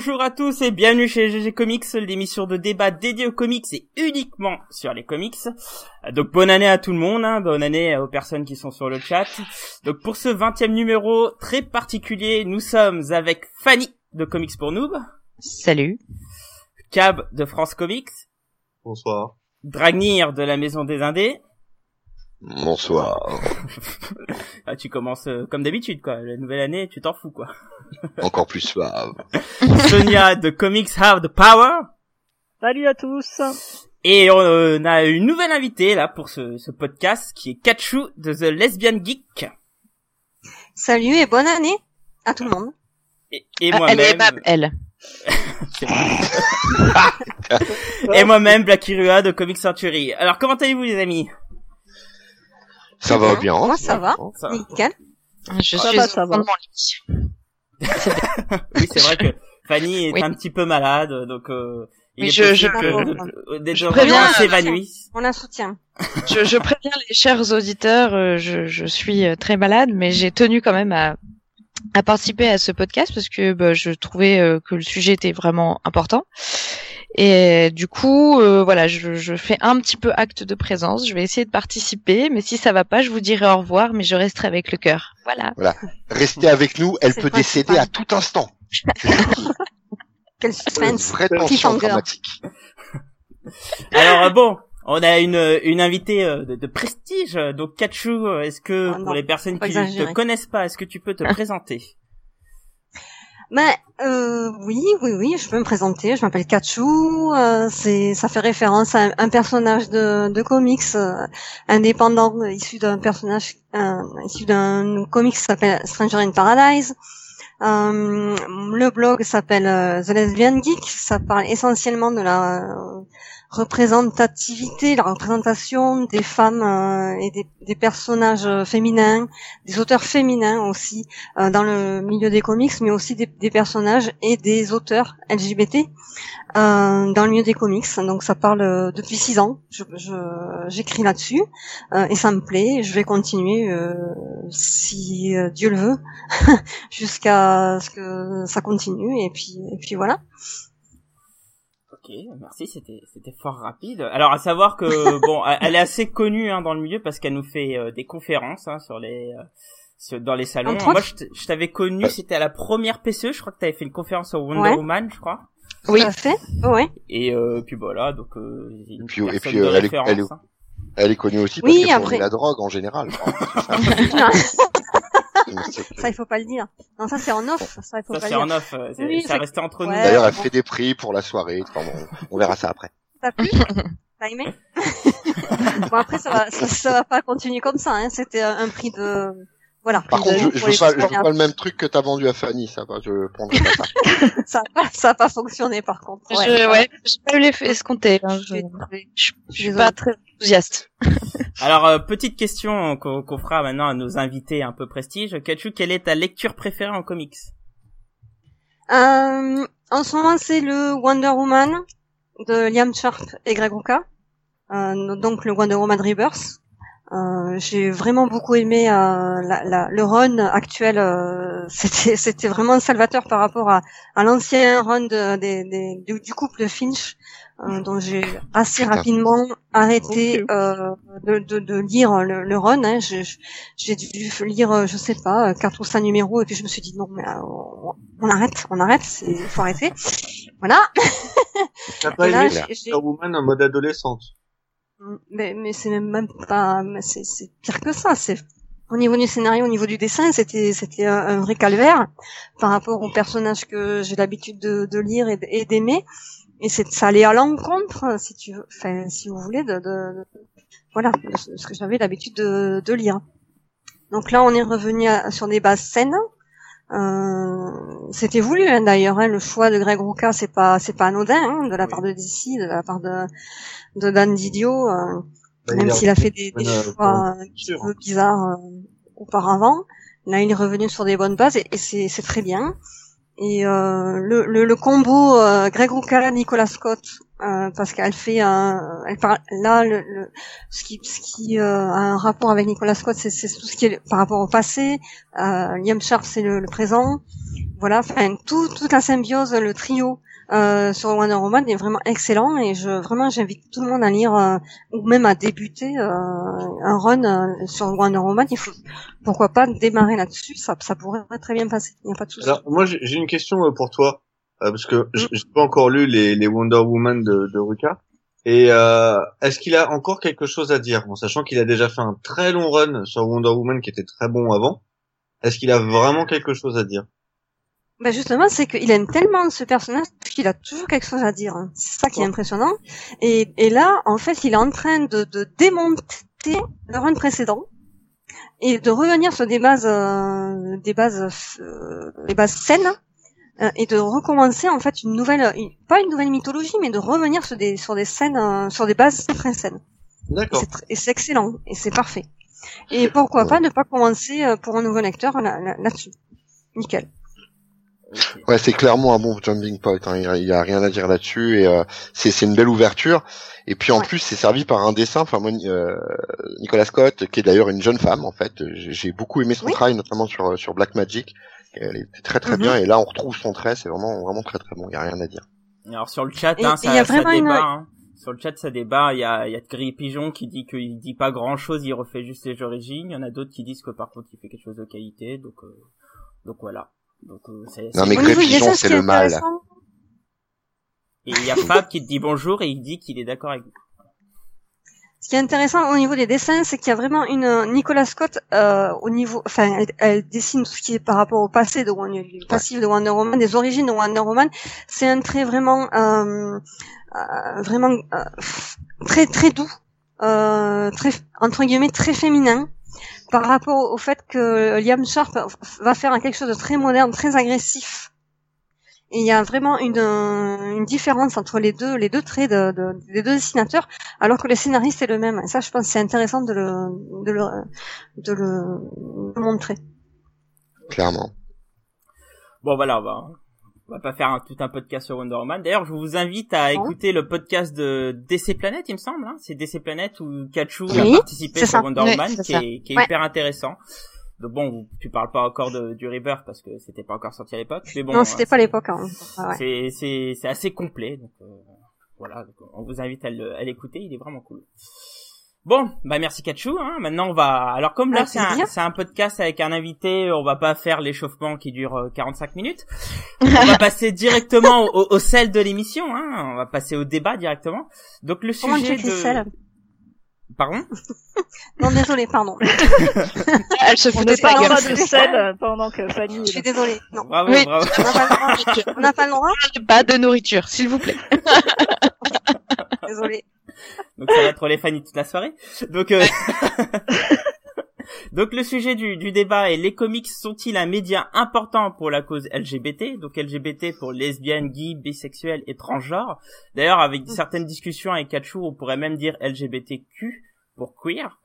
Bonjour à tous et bienvenue chez GG Comics, l'émission de débat dédiée aux comics et uniquement sur les comics. Donc bonne année à tout le monde, hein, bonne année aux personnes qui sont sur le chat. Donc pour ce 20e numéro très particulier, nous sommes avec Fanny de Comics pour Noob. Salut. Cab de France Comics. Bonsoir. Dragneer de la Maison des Indés. Bonsoir. Ah, tu commences comme d'habitude quoi, la nouvelle année tu t'en fous quoi. Encore plus suave. Sonia de Comics Have the Power. Salut à tous. Et on a une nouvelle invitée là pour ce podcast qui est Katchou de The Lesbian Geek. Salut et bonne année à tout le monde. Et moi-même. Elle. Et moi-même Blackyrua de Comics Century. Alors comment allez-vous les amis? Ça va bien. Moi, ça va. Nickel. Je suis vraiment. Oui, c'est vrai que Fanny est un petit peu malade, donc, je préviens, s'évanouissent. On la soutient. Je préviens les chers auditeurs, je suis très malade, mais j'ai tenu quand même à participer à ce podcast parce que, je trouvais que le sujet était vraiment important. Et du coup, voilà, je fais un petit peu acte de présence. Je vais essayer de participer, mais si ça va pas, je vous dirai au revoir, mais je resterai avec le cœur. Voilà. Restez avec nous. Elle peut décéder à tout instant. Quel suspense. Vraie tension dramatique. Alors bon, on a une invitée de prestige. Donc Katchou, est-ce que pour les personnes qui ne te connaissent pas, est-ce que tu peux te présenter? Oui, je peux me présenter. Je m'appelle Katchou. Ça fait référence à un personnage de comics indépendant issu d'un personnage issu d'un comics qui s'appelle Stranger in Paradise. Le blog s'appelle The Lesbian Geek. Ça parle essentiellement de la représentativité, la représentation des femmes et des personnages féminins, des auteurs féminins aussi dans le milieu des comics, mais aussi des personnages et des auteurs LGBT dans le milieu des comics. Donc ça parle depuis 6 ans, j'écris là-dessus et ça me plaît. Je vais continuer si Dieu le veut jusqu'à ce que ça continue et puis voilà. Ok, merci, c'était fort rapide. Alors à savoir que bon, elle est assez connue hein dans le milieu parce qu'elle nous fait des conférences hein sur les dans les salons. Moi je t'avais connue, c'était à la première PCE, je crois que tu avais fait une conférence sur Wonder Woman, je crois. Oui, tout à fait. Ouais. Et puis voilà, donc et puis elle est connue aussi parce qu'elle prend la drogue en général. Ça il faut pas le dire. Non, ça c'est en off. Ça il faut pas le dire. Ça c'est en off. Oui, ça restait entre nous. D'ailleurs, elle fait des prix pour la soirée. Enfin bon, on verra ça après. T'as plu ? T'as aimé ? Bon après ça va pas continuer comme ça. Hein. C'était un prix de voilà. Par contre, je veux pas le même truc que t'as vendu à Fanny. Ça va, je prendrai pas ça. Ça a pas fonctionné par contre. Ouais. J'ai pas eu l'effet escompté. Hein. Je suis pas très enthousiaste. Alors, petite question qu'on fera maintenant à nos invités un peu prestige. Katchou, quelle est ta lecture préférée en comics? En ce moment, c'est le Wonder Woman de Liam Sharp et Greg Rucka. Donc, le Wonder Woman Rebirth. J'ai vraiment beaucoup aimé le run actuel. C'était vraiment salvateur par rapport à l'ancien run du couple Finch. Donc j'ai assez rapidement arrêté de lire le run. Hein. J'ai dû lire, je sais pas, 4 ou 5 numéros et puis je me suis dit non, mais on arrête, faut arrêter. Voilà. T'as pas aimé Superwoman en mode adolescente. Mais c'est même pas, c'est pire que ça. C'est au niveau du scénario, au niveau du dessin, c'était un vrai calvaire par rapport aux personnages que j'ai l'habitude de lire et d'aimer. Et ça allait à l'encontre, si vous voulez, de ce que j'avais l'habitude de lire. Donc là, on est revenu sur des bases saines. C'était voulu hein, d'ailleurs. Hein, le choix de Greg Rucka, c'est pas anodin hein, de la part de DC, de la part de Dan Didio, même s'il a fait des choix un peu bizarres auparavant. Là, il est revenu sur des bonnes bases et c'est très bien. Et le combo Greg Rucka, Nicolas Scott, parce qu'elle fait un, elle parle là ce qui a un rapport avec Nicolas Scott, c'est tout ce qui est par rapport au passé. Liam Sharp, c'est le présent. Voilà, enfin toute la symbiose, le trio sur Wonder Woman est vraiment excellent, et j'invite tout le monde à lire ou même à débuter un run sur Wonder Woman. Il faut, pourquoi pas démarrer là-dessus, ça pourrait très bien passer, il n'y a pas de souci. Alors moi j'ai une question pour toi, parce que j'ai pas encore lu les Wonder Woman de Rucka, et est-ce qu'il a encore quelque chose à dire, en sachant qu'il a déjà fait un très long run sur Wonder Woman qui était très bon avant? Est-ce qu'il a vraiment quelque chose à dire? Bah justement, c'est qu'il aime tellement ce personnage qu'il a toujours quelque chose à dire. C'est ça qui est impressionnant. Et là, en fait, il est en train de démonter le run précédent et de revenir sur des bases saines, et de recommencer en fait pas une nouvelle mythologie, mais de revenir sur des bases très saines. D'accord. Et c'est excellent, et c'est parfait. Et pourquoi pas ne pas commencer pour un nouveau lecteur là-dessus. Nickel. Ouais, c'est clairement un bon jumping point, hein. Il y a rien à dire là-dessus, et c'est une belle ouverture. Et puis en plus, c'est servi par un dessin. Enfin, moi, Nicolas Scott, qui est d'ailleurs une jeune femme en fait. J'ai beaucoup aimé son travail, notamment sur Black Magic. Elle était très très bien. Et là, on retrouve son trait. C'est vraiment très très bon. Il y a rien à dire. Alors sur le chat, sur le chat, ça débat. Il y a Gris Pigeon qui dit qu'il dit pas grand-chose. Il refait juste les origines. Il y en a d'autres qui disent que par contre, il fait quelque chose de qualité. Donc voilà. Donc, non mais Greg Pigeon, c'est le mal. Et il y a Fab qui te dit bonjour et il dit qu'il est d'accord avec vous. Ce qui est intéressant au niveau des dessins, c'est qu'il y a vraiment une Nicolas Scott au niveau, enfin, elle dessine tout ce qui est par rapport au passé de Wonder, du passif de Wonder Woman, des origines de Wonder Woman. C'est un trait vraiment très très doux, très entre guillemets très féminin. Par rapport au fait que Liam Sharp va faire quelque chose de très moderne, très agressif. Et il y a vraiment une différence entre les deux traits des deux dessinateurs, alors que le scénariste est le même. Et ça, je pense que c'est intéressant de le montrer. Clairement. Bon, voilà, on va pas faire tout un podcast sur Wonder Woman. D'ailleurs, je vous invite à écouter le podcast de DC Planète, il me semble, hein. C'est DC Planète où Katchou a participé sur Wonder Woman, qui est hyper intéressant. Donc bon, tu parles pas encore du Rebirth parce que c'était pas encore sorti à l'époque. Mais bon, non, c'était pas l'époque, hein. Ah, ouais. C'est assez complet. Donc, voilà. Donc, on vous invite à l'écouter. Il est vraiment cool. Bon, bah merci Katchou, hein. Maintenant on va, alors comme là c'est un podcast avec un invité, on va pas faire l'échauffement qui dure 45 minutes. On va passer directement au sel de l'émission, hein. On va passer au débat directement. Donc le sujet Pardon? Non, désolé, pardon. Elle se foutait pas en bas de sel pendant que Fanny... Je suis désolée. Non. Bravo, oui, bravo. On n'a pas le droit. Pas de nourriture, s'il vous plaît. Désolée. Donc ça va troller Fanny toute la soirée. Donc, donc le sujet du débat est: les comics sont-ils un média important pour la cause LGBT? Donc LGBT pour lesbiennes, gays, bisexuels et transgenres. D'ailleurs, avec certaines discussions avec Katchou, on pourrait même dire LGBTQ pour queer.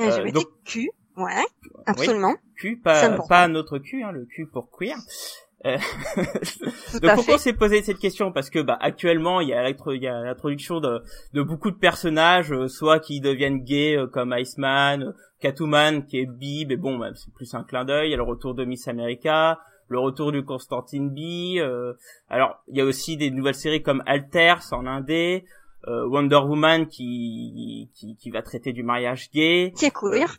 LGBTQ, donc... ouais, absolument. Oui, Q, pas notre Q, hein, le Q pour queer. Donc pourquoi on s'est posé cette question? Parce que actuellement il y a l'introduction de beaucoup de personnages, soit qui deviennent gays comme Iceman, Catwoman qui est bi, mais bon, c'est plus un clin d'œil. Il y a le retour de Miss America, le retour du Constantine bi. Alors il y a aussi des nouvelles séries comme Alters en indé, Wonder Woman qui va traiter du mariage gay, qui est queer,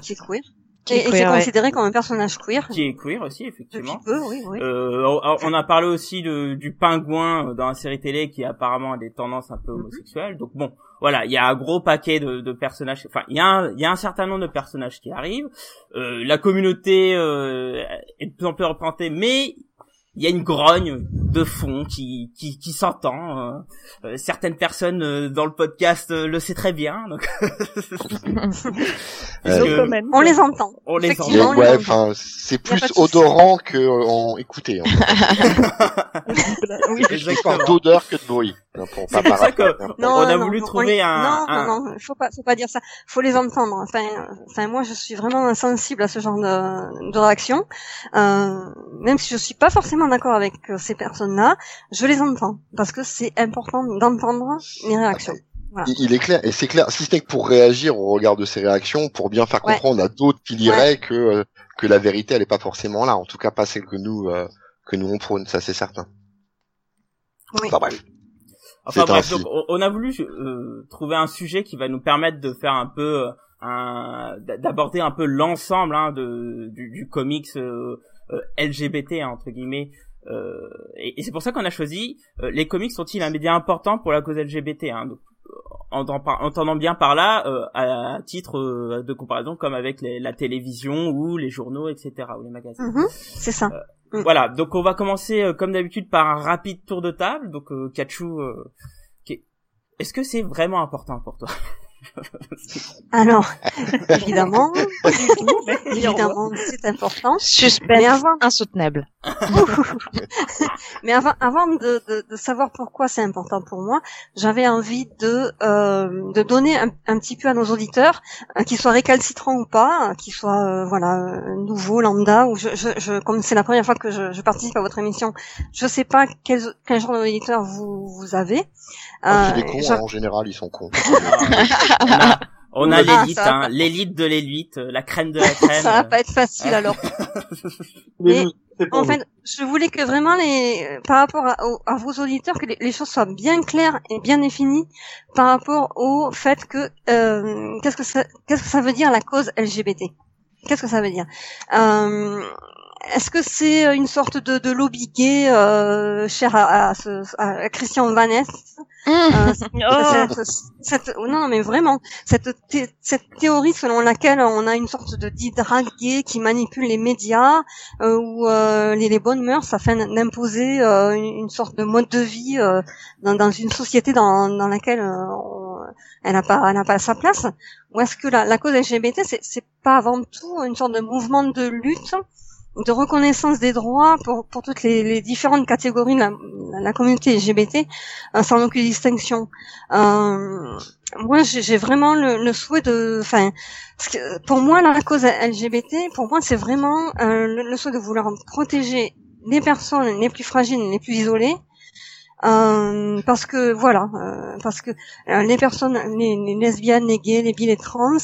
qui est queer. Et qui est considéré comme un personnage queer. Qui est queer aussi, effectivement. Depuis peu, oui. On a parlé aussi du pingouin dans la série télé qui apparemment a des tendances un peu homosexuelles. Donc bon, voilà, il y a un gros paquet de personnages. Enfin, il y a un certain nombre de personnages qui arrivent. La communauté est de plus en plus représentée, mais il y a une grogne de fond qui s'entend. Certaines personnes dans le podcast le sait très bien. Donc on les entend. On les entend. Ouais, enfin, c'est plus odorant que on écoutait. En fait. Oui, exactement. Plus d'odeur que de bruit. Non, pour c'est pour ça que on a voulu trouver un. Faut pas dire ça. Faut les entendre. Enfin, moi, je suis vraiment insensible à ce genre de réaction. Même si je suis pas forcément d'accord avec ces personnes-là, je les entends parce que c'est important d'entendre les réactions. Voilà. Il est clair, et c'est clair. Si c'était que pour réagir au regard de ces réactions, pour bien faire comprendre à d'autres qui diraient que la vérité elle est pas forcément là. En tout cas, pas celle que nous on prône, ça c'est certain. Oui. Enfin bref. Donc on a voulu trouver un sujet qui va nous permettre de faire un peu d'aborder un peu l'ensemble du comics LGBT entre guillemets. Et c'est pour ça qu'on a choisi les comics sont-ils un média important pour la cause LGBT donc, entendant bien par là à titre de comparaison comme avec la télévision ou les journaux, etc., ou les magazines. C'est ça. Voilà, donc on va commencer comme d'habitude par un rapide tour de table. Donc Katchou, est-ce que c'est vraiment important pour toi? Alors, évidemment, c'est important. Suspense insoutenable. Mais avant de savoir pourquoi c'est important pour moi, j'avais envie de donner un petit peu à nos auditeurs, qu'ils soient récalcitrants ou pas, qu'ils soient nouveaux, lambda, ou je comme c'est la première fois que je participe à votre émission, je sais pas quel genre d'auditeurs vous avez. Les cons, en général, ils sont cons. On a l'élite, l'élite de l'élite, la crème de la crème. Ça va pas être facile alors. Mais en fait, je voulais que vraiment par rapport à vos auditeurs, que les choses soient bien claires et bien définies par rapport au fait que qu'est-ce que ça veut dire la cause LGBT ? Qu'est-ce que ça veut dire ? Est-ce que c'est une sorte de lobby gay cher à Christian Van Est non, mais vraiment, cette théorie selon laquelle on a une sorte de drague gay qui manipule les médias ou les bonnes mœurs afin d'imposer une sorte de mode de vie dans une société dans laquelle elle n'a pas sa place. Ou est-ce que la cause LGBT c'est pas avant tout une sorte de mouvement de lutte, de reconnaissance des droits pour toutes les différentes catégories de la communauté LGBT, sans aucune distinction. Moi, j'ai vraiment le souhait pour moi, la cause LGBT, pour moi, c'est vraiment le souhait de vouloir protéger les personnes les plus fragiles, les plus isolées, parce que les personnes, les lesbiennes, les gays, les bi, les trans,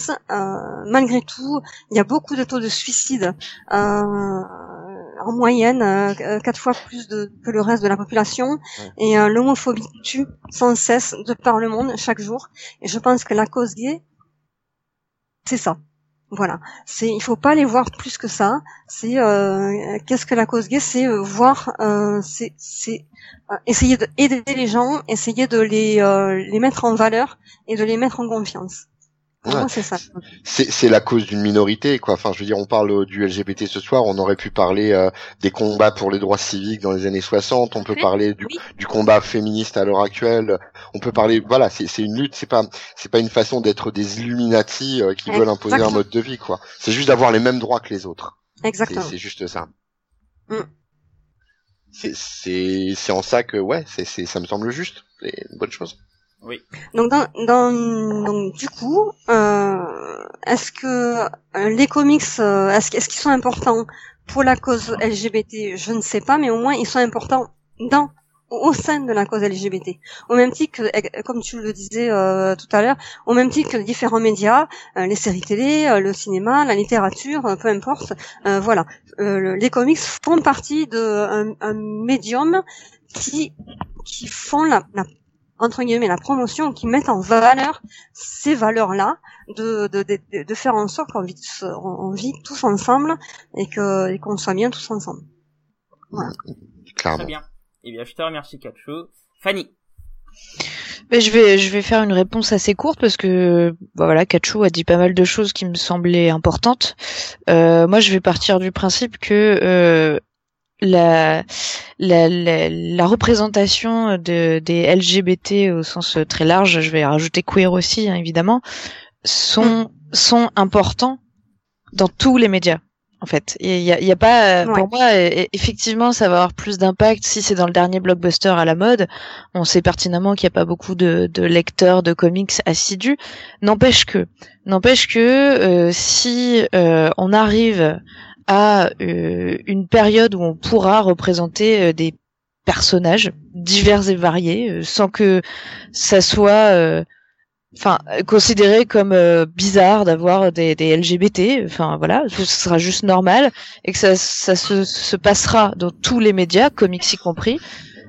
malgré tout, il y a beaucoup de taux de suicide, en moyenne, 4 fois plus que le reste de la population, et l'homophobie tue sans cesse de par le monde chaque jour, et je pense que la cause gay, c'est ça. Voilà, il faut pas les voir plus que ça. Qu'est-ce que la cause gay ? C'est voir, essayer d'aider les gens, essayer de les mettre en valeur et de les mettre en confiance. C'est ça. C'est la cause d'une minorité, quoi. Enfin, je veux dire, on parle du LGBT ce soir. On aurait pu parler des combats pour les droits civiques dans les années 60. On peut parler du combat féministe à l'heure actuelle. On peut parler, c'est une lutte. C'est pas une façon d'être des Illuminati qui veulent imposer un mode de vie, quoi. C'est juste d'avoir les mêmes droits que les autres. Exactement. C'est juste ça. C'est en ça que ça me semble juste. C'est une bonne chose. Oui. Donc, du coup, est-ce que les comics, est-ce qu'ils sont importants pour la cause LGBT ? Je ne sais pas, mais au moins ils sont importants au sein de la cause LGBT. Au même titre que, comme tu le disais tout à l'heure, au même titre que différents médias, les séries télé, le cinéma, la littérature, peu importe, les comics font partie d'un médium qui font la entre guillemets, la promotion, qui met en valeur ces valeurs-là, de faire en sorte qu'on vit tous ensemble et qu'on soit bien tous ensemble. Voilà. Clairement. Très bien. Eh bien, je te remercie, Katchou. Fanny. Mais je vais faire une réponse assez courte parce que Katchou a dit pas mal de choses qui me semblaient importantes. Moi, je vais partir du principe que la représentation des LGBT au sens très large, je vais rajouter queer aussi, hein, évidemment, sont importants dans tous les médias. En fait, il y a pas, ouais. Pour moi, effectivement, ça va avoir plus d'impact si c'est dans le dernier blockbuster à la mode. On sait pertinemment qu'il n'y a pas beaucoup de lecteurs de comics assidus. N'empêche que si on arrive à une période où on pourra représenter des personnages divers et variés, sans que ça soit considéré comme bizarre d'avoir des LGBT, enfin voilà, ce sera juste normal et que ça se passera dans tous les médias, comics y compris.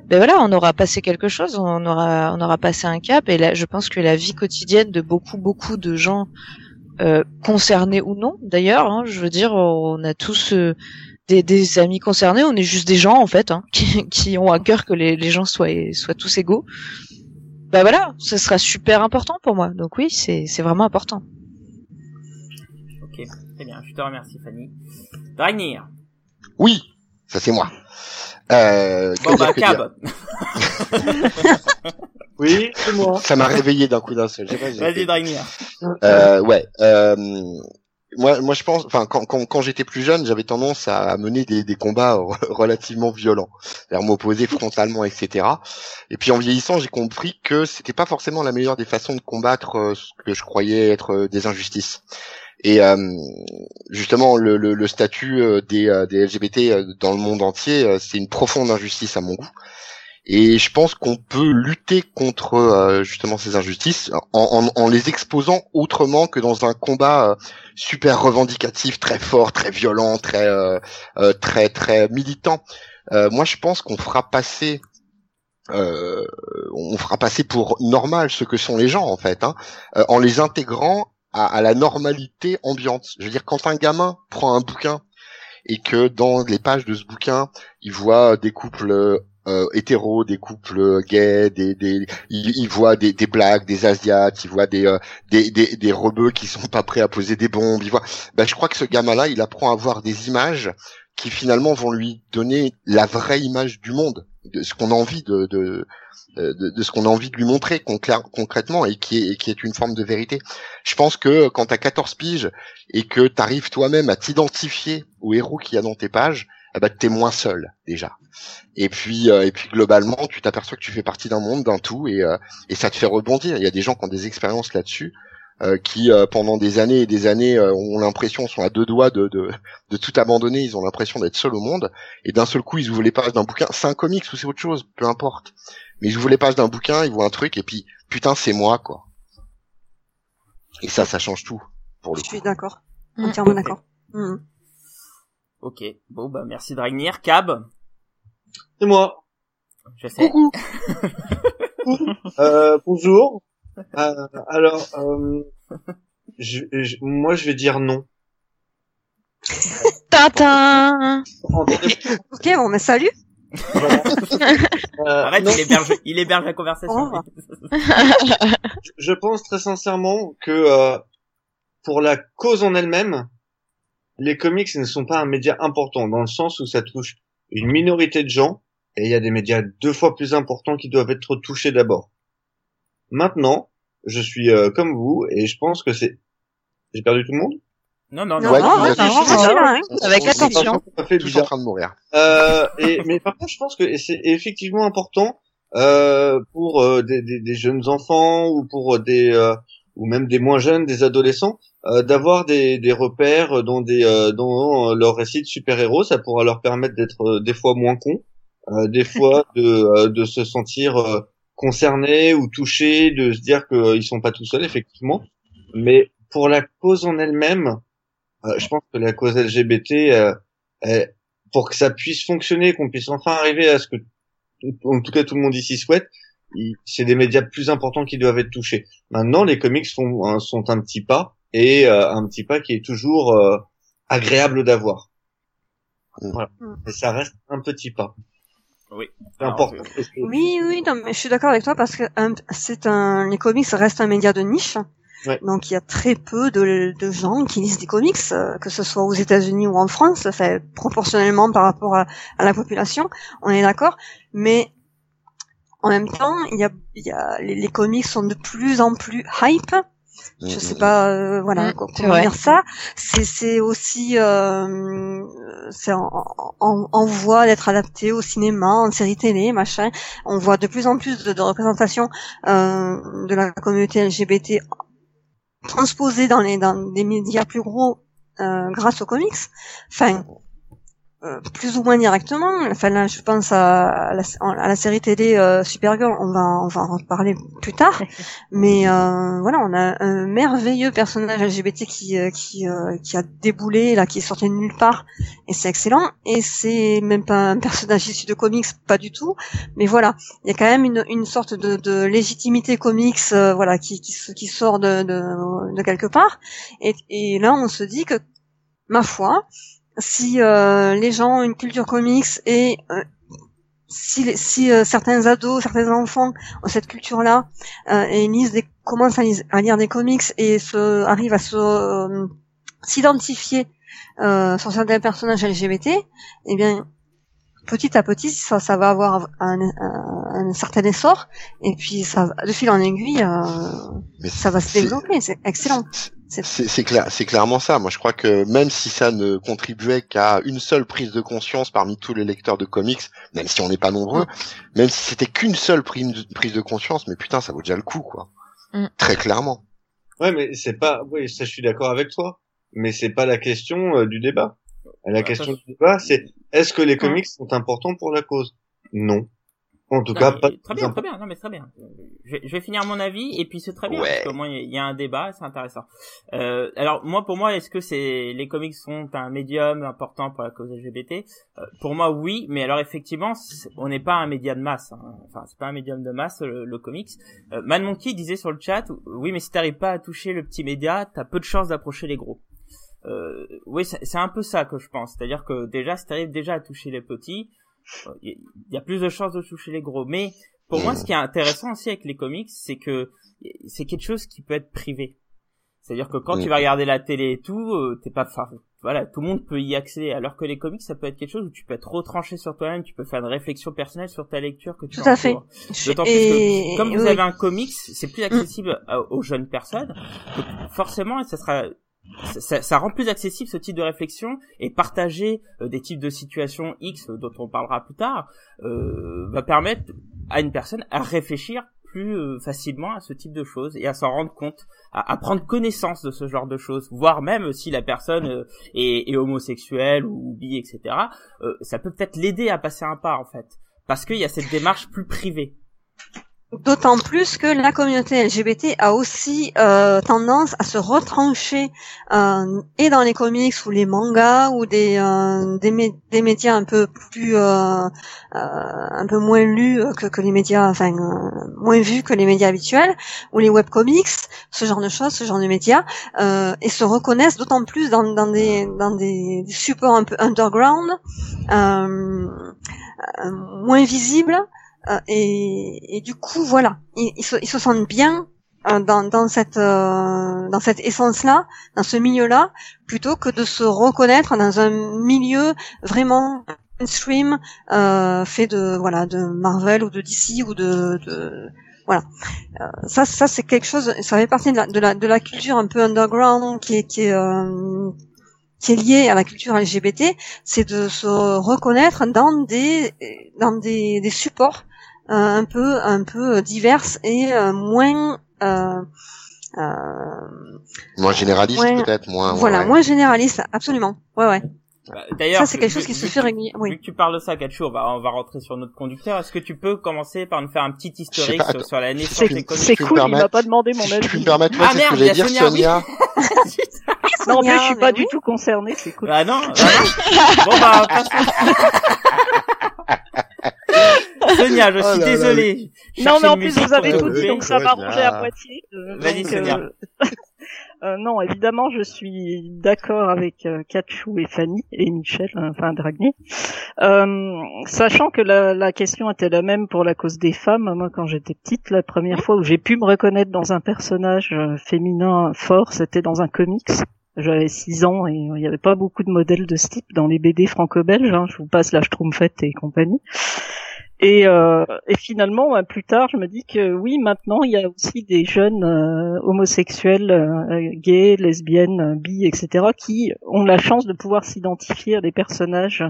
Ben voilà, on aura passé quelque chose, on aura passé un cap, et là je pense que la vie quotidienne de beaucoup de gens concernés ou non d'ailleurs, hein, je veux dire, on a tous des amis concernés, on est juste des gens en fait, hein, qui ont à cœur que les gens soient tous égaux. Bah voilà, ce sera super important pour moi. Donc oui, c'est vraiment important. Ok, très bien. Je te remercie, Fanny. Dragneer. Oui, ça c'est moi. Cab. Oui, c'est moi. Ça m'a réveillé d'un coup d'un seul. Vas-y, Dragneer. Moi je pense, quand j'étais plus jeune, j'avais tendance à mener des combats relativement violents, c'est-à-dire m'opposer frontalement, etc. Et puis en vieillissant, j'ai compris que c'était pas forcément la meilleure des façons de combattre ce que je croyais être des injustices. Et justement, le statut des LGBT dans le monde entier, c'est une profonde injustice à mon goût. Et je pense qu'on peut lutter contre justement ces injustices en les exposant autrement que dans un combat super revendicatif, très fort, très violent, très très militant. Moi, je pense qu'on fera passer pour normal ce que sont les gens en fait, hein, en les intégrant à la normalité ambiante. Je veux dire, quand un gamin prend un bouquin et que dans les pages de ce bouquin, il voit des couples hétéros, des couples gays, il voit des blacks, des asiates, il voit des rebeux qui sont pas prêts à poser des bombes, il voit, je crois que ce gamin-là, il apprend à voir des images qui finalement vont lui donner la vraie image du monde, de ce qu'on a envie de ce qu'on a envie de lui montrer concrètement et qui est une forme de vérité. Je pense que quand t'as 14 piges et que t'arrives toi-même à t'identifier au héros qu'il y a dans tes pages, t'es moins seul déjà. Et puis globalement, tu t'aperçois que tu fais partie d'un monde, d'un tout, et ça te fait rebondir. Il y a des gens qui ont des expériences là-dessus, qui pendant des années et des années ont l'impression, sont à deux doigts de tout abandonner. Ils ont l'impression d'être seuls au monde, et d'un seul coup, ils ouvrent les pages d'un bouquin. C'est un comics ou c'est autre chose, peu importe. Mais ils ouvrent les pages d'un bouquin, ils voient un truc, et puis putain, c'est moi quoi. Et ça change tout pour le coup. Je suis d'accord, entièrement d'accord. Mmh. Ok, bon bah merci Dragneer. Cab. C'est moi. Je sais. Coucou. Bonjour. Moi je vais dire non. Tintin. Ok, on a salut. Voilà. Arrête, non. Il héberge la conversation. Je pense très sincèrement que pour la cause en elle-même, les comics ne sont pas un média important dans le sens où ça touche une minorité de gens et il y a des médias deux fois plus importants qui doivent être touchés d'abord. Maintenant, je suis comme vous et je pense que c'est... J'ai perdu tout le monde ? Non. Ouais, avec attention. Tous en train de mourir. Mais par contre, je pense que c'est effectivement important pour des jeunes enfants ou pour des... ou même des moins jeunes, des adolescents, d'avoir des repères dans leur récit de super-héros. Ça pourra leur permettre d'être des fois moins cons, des fois de se sentir concernés ou touchés, de se dire qu'ils sont pas tout seuls, effectivement. Mais pour la cause en elle-même, je pense que la cause LGBT, pour que ça puisse fonctionner, qu'on puisse enfin arriver à ce que, en tout cas, tout le monde ici souhaite, c'est des médias plus importants qui doivent être touchés. Maintenant, les comics sont un petit pas, et un petit pas qui est toujours agréable d'avoir. Voilà. Mais ça reste un petit pas. Oui. C'est important. Oui, non, mais je suis d'accord avec toi parce que les comics restent un média de niche. Ouais. Donc il y a très peu de gens qui lisent des comics, que ce soit aux États-Unis ou en France, enfin proportionnellement par rapport à la population, on est d'accord. Mais en même temps, il y a les comics sont de plus en plus hype. Je sais pas, voilà, comment dire ça. C'est aussi, c'est en voie d'être adapté au cinéma, en série télé, machin. On voit de plus en plus de représentations de la communauté LGBT transposées dans des médias plus gros grâce aux comics. Enfin. Plus ou moins directement. Enfin là, je pense à la série télé Supergirl. On va en reparler plus tard. Mais voilà, on a un merveilleux personnage LGBT qui a déboulé là, qui est sorti de nulle part. Et c'est excellent. Et c'est même pas un personnage issu de comics, pas du tout. Mais voilà, il y a quand même une sorte de légitimité comics, voilà, qui sort de quelque part. Et là, on se dit que ma foi. Si les gens ont une culture comics et si certains ados, certains enfants ont cette culture-là et commencent à lire des comics et arrivent à s'identifier sur certains personnages LGBT, eh bien petit à petit ça va avoir un certain essor et puis ça de fil en aiguille ça va se développer, c'est excellent. C'est clairement ça. Moi, je crois que même si ça ne contribuait qu'à une seule prise de conscience parmi tous les lecteurs de comics, même si on n'est pas nombreux, même si c'était qu'une seule prise de conscience, mais putain, ça vaut déjà le coup, quoi. Très clairement. Ouais, mais c'est pas, oui, ça, je suis d'accord avec toi, mais c'est pas la question du débat. La question du débat, c'est est-ce que les comics sont importants pour la cause? Non. En tout cas, pas très bien, non mais très bien. Je vais finir mon avis et puis c'est très bien parce qu'au moins il y a un débat, c'est intéressant. Alors pour moi, est-ce que les comics sont un médium important pour la cause LGBT? Pour moi, oui, mais alors effectivement, on n'est pas un média de masse. Hein. Enfin, c'est pas un médium de masse le comics. Man Monkey disait sur le chat, oui, mais si t'arrives pas à toucher le petit média, t'as peu de chances d'approcher les gros. Oui, c'est un peu ça que je pense. C'est-à-dire que déjà, si t'arrives déjà à toucher les petits. Il y a plus de chances de toucher les gros, mais pour moi, ce qui est intéressant aussi avec les comics, c'est que c'est quelque chose qui peut être privé. C'est-à-dire que quand tu vas regarder la télé et tout, t'es pas, enfin, voilà, tout le monde peut y accéder. Alors que les comics, ça peut être quelque chose où tu peux être retranché sur toi-même, tu peux faire une réflexion personnelle sur ta lecture que tu as. Tout à fait. D'autant plus que comme vous avez un comics, c'est plus accessible aux jeunes personnes. Donc forcément, ça rend plus accessible ce type de réflexion et partager des types de situations X dont on parlera plus tard va permettre à une personne à réfléchir plus facilement à ce type de choses et à s'en rendre compte, à prendre connaissance de ce genre de choses, voire même si la personne est homosexuelle ou bi, etc. Ça peut-être l'aider à passer un pas en fait, parce qu'il y a cette démarche plus privée. D'autant plus que la communauté LGBT a aussi tendance à se retrancher et dans les comics ou les mangas ou des médias un peu plus un peu moins lus que les médias, enfin moins vus que les médias habituels ou les webcomics, ce genre de choses, ce genre de médias, et se reconnaissent d'autant plus dans des supports un peu underground, moins visibles. Et du coup, voilà, ils se sentent bien dans cette essence-là, dans ce milieu-là, plutôt que de se reconnaître dans un milieu vraiment mainstream fait de voilà de Marvel ou de DC ou de voilà. Ça c'est quelque chose, ça fait partie de la culture un peu underground qui est lié à la culture LGBT, c'est de se reconnaître dans des supports un peu diverses et moins généraliste peut-être, moins voilà, moins généraliste, absolument. Ouais. D'ailleurs, ça c'est quelque chose qui se fait régulièrement. Oui. Vu que tu parles de ça, Katchou, on va rentrer sur notre conducteur. Est-ce que tu peux commencer par nous faire un petit historique sur la naissance des comics? C'est cool, il m'a pas demandé mon avis. Tu me permets, toi, c'est ce que j'allais dire, Sonia. Non, mais je suis pas du tout concernée, c'est cool. Bah non. Bon bah. Sonia, je suis désolée. Non, mais en plus vous avez toutes, donc ça m'a rangé à moitié. Vas-y, Sonia. Non, évidemment, je suis d'accord avec Katchou et Fanny et Michel, enfin Dragneer. Sachant que la question était la même pour la cause des femmes, moi quand j'étais petite, la première fois où j'ai pu me reconnaître dans un personnage féminin fort, c'était dans un comics. J'avais 6 ans et il n'y avait pas beaucoup de modèles de ce type dans les BD franco-belges. Je vous passe la Schtroumpfette et compagnie. Et finalement, plus tard, je me dis que oui, maintenant, il y a aussi des jeunes homosexuels, gays, lesbiennes, bi, etc., qui ont la chance de pouvoir s'identifier à des personnages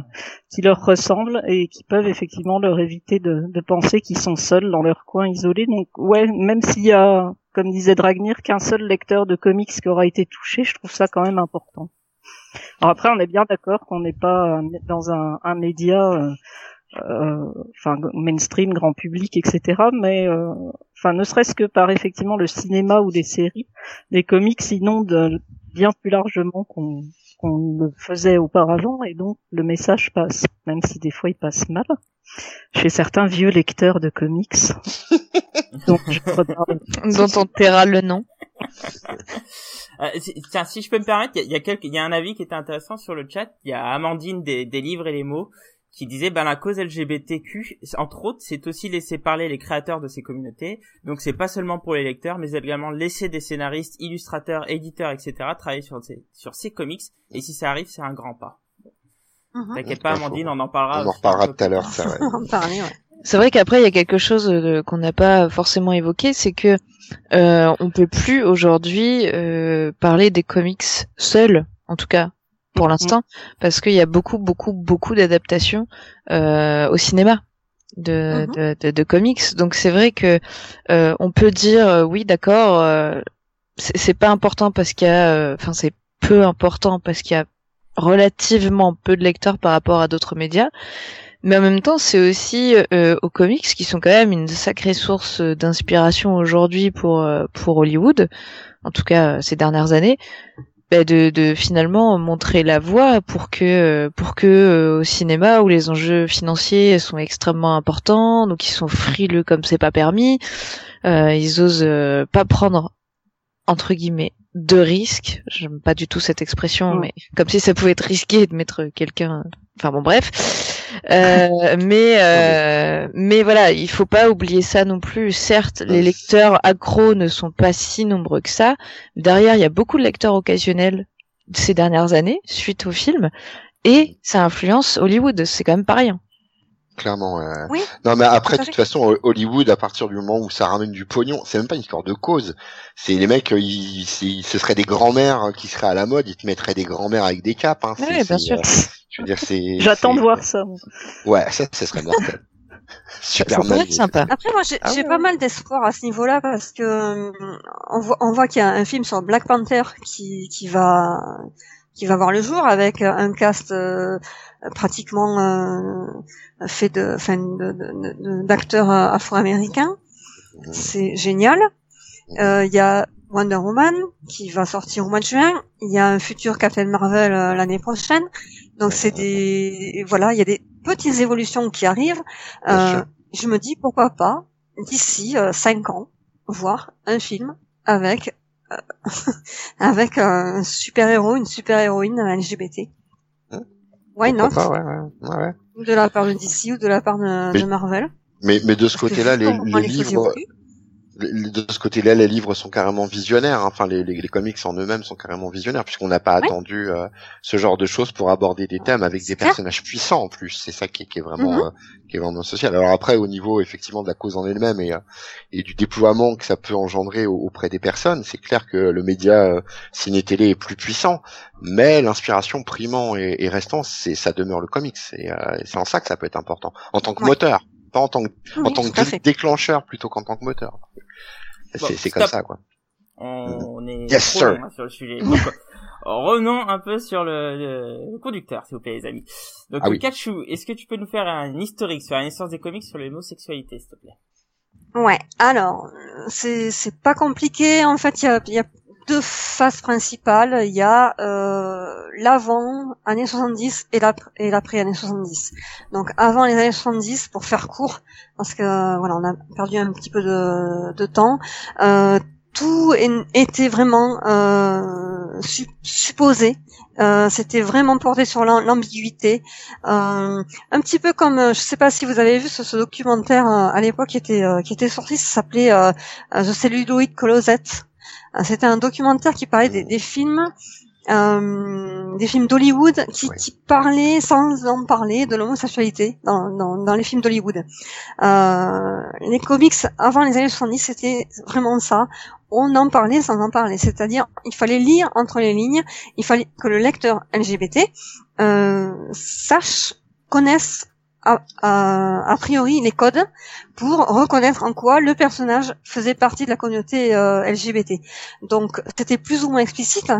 qui leur ressemblent et qui peuvent effectivement leur éviter de penser qu'ils sont seuls dans leur coin isolé. Donc, ouais, même s'il y a, comme disait Dragneer, qu'un seul lecteur de comics qui aura été touché, je trouve ça quand même important. Alors après, on est bien d'accord qu'on n'est pas dans un média... mainstream, grand public, etc. Mais ne serait-ce que par effectivement le cinéma ou des séries, les comics inondent bien plus largement qu'on le faisait auparavant, et donc le message passe, même si des fois il passe mal chez certains vieux lecteurs de comics. Donc je regarde... dont on taira le nom. Tiens, si je peux me permettre, il y a un avis qui était intéressant sur le chat. Il y a Amandine des livres et les mots qui disait, la cause LGBTQ, entre autres, c'est aussi laisser parler les créateurs de ces communautés. Donc, c'est pas seulement pour les lecteurs, mais également laisser des scénaristes, illustrateurs, éditeurs, etc., travailler sur ces comics. Et si ça arrive, c'est un grand pas. Mm-hmm. T'inquiète pas, Amandine, on en parlera. On en reparlera tout à l'heure, ça va. On en parlera, ouais. C'est vrai qu'après, il y a quelque chose qu'on n'a pas forcément évoqué, c'est que, on peut plus, aujourd'hui, parler des comics seuls, en tout cas. Pour l'instant, parce qu'il y a beaucoup d'adaptations au cinéma de comics. Donc c'est vrai que on peut dire oui, d'accord, c'est pas important parce qu'il y a, c'est peu important parce qu'il y a relativement peu de lecteurs par rapport à d'autres médias. Mais en même temps, c'est aussi aux comics qui sont quand même une sacrée source d'inspiration aujourd'hui pour Hollywood, en tout cas ces dernières années. De finalement montrer la voie pour que au cinéma où les enjeux financiers sont extrêmement importants, donc ils sont frileux comme c'est pas permis, ils osent pas prendre entre guillemets de risques. J'aime pas du tout cette expression, mais comme si ça pouvait être risqué de mettre quelqu'un. Enfin bon, bref. Mais voilà, il faut pas oublier ça non plus. Certes, les lecteurs accros ne sont pas si nombreux que ça. Derrière, il y a beaucoup de lecteurs occasionnels ces dernières années, suite au film. Et ça influence Hollywood. C'est quand même pas rien. Clairement. Oui, non, mais après, de toute façon, Hollywood, à partir du moment où ça ramène du pognon, c'est même pas une histoire de cause. C'est les mecs, ce seraient des grands-mères qui seraient à la mode, ils te mettraient des grands-mères avec des capes. Hein. Oui, bien sûr. Je veux dire, j'attends de voir ça. Ouais, ça serait mortel. Super sympa. Après, moi, j'ai pas mal d'espoir à ce niveau-là parce que on voit qu'il y a un film sur Black Panther qui va voir le jour avec un cast pratiquement fait de d'acteurs afro-américains. C'est génial. Il y a Wonder Woman qui va sortir au mois de juin. Il y a un futur Captain Marvel l'année prochaine. Donc il y a des petites évolutions qui arrivent. Je me dis pourquoi pas d'ici 5 ans voir un film avec avec un super-héros, une super-héroïne LGBT. Why not? Ouais. De la part de DC ou de la part de Marvel. Mais de ce côté-là, les livres... De ce côté-là, les livres sont carrément visionnaires. Hein. Enfin, les comics en eux-mêmes sont carrément visionnaires, puisqu'on n'a pas attendu ce genre de choses pour aborder des thèmes avec des personnages puissants en plus. C'est ça qui est vraiment qui est vraiment social. Alors après, au niveau effectivement de la cause en elle-même et du déploiement que ça peut engendrer auprès des personnes, c'est clair que le média ciné-télé est plus puissant, mais l'inspiration primant et restant, ça demeure le comics. C'est en ça que ça peut être important en tant que moteur. Pas en tant que déclencheur plutôt qu'en tant que moteur. C'est comme ça, quoi. On est trop loin sur le sujet. Donc, revenons un peu sur le conducteur, s'il vous plaît, les amis. Donc, Katchou, est-ce que tu peux nous faire un historique sur la naissance des comics sur l'homosexualité, s'il te plaît? Ouais, alors, c'est pas compliqué. En fait, il y a deux phases principales. Il y a l'avant années 70 et l'après années 70. Donc avant les années 70, pour faire court, parce que voilà, on a perdu un petit peu de temps. tout était vraiment supposé. C'était vraiment porté sur l'ambiguïté, un petit peu comme, je sais pas si vous avez vu ce documentaire à l'époque qui était sorti, ça s'appelait The Celluloid Closet. C'était un documentaire qui parlait des films d'Hollywood qui parlaient sans en parler de l'homosexualité dans les films d'Hollywood. Les comics avant les années 70, c'était vraiment ça. On en parlait sans en parler, c'est-à-dire il fallait lire entre les lignes, il fallait que le lecteur LGBT connaisse a priori les codes pour reconnaître en quoi le personnage faisait partie de la communauté LGBT. Donc c'était plus ou moins explicite.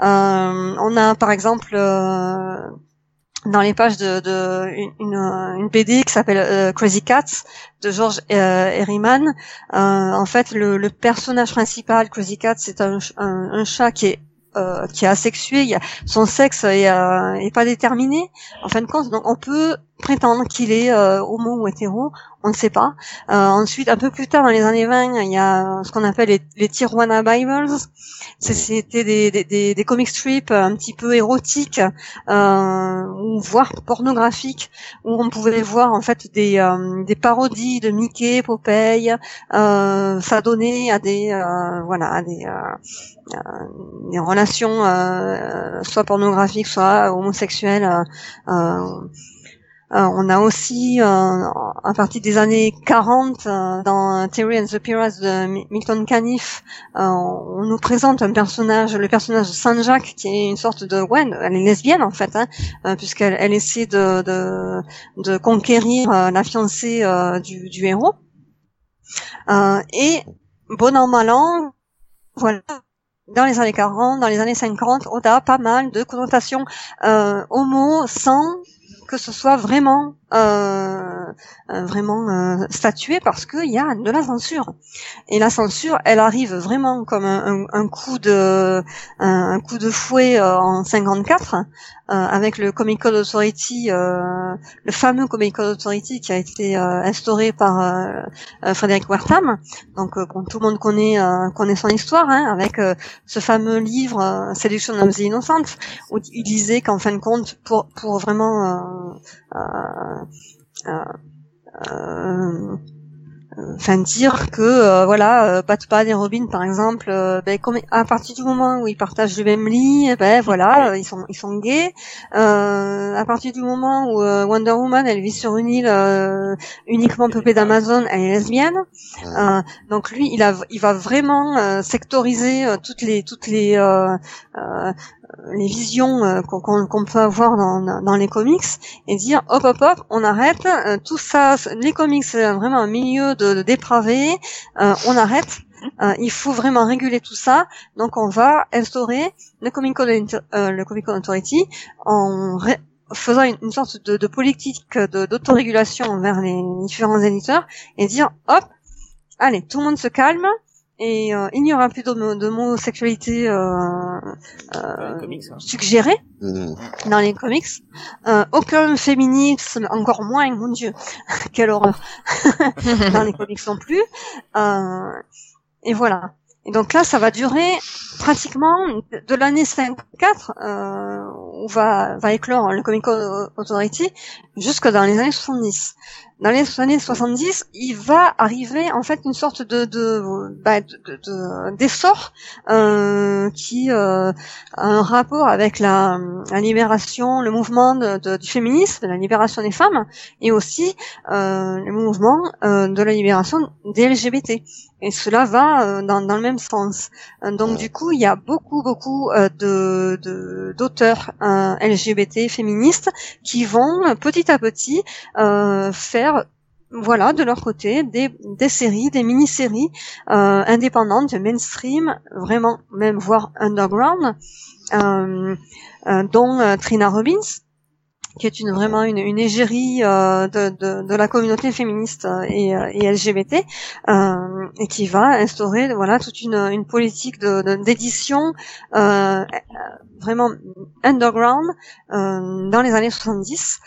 On a par exemple dans les pages de une BD qui s'appelle Crazy Cats de George Herriman. En fait, le personnage principal, Crazy Cat, c'est un chat qui est asexué. Son sexe est pas déterminé. En fin de compte, donc on peut prétendre qu'il est homo ou hétéro, on ne sait pas. Ensuite, un peu plus tard, dans les années 20, il y a ce qu'on appelle les Tijuana Bibles. C'était des comic strips un petit peu érotiques, ou voire pornographiques, où on pouvait voir en fait des parodies de Mickey, Popeye. Ça donnait à des relations soit pornographiques, soit homosexuelles. On a aussi, à partir des années 40, dans Terry and the Pirates de Milton Caniff, on nous présente le personnage de Saint-Jacques, qui est une sorte de, elle est lesbienne en fait, puisqu'elle essaie de conquérir la fiancée du héros. Et bon an mal an, voilà. Dans les années 40, dans les années 50, on a pas mal de connotations homo sans que ce soit vraiment statué, parce qu'il y a de la censure. Et la censure, elle arrive vraiment comme un coup de fouet en 54 avec le Comic Code Authority, le fameux Comic Code Authority qui a été instauré par Frederick Wertham. Donc bon, tout le monde connaît son histoire, avec ce fameux livre Seduction of the Innocent, où il disait qu'en fin de compte, pour vraiment dire que Batman et Robin par exemple, comme à partir du moment où ils partagent le même lit, ils sont gays. À partir du moment où Wonder Woman, elle vit sur une île uniquement peuplée d'Amazon, elle est lesbienne. Donc lui, il va vraiment sectoriser toutes les visions qu'on peut avoir dans les comics, et dire hop, on arrête tout ça. Les comics, c'est vraiment un milieu de dépravé, on arrête. Il faut vraiment réguler tout ça. Donc on va instaurer le Comic Code Authority en faisant une sorte de politique d'autorégulation envers les différents éditeurs, et dire hop, allez, tout le monde se calme. Et il n'y aura plus d'homosexualité suggérée dans les comics. Aucun féminisme, encore moins, mon Dieu, quelle horreur, dans les comics non plus. Et voilà. Et donc là, ça va durer pratiquement de l'année 54, où va éclore le Comic Code Authority, jusque dans les années 70. Dans les années 70, il va arriver en fait une sorte de d'essor qui a un rapport avec la libération, le mouvement du féminisme, de la libération des femmes, et aussi le mouvement de la libération des LGBT. Et cela va dans le même sens. Donc du coup, il y a beaucoup d'auteurs LGBT féministes qui vont petit à petit faire de leur côté des séries, des mini-séries indépendantes, mainstream, vraiment même voire underground, dont Trina Robbins, qui est une égérie de la communauté féministe et LGBT, et qui va instaurer toute une politique d'édition vraiment underground dans les années 70,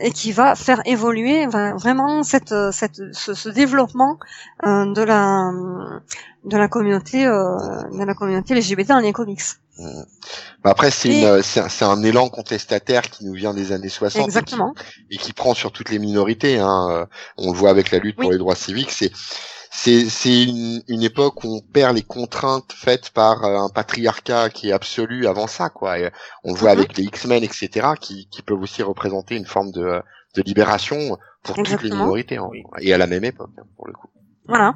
et qui va faire évoluer vraiment ce développement de la communauté LGBT dans les comics. Après, c'est un élan contestataire qui nous vient des années 60. Exactement. Et qui prend sur toutes les minorités, hein. On le voit avec la lutte pour les droits civiques. C'est une époque où on perd les contraintes faites par un patriarcat qui est absolu avant ça, quoi. Et on le voit avec les X-Men, etc., qui peuvent aussi représenter une forme de libération pour toutes les minorités, hein. Et à la même époque, pour le coup. Voilà.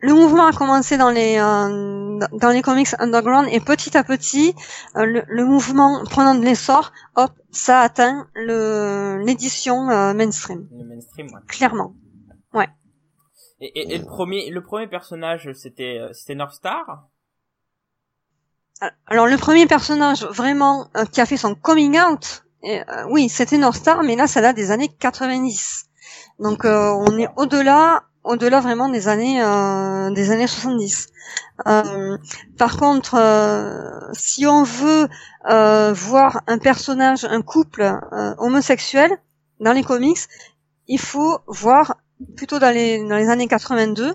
Le mouvement a commencé dans les comics underground et petit à petit le mouvement prenant de l'essor, hop, ça atteint l'édition mainstream. Le mainstream, ouais. Clairement. Ouais. Et le premier personnage c'était North Star. Alors le premier personnage vraiment qui a fait son coming out, oui, c'était North Star, mais là ça date des années 90. Donc on est au-delà vraiment des années 70. Par contre, si on veut voir un personnage, un couple homosexuel dans les comics, il faut voir plutôt dans les années 82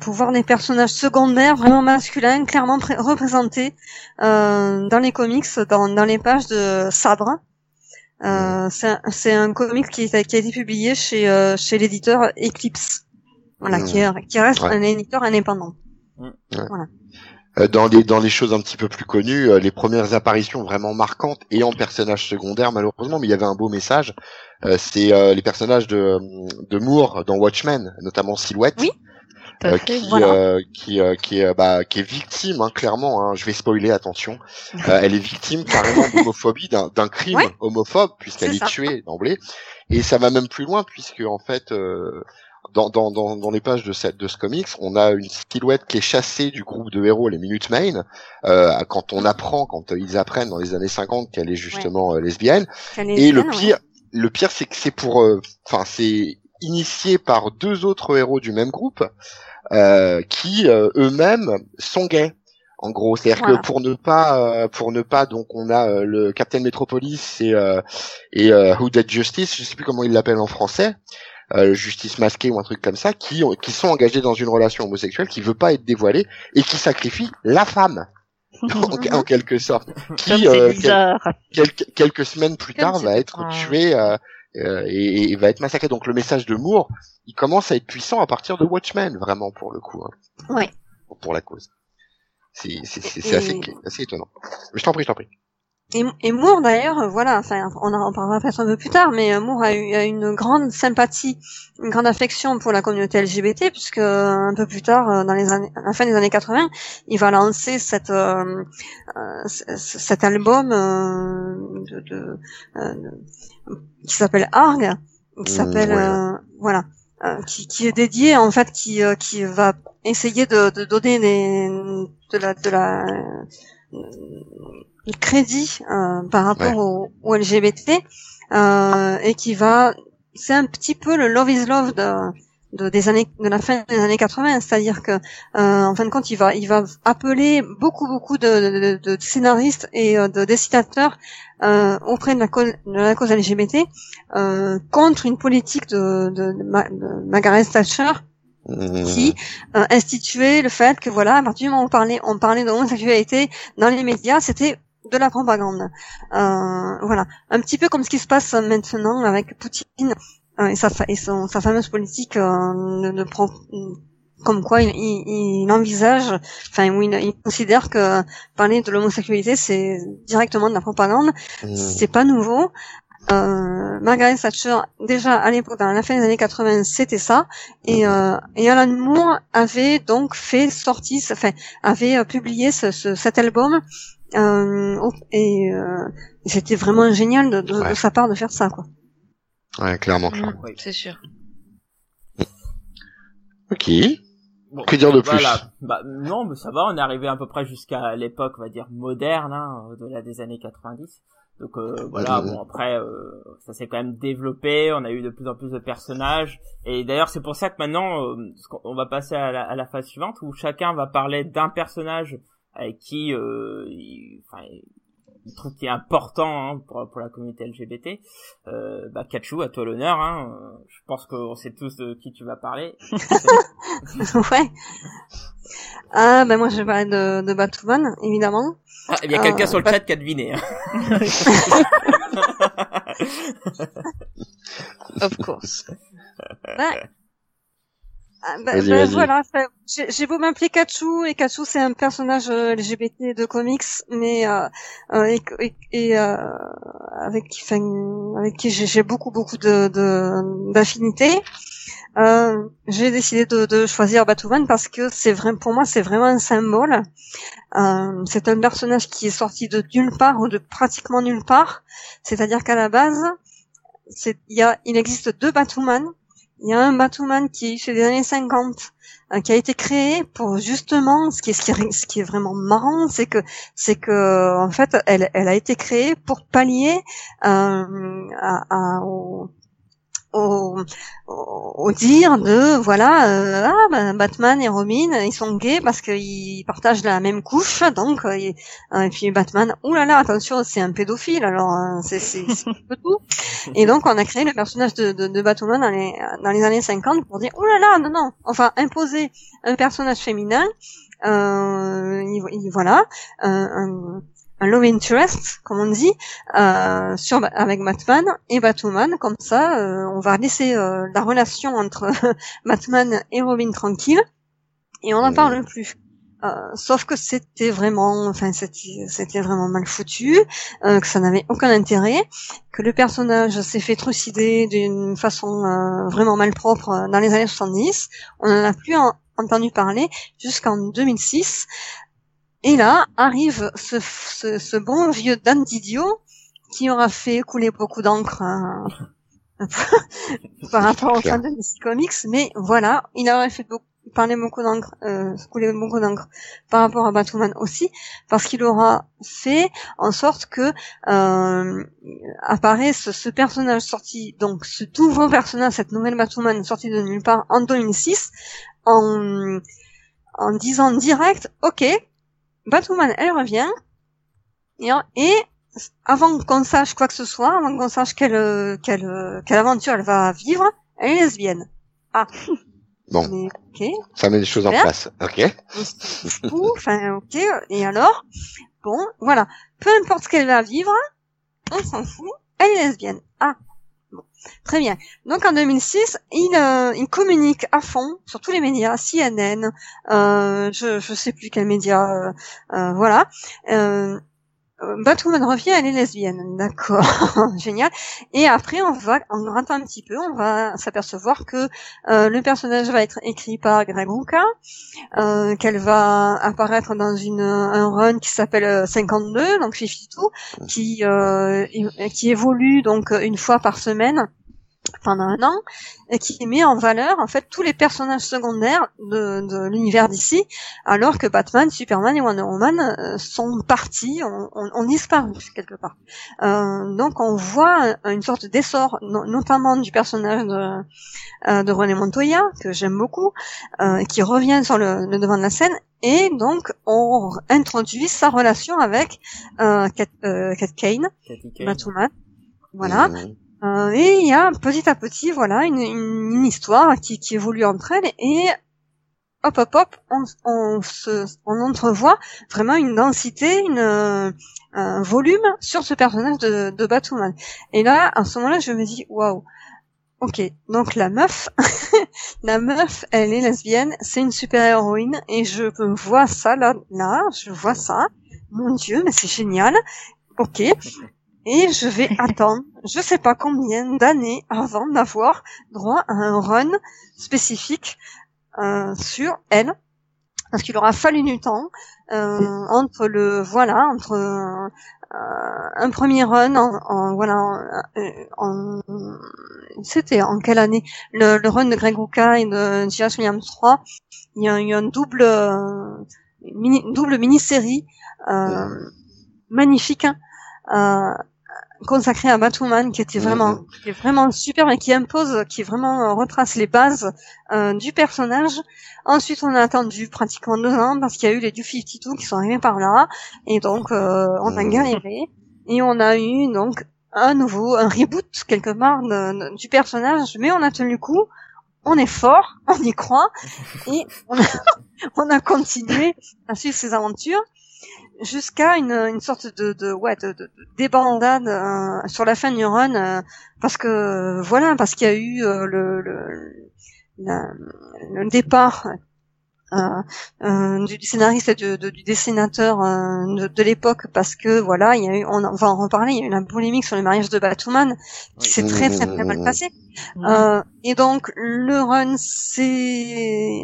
pour voir des personnages secondaires vraiment masculins, clairement représentés dans les comics, dans les pages de Sabre. C'est un comic qui a été publié chez l'éditeur Eclipse. Voilà, qui reste un éditeur indépendant. Ouais. Voilà. Dans les choses un petit peu plus connues, les premières apparitions vraiment marquantes et en personnages secondaires malheureusement, mais il y avait un beau message, c'est les personnages de Moore dans Watchmen, notamment Silhouette. Oui. Qui est victime, hein, clairement, hein, je vais spoiler, attention, elle est victime carrément d'homophobie, d'un crime homophobe, puisqu'elle est tuée d'emblée, et ça va même plus loin, puisque en fait dans les pages de ce comics, on a une Silhouette qui est chassée du groupe de héros, les Minutemen, quand ils apprennent dans les années 50 qu'elle est justement lesbienne, et le pire c'est que c'est pour c'est initié par deux autres héros du même groupe qui eux-mêmes sont gays. En gros, c'est-à-dire que pour ne pas, donc on a le Captain Metropolis et Who Dead Justice, je sais plus comment ils l'appellent en français, Justice Masquée ou un truc comme ça, qui sont engagés dans une relation homosexuelle qui veut pas être dévoilée et qui sacrifie la femme. en quelque sorte. Qui quelques semaines plus tard va être tuée. Et va être massacré. Donc le message de Moore, il commence à être puissant à partir de Watchmen, vraiment, pour le coup. Hein. Ouais. Pour la cause. C'est assez étonnant. Mais je t'en prie. Et Moore, d'ailleurs, voilà, enfin, on parlera peut-être un peu plus tard, mais Moore a une grande sympathie, une grande affection pour la communauté LGBT, puisque un peu plus tard, à la fin des années 80, il va lancer cet album qui s'appelle Arg, qui est dédié, en fait, qui va essayer de donner crédit par rapport au LGBT et qui va, c'est un petit peu le Love is Love de la fin des années 80, c'est-à-dire que en fin de compte il va appeler beaucoup de scénaristes et de dessinateurs auprès de la cause LGBT contre une politique de Margaret Thatcher qui instituait le fait que voilà, à partir du moment où on parlait de homosexualité dans les médias, c'était de la propagande. Voilà, un petit peu comme ce qui se passe maintenant avec Poutine et sa fameuse politique comme quoi il envisage, il considère que parler de l'homosexualité c'est directement de la propagande. C'est pas nouveau. Margaret Thatcher, déjà à l'époque, dans la fin des années 80, c'était ça, et Alan Moore avait donc publié cet album, et c'était vraiment génial de sa part de faire ça, quoi. Ouais, clairement. Oui, c'est sûr. Ok. Bon, que dire de plus? Non, mais ça va, on est arrivé à peu près jusqu'à l'époque, on va dire, moderne, hein, au-delà des années 90. Donc après ça s'est quand même développé, on a eu de plus en plus de personnages, et d'ailleurs c'est pour ça que maintenant on va passer à la phase suivante où chacun va parler d'un personnage qui il trouve qu'il est important, hein, pour la communauté LGBT. Katchou, à toi l'honneur, hein. Je pense qu'on sait tous de qui tu vas parler. Ouais. Ben moi je vais parler de Batwoman, évidemment. Ah, il y a quelqu'un sur le chat qui a deviné. Hein. Of course. Ouais. Vas-y. Voilà, j'ai beau m'appeler Katchou, et Katchou c'est un personnage LGBT de comics, mais avec qui j'ai beaucoup d'affinité. J'ai décidé de choisir Batwoman parce que c'est vrai, pour moi c'est vraiment un symbole. C'est un personnage qui est sorti de nulle part ou de pratiquement nulle part. C'est-à-dire qu'à la base, il existe deux Batwoman. Il y a un Batwoman qui est issu des années 50, qui a été créé pour justement, ce qui est vraiment marrant, c'est que en fait, elle a été créée pour pallier au dire de voilà, Batman et Robin, ils sont gays parce qu'ils partagent la même couche, donc et puis Batman, oulala, attention, c'est un pédophile, alors c'est un peu tout. Et donc on a créé le personnage de Batwoman dans les années 50 pour dire oulala, non, enfin imposer un personnage féminin, voilà. Un love interest, comme on dit, avec Batman et Batwoman, comme ça, on va laisser la relation entre Batman et Robin tranquille, et on n'en parle plus. Sauf que c'était vraiment mal foutu, que ça n'avait aucun intérêt, que le personnage s'est fait trucider d'une façon vraiment malpropre dans les années 70, on n'en a plus entendu parler jusqu'en 2006, et là arrive ce bon vieux Dan Didio qui aura fait couler beaucoup d'encre par rapport aux fans de DC Comics, mais voilà, il aurait fait couler beaucoup d'encre par rapport à Batwoman aussi, parce qu'il aura fait en sorte que apparaisse ce personnage sorti, donc ce nouveau personnage, cette nouvelle Batwoman sortie de nulle part en 2006, en disant direct, ok, Batwoman, elle revient, et avant qu'on sache quoi que ce soit, avant qu'on sache quelle aventure elle va vivre, elle est lesbienne. Ah. Bon. Mais, okay. Ça met des choses en place. Ok. Enfin, ok. Et alors? Bon, voilà. Peu importe ce qu'elle va vivre, on s'en fout, elle est lesbienne. Ah. Bon. Très bien. Donc en 2006, il communique à fond sur tous les médias, CNN, je sais plus quel média, voilà. Batwoman revient, elle est lesbienne, d'accord, génial. Et après, on grattant un petit peu, on va s'apercevoir que le personnage va être écrit par Greg Rucka, qu'elle va apparaître dans un run qui s'appelle 52, donc 52, qui évolue donc une fois par semaine pendant un an, et qui met en valeur en fait tous les personnages secondaires de l'univers d'ici, alors que Batman, Superman et Wonder Woman sont partis, ont disparu quelque part. Donc on voit une sorte d'essor, notamment du personnage de Renee Montoya, que j'aime beaucoup, qui revient sur le devant de la scène, et donc on introduit sa relation avec Kate Kane, Batwoman, voilà. Et il y a petit à petit, voilà, une histoire qui évolue entre elles, et hop, on entrevoit vraiment une densité, un volume sur ce personnage de Batwoman. Et là, à ce moment-là, je me dis, waouh, ok, donc la meuf, elle est lesbienne, c'est une super-héroïne, et je vois ça là, je vois ça, mon Dieu, mais c'est génial, ok. Et je vais attendre, je sais pas combien d'années avant d'avoir droit à un run spécifique sur elle, parce qu'il aura fallu du temps entre un premier run c'était en quelle année le run de Greg Rucka et de J.H. Williams 3, il y a une double mini-série magnifique, consacré à Batwoman, qui est vraiment super, et qui retrace les bases du personnage. Ensuite, on a attendu pratiquement 2 ans parce qu'il y a eu les New 52 qui sont arrivés par là, et donc on a galéré, et on a eu donc un reboot quelque part du personnage, mais on a tenu le coup. on est fort, on y croit, et on a continué à suivre ses aventures jusqu'à une sorte de débandade sur la fin du run, parce qu'il y a eu le départ du scénariste et du dessinateur de l'époque, parce que voilà, il y a eu, on va en reparler, il y a eu la polémique sur le mariage de Batwoman qui s'est très très très mal passé. Et donc le run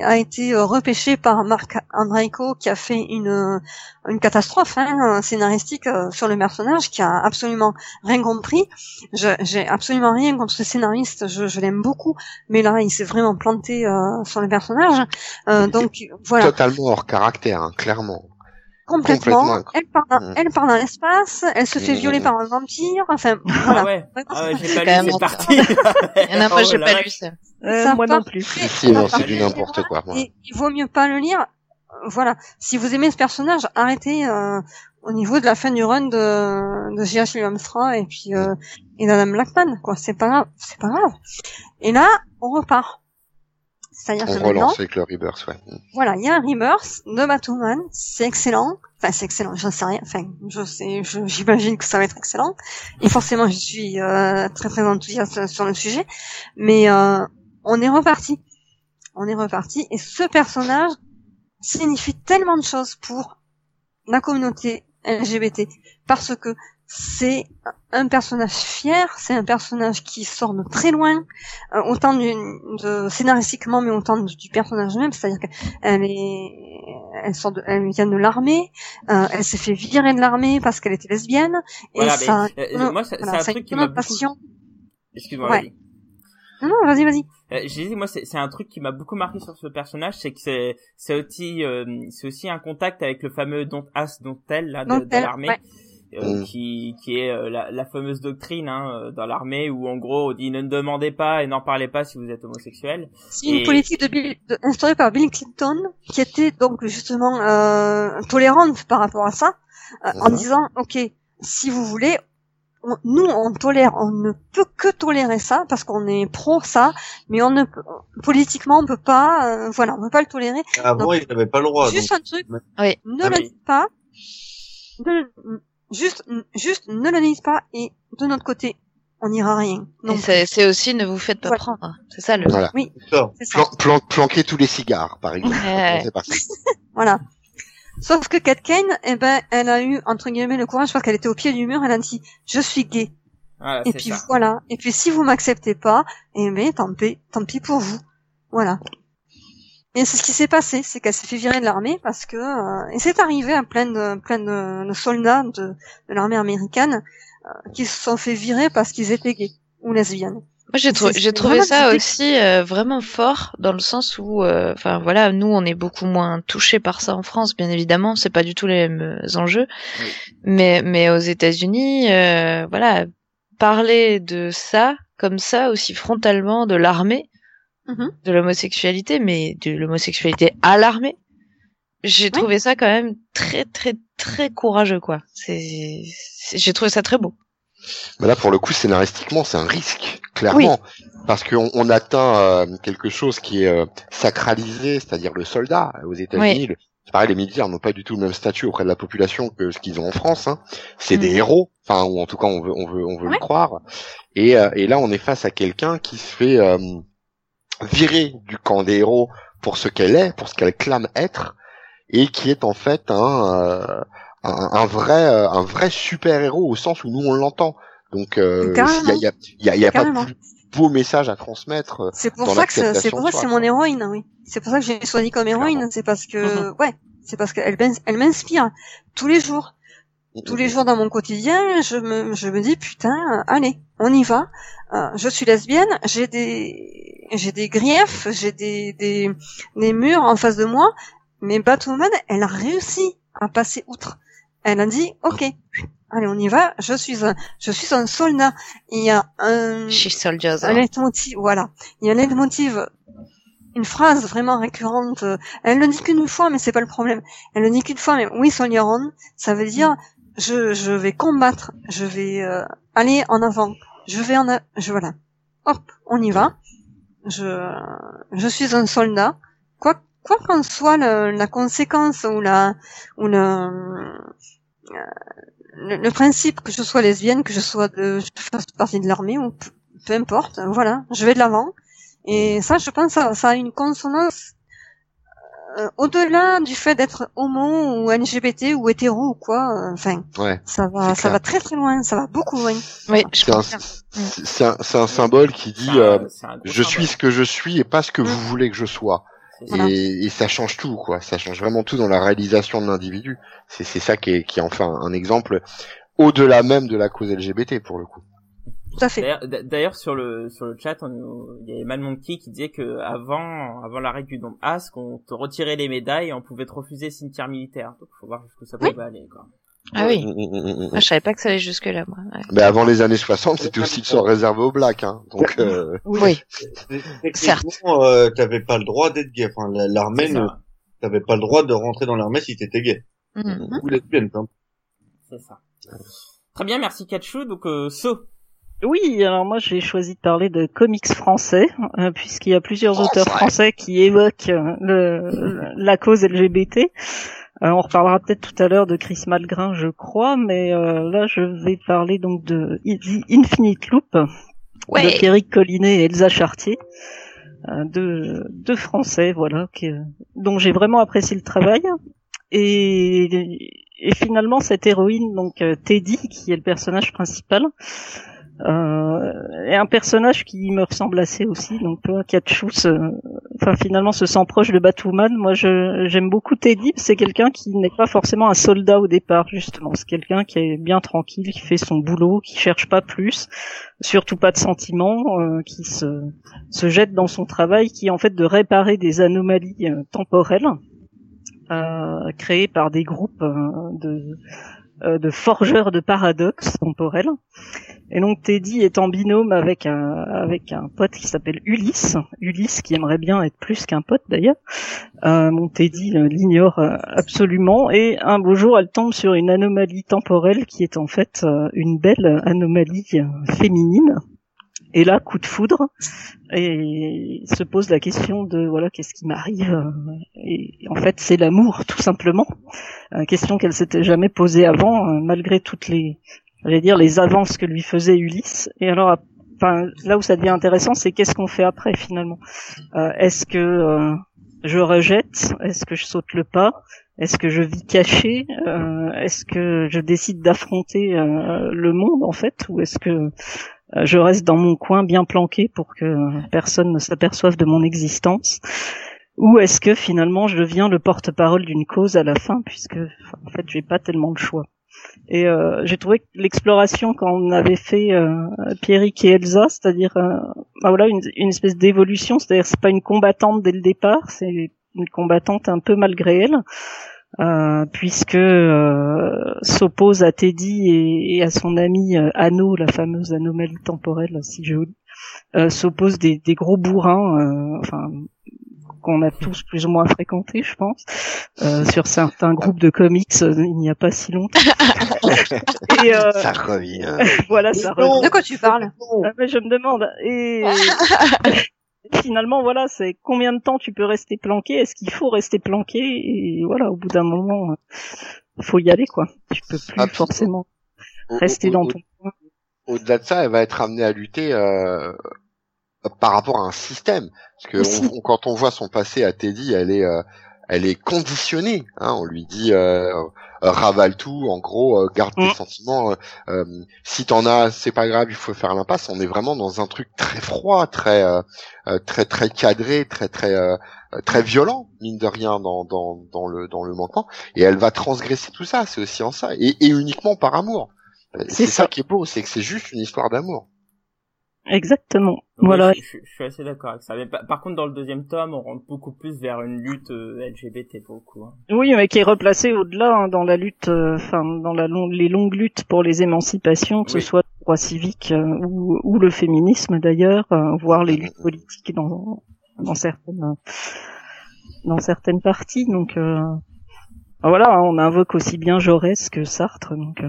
a été repêché par Marc Andreiko, qui a fait une catastrophe scénaristique sur le personnage, qui a absolument rien compris. J'ai absolument rien contre ce scénariste, je l'aime beaucoup, mais là il s'est vraiment planté sur le personnage. Donc voilà. Totalement hors caractère, clairement. Complètement. Elle part dans l'espace, elle se fait violer par un vampire, enfin, voilà. Ah ouais, j'ai pas lu, c'est parti. Il y en a pas, j'ai pas lu ça. Moi non plus. Sinon, c'est du n'importe quoi. Il vaut mieux pas le lire. Voilà. Si vous aimez ce personnage, arrêtez, au niveau de la fin du run de J.H. Liamstra et puis, et d'Adam Blackman, quoi. C'est pas grave. Et là, on repart. C'est-à-dire on relance avec le Rebirth, ouais. Voilà, il y a un Rebirth de Batwoman, c'est excellent. Enfin, c'est excellent, j'en sais rien. Enfin, j'imagine que ça va être excellent. Et forcément, je suis très très enthousiaste sur le sujet. Mais on est reparti. Et ce personnage signifie tellement de choses pour la communauté LGBT. Parce que c'est un personnage fier, c'est un personnage qui sort de très loin, autant scénaristiquement, mais autant du personnage même, c'est-à-dire qu'elle vient de l'armée, elle s'est fait virer de l'armée parce qu'elle était lesbienne, voilà, et ça, moi, c'est un truc qui m'a passion. Excuse-moi. Ouais. Non, vas-y. J'ai dit, moi, c'est un truc qui m'a beaucoup marqué sur ce personnage, c'est que c'est aussi un contact avec le fameux Don't Ask, Don't Tell, là, de l'armée. Ouais. Qui est la fameuse doctrine dans l'armée, où en gros on dit ne demandez pas et n'en parlez pas si vous êtes homosexuel. C'est une politique instaurée par Bill Clinton, qui était donc justement tolérante par rapport à ça, en disant ok, si vous voulez, nous on tolère, on ne peut que tolérer ça parce qu'on est pro ça, mais politiquement on peut pas, on peut pas le tolérer. Avant ils n'avaient pas le droit. Juste un truc, ne le dites pas. Juste, ne le dites pas, et de notre côté, on n'ira rien. Donc, c'est aussi, ne vous faites pas prendre. C'est ça le. Voilà. Oui. C'est ça. Planquez tous les cigares, par exemple. C'est parti. Voilà. Sauf que Cat Kane, elle a eu entre guillemets le courage, parce qu'elle était au pied du mur. Elle a dit je suis gay. Voilà, et puis ça. Voilà. Et puis si vous m'acceptez pas, tant pis pour vous. Voilà. Et c'est ce qui s'est passé, c'est qu'elle s'est fait virer de l'armée parce que et c'est arrivé à plein de soldats de l'armée américaine qui se sont fait virer parce qu'ils étaient gays ou lesbiennes. Moi j'ai trouvé ça aussi vraiment fort, dans le sens où nous on est beaucoup moins touchés par ça en France, bien évidemment, c'est pas du tout les mêmes enjeux. Oui. Mais aux États-Unis parler de ça comme ça aussi frontalement, de l'armée, de l'homosexualité, mais de l'homosexualité à l'armée, j'ai trouvé ça quand même très très très courageux, quoi. J'ai trouvé ça très beau. Mais là pour le coup scénaristiquement c'est un risque, clairement, parce qu'on atteint quelque chose qui est sacralisé, c'est-à-dire le soldat aux États-Unis. Pareil, les militaires n'ont pas du tout le même statut auprès de la population que ce qu'ils ont en France. C'est des héros, ou en tout cas on veut le croire. Et là on est face à quelqu'un qui se fait virée du camp des héros pour ce qu'elle est, pour ce qu'elle clame être, et qui est en fait un vrai super-héros au sens où nous on l'entend. Donc il y a pas plus beau message à transmettre. C'est pour ça que c'est mon héroïne, oui. C'est pour ça que j'ai choisi comme héroïne, c'est parce que elle m'inspire tous les jours. Tous les jours dans mon quotidien, je me dis putain, allez, on y va. Je suis lesbienne, j'ai des griefs, j'ai des murs en face de moi, mais Batwoman, elle a réussi à passer outre. Elle a dit ok, allez, on y va. Je suis un soldat. Il y a un leitmotiv, voilà. Il y a un leitmotiv, une phrase vraiment récurrente. Elle le dit qu'une fois, mais c'est pas le problème. Elle le dit qu'une fois, mais oui, soldier on, ça veut dire je vais combattre, je vais aller en avant, je vais voilà. Hop, on y va. je suis un soldat. Quoi qu'en soit la conséquence ou le principe que je sois lesbienne, que je sois je fasse partie de l'armée ou peu importe, voilà, je vais de l'avant. Et ça, je pense, ça a une consonance au-delà du fait d'être homo ou LGBT ou hétéro ou quoi. Enfin, ouais, ça va très très loin, ça va beaucoup loin. Oui, c'est un symbole qui dit je suis ce que je suis et pas ce que vous voulez que je sois. Voilà. Et ça change tout, quoi. Ça change vraiment tout dans la réalisation de l'individu. C'est ça qui est enfin un exemple au-delà même de la cause LGBT pour le coup. Tout à fait. D'ailleurs sur le chat, il y avait Malmonkey qui disait que avant l'arrêt du Dôme Ask, on te retirait les médailles et on pouvait te refuser cimetière militaire. Donc faut voir jusqu'où ça pouvait aller, quoi. Ah oui. Je savais pas que ça allait jusque là, moi. Ouais. Mais avant les années 60, c'était aussi sans réservé aux blacks, hein. Donc, oui. Certes. T'avais pas le droit d'être gay. Enfin, l'armée t'avais pas le droit de rentrer dans l'armée si t'étais gay. Mm-hmm. Ou lesbienne, hein. C'est ça. Très bien, merci Katchou. Donc, Oui, alors moi j'ai choisi de parler de comics français, puisqu'il y a plusieurs auteurs français qui évoquent la cause LGBT. On reparlera peut-être tout à l'heure de Chris Malgrin, je crois, mais là je vais parler donc de The Infinite Loop, de Pierre Collinet et Elsa Chartier, deux français, voilà, dont j'ai vraiment apprécié le travail. Et finalement cette héroïne, donc Teddy, qui est le personnage principal, et un personnage qui me ressemble assez aussi, donc Katchou finalement se sent proche de Batwoman. Moi j'aime beaucoup Teddy, c'est quelqu'un qui n'est pas forcément un soldat au départ, justement, c'est quelqu'un qui est bien tranquille, qui fait son boulot, qui cherche pas plus, surtout pas de sentiments, qui se jette dans son travail, qui est en fait de réparer des anomalies temporelles créées par des groupes de forgeurs de paradoxes temporels. Et donc Teddy est en binôme avec un pote qui s'appelle Ulysse qui aimerait bien être plus qu'un pote d'ailleurs. Mon Teddy l'ignore absolument, et un beau jour elle tombe sur une anomalie temporelle qui est en fait une belle anomalie féminine. Et là, coup de foudre, et se pose la question de qu'est-ce qui m'arrive, et en fait c'est l'amour tout simplement, question qu'elle s'était jamais posée avant, malgré toutes les avances que lui faisait Ulysse. Et alors là où ça devient intéressant, c'est qu'est-ce qu'on fait après finalement. Est-ce que je rejette, est-ce que je saute le pas, est-ce que je vis caché, est-ce que je décide d'affronter le monde en fait, ou est-ce que je reste dans mon coin bien planqué pour que personne ne s'aperçoive de mon existence, ou est-ce que finalement je deviens le porte-parole d'une cause à la fin, puisque en fait j'ai pas tellement le choix. Et j'ai trouvé que l'exploration qu'on avait fait Pierrick et Elsa, c'est-à-dire une espèce d'évolution, c'est-à-dire c'est pas une combattante dès le départ, c'est une combattante un peu malgré elle, puisque s'oppose à Teddy et à son amie Anno, la fameuse anomalie temporelle si jolie, s'oppose des gros bourrins, qu'on a tous plus ou moins fréquentés, je pense, sur certains groupes de comics il n'y a pas si longtemps. Et, ça revient. Voilà, ça revient. De quoi tu parles ? Mais je me demande. Et finalement, c'est combien de temps tu peux rester planqué, est-ce qu'il faut rester planqué, et au bout d'un moment, faut y aller, quoi. Tu peux plus forcément rester dans ton coin. Au-delà de ça, elle va être amenée à lutter, par rapport à un système. Parce que quand on voit son passé à Teddy, elle est conditionnée, hein, on lui dit ravale tout, en gros, garde tes sentiments, si t'en as, c'est pas grave, il faut faire l'impasse. On est vraiment dans un truc très froid, très très très cadré, très très très violent, mine de rien, dans le manquant, et elle va transgresser tout ça, c'est aussi en ça, et uniquement par amour. C'est ça qui est beau, c'est que c'est juste une histoire d'amour. Exactement. Oui, voilà. Je suis assez d'accord avec ça. Mais par contre, dans le deuxième tome, on rentre beaucoup plus vers une lutte LGBT pour le coup. Hein. Oui, mais qui est replacée au-delà, hein, dans la lutte, les longues luttes pour les émancipations, que ce soit le droit civique ou le féminisme d'ailleurs, voire les luttes politiques dans certaines parties. Donc on invoque aussi bien Jaurès que Sartre. Donc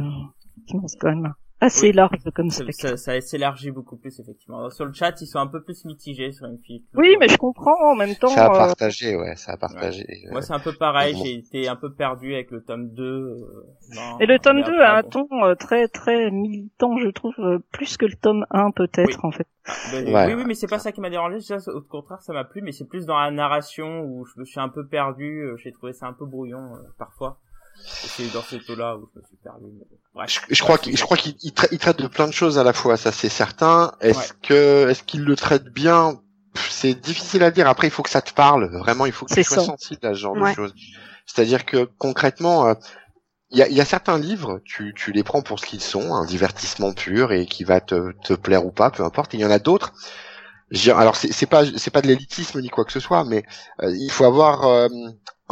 c'est quand même assez large comme spectre. Ça s'élargit beaucoup plus, effectivement. Alors, sur le chat, ils sont un peu plus mitigés sur une fille. Oui, mais je comprends, en même temps... Ça a partagé, ouais, ça a partagé. Ouais. Moi, c'est un peu pareil, j'ai été un peu perdu avec le tome 2. Et le tome 2 a un ton très, très militant, je trouve, plus que le tome 1, peut-être, en fait. Oui, mais c'est pas ça qui m'a dérangé, au contraire, ça m'a plu, mais c'est plus dans la narration où je suis un peu perdu, j'ai trouvé ça un peu brouillon, parfois. Et c'est dans cette eau-là où je me suis perdu. Bref, je crois qu'il traite de plein de choses à la fois, ça c'est certain. Est-ce qu'il le traite bien? C'est difficile à dire. Après, il faut que ça te parle. Vraiment, il faut que tu sois sensible à ce genre de choses. C'est-à-dire que concrètement, il y a certains livres, tu les prends pour ce qu'ils sont, un divertissement pur et qui va te plaire ou pas, peu importe. Et il y en a d'autres. Alors c'est pas de l'élitisme ni quoi que ce soit, mais il faut avoir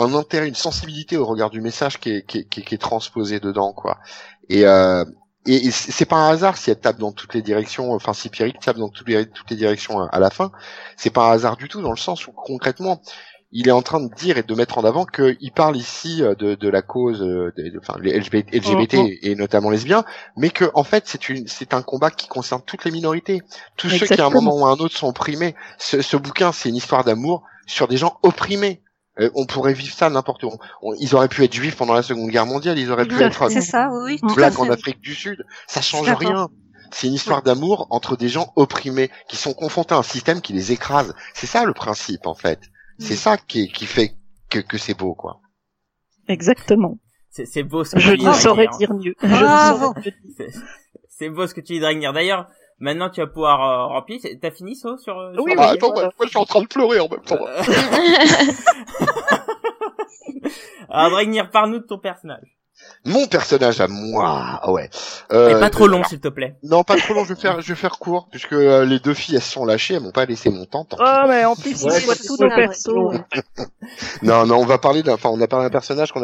un intérêt, une sensibilité au regard du message qui est transposé dedans, quoi. Et c'est pas un hasard si elle tape dans toutes les directions, enfin si Pierrick tape dans toutes les directions à la fin, c'est pas un hasard du tout, dans le sens où concrètement il est en train de dire et de mettre en avant qu'il parle ici de la cause les LGBT et notamment lesbiens, mais que en fait c'est un combat qui concerne toutes les minorités, tous ceux qui à un moment ou à un autre sont opprimés. Ce bouquin, c'est une histoire d'amour sur des gens opprimés. On pourrait vivre ça n'importe où. Ils auraient pu être juifs pendant la Seconde Guerre mondiale, ils auraient pu être blacks en Afrique du Sud, ça change rien. C'est une histoire d'amour entre des gens opprimés qui sont confrontés à un système qui les écrase. C'est ça le principe, en fait. C'est ça qui fait que c'est beau, quoi. Exactement. C'est beau ce que tu dis. Je ne saurais dire mieux. C'est beau ce que tu dis, Dragneer. D'ailleurs, maintenant tu vas pouvoir remplir. T'as fini, ça, sur... Oui, mais attends, moi je suis en train de pleurer en même temps. Alors, Dragneer, parle-nous de ton personnage. Mon personnage à moi, ouais. Et pas trop long, s'il te plaît. Non, pas trop long. Je vais faire court, puisque les deux filles, elles se sont lâchées, elles m'ont pas laissé mon temps. Mais en plus, ils voient tous nos persos. Non, on a parlé d'un personnage dont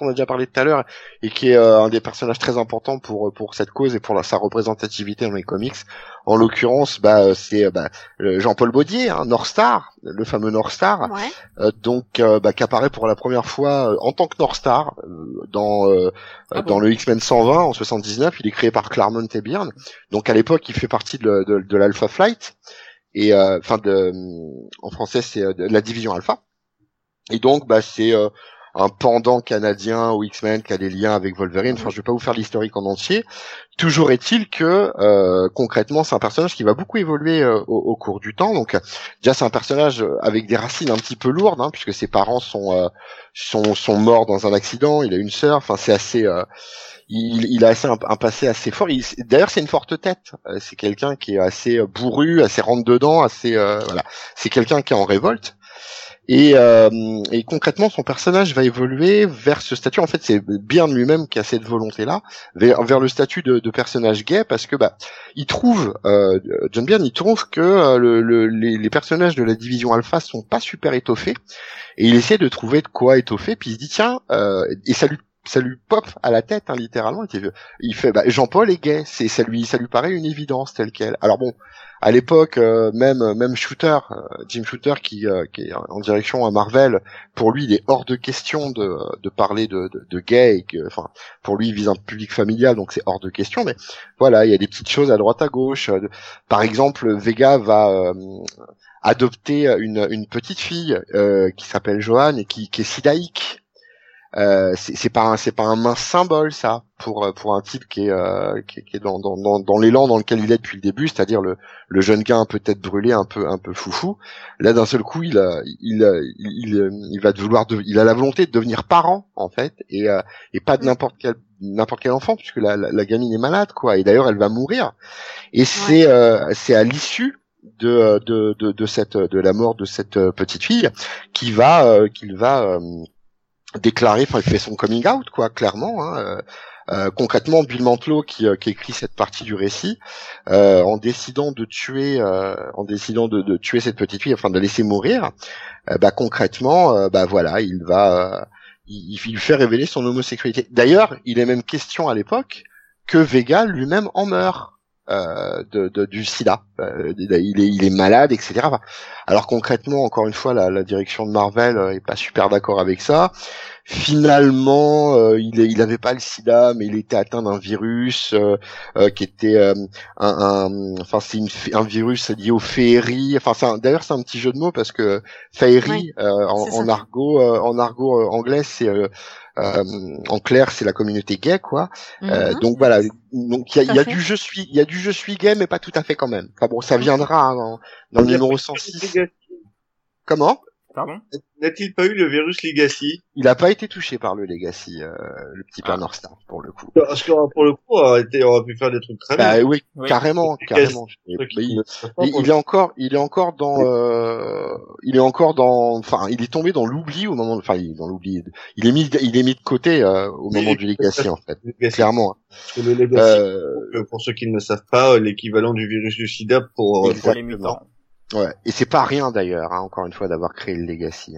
on a déjà parlé tout à l'heure, et qui est un des personnages très importants pour cette cause et pour sa représentativité dans les comics. En l'occurrence, c'est Jean-Paul Baudier, North Star, le fameux North Star, qui apparaît pour la première fois en tant que North Star dans le X-Men 120 en 79. Il est créé par Claremont et Byrne. Donc à l'époque, il fait partie de l'Alpha Flight et en français, c'est de la division Alpha. Et donc, c'est un pendant canadien aux X-Men qui a des liens avec Wolverine. Enfin, je vais pas vous faire l'historique en entier. Toujours est-il que concrètement, c'est un personnage qui va beaucoup évoluer au cours du temps. Donc, déjà, c'est un personnage avec des racines un petit peu lourdes, puisque ses parents sont morts dans un accident. Il a une sœur. Enfin, c'est assez. Il a assez un passé assez fort. D'ailleurs, c'est une forte tête. C'est quelqu'un qui est assez bourru, assez rentre dedans, assez voilà. C'est quelqu'un qui est en révolte. Et concrètement, son personnage va évoluer vers ce statut. En fait, c'est Byrne lui-même qui a cette volonté-là, vers le statut de personnage gay, parce que John Byrne, il trouve que les personnages de la division Alpha sont pas super étoffés, et il essaie de trouver de quoi étoffer. Puis il se dit tiens, et ça lui pop à la tête, littéralement. Il fait Jean-Paul est gay, ça lui paraît une évidence telle quelle. Alors bon. À l'époque, même Shooter, Jim Shooter, qui est en direction à Marvel, pour lui, il est hors de question de parler de gay, et que, enfin, pour lui, il vise un public familial, donc c'est hors de question. Mais voilà, il y a des petites choses à droite à gauche. Par exemple, Vega va adopter une petite fille qui s'appelle Joanne et qui est sidaïque. C'est pas un mince symbole, ça, pour un type qui est dans l'élan dans lequel il est depuis le début, c'est-à-dire le jeune gars un peu tête brûlée, un peu foufou. Là, d'un seul coup, il a la volonté de devenir parent, en fait, et pas de n'importe quel enfant, puisque la gamine est malade, quoi, et d'ailleurs elle va mourir. Et c'est à l'issue de la mort de cette petite fille qu'il va déclaré, enfin il fait son coming out, quoi, clairement. Concrètement, Bill Mantlo qui écrit cette partie du récit, en décidant de tuer cette petite fille, enfin de la laisser mourir, il lui fait révéler son homosexualité. D'ailleurs, il est même question à l'époque que Vega lui-même en meurt. Du sida, il est malade, etc. Alors concrètement, encore une fois, la direction de Marvel est pas super d'accord avec ça. Finalement, il n'avait pas le sida, mais il était atteint d'un virus qui était un virus lié aux féeries. Enfin, d'ailleurs, c'est un petit jeu de mots parce que féerie, oui, en argot anglais, c'est en clair, c'est la communauté gay, quoi. Donc voilà. Donc il y a du je suis gay, mais pas tout à fait quand même. Enfin bon, ça viendra dans le numéro 106. Comment? Pardon? N'a-t-il pas eu le virus Legacy? Il n'a pas été touché par le Legacy, le petit père North Star, pour le coup. Parce que pour le coup, on aurait pu faire des trucs très bien. Oui, carrément. Il est tombé dans l'oubli au moment, il est mis de côté au moment du Legacy, en fait. Clairement. Le Legacy, pour ceux qui ne le savent pas, l'équivalent du virus du sida pour les mutants. Ouais, et c'est pas rien d'ailleurs, encore une fois, d'avoir créé le Legacy.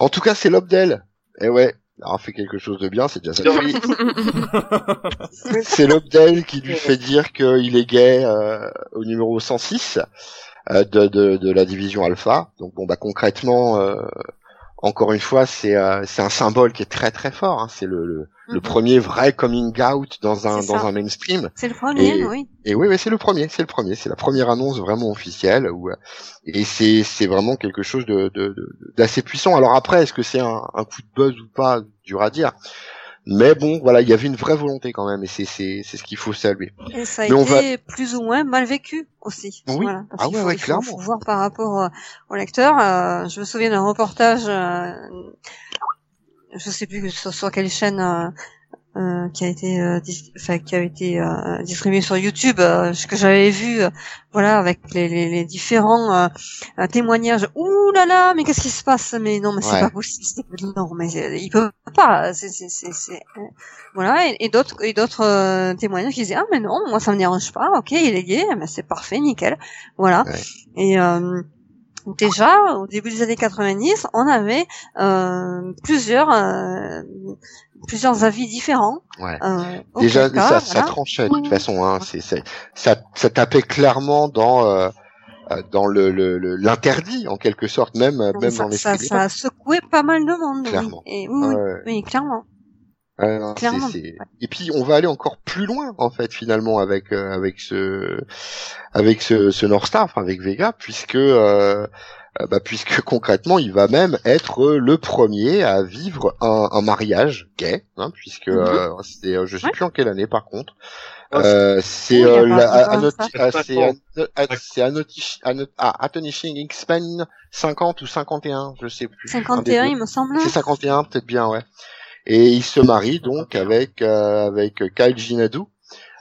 En tout cas, c'est l'Obdel. Et ouais, alors fait quelque chose de bien, c'est déjà ça. C'est l'Obdel qui lui fait dire qu'il est gay au numéro 106 de la division Alpha. Donc bon, bah concrètement, encore une fois, c'est un symbole qui est très très fort. C'est le premier vrai coming out dans un mainstream. C'est le premier, oui. Et oui, c'est le premier, c'est la première annonce vraiment officielle. Et c'est vraiment quelque chose d'assez puissant. Alors après, est-ce que c'est un coup de buzz ou pas, dur à dire. Mais bon, voilà, il y avait une vraie volonté quand même, et c'est ce qu'il faut saluer. Et ça a été plus ou moins mal vécu aussi. Oui. Voilà, clairement. Faut voir par rapport au lecteur. Je me souviens d'un reportage, je sais plus sur quelle chaîne qui a été distribué sur YouTube, que j'avais vu, voilà, avec les différents témoignages. Ouh là là, mais qu'est-ce qui se passe? Mais non, mais c'est pas possible. Non, mais ils peuvent pas. Voilà. Et d'autres témoignages qui disaient ah mais non, moi ça me dérange pas. Ok, il est gay, mais c'est parfait, nickel. Voilà. Ouais. Et déjà, au début des années 90, on avait plusieurs avis différents. Ouais. Déjà, cas, ça tranchait de toute façon. Ça tapait clairement dans le l'interdit en quelque sorte, même ça, dans les films. Ça a secoué pas mal de monde. Clairement. Oui, clairement. Et puis on va aller encore plus loin en fait finalement avec ce North Star, enfin avec Vega, puisque concrètement il va même être le premier à vivre un mariage gay, puisque c'est je sais plus en quelle année par contre. C'est Astonishing X-Men 50 ou 51, je sais plus. 51 il me semble. C'est 51 peut-être bien, ouais. Et il se marie donc avec Kyle Jinadu,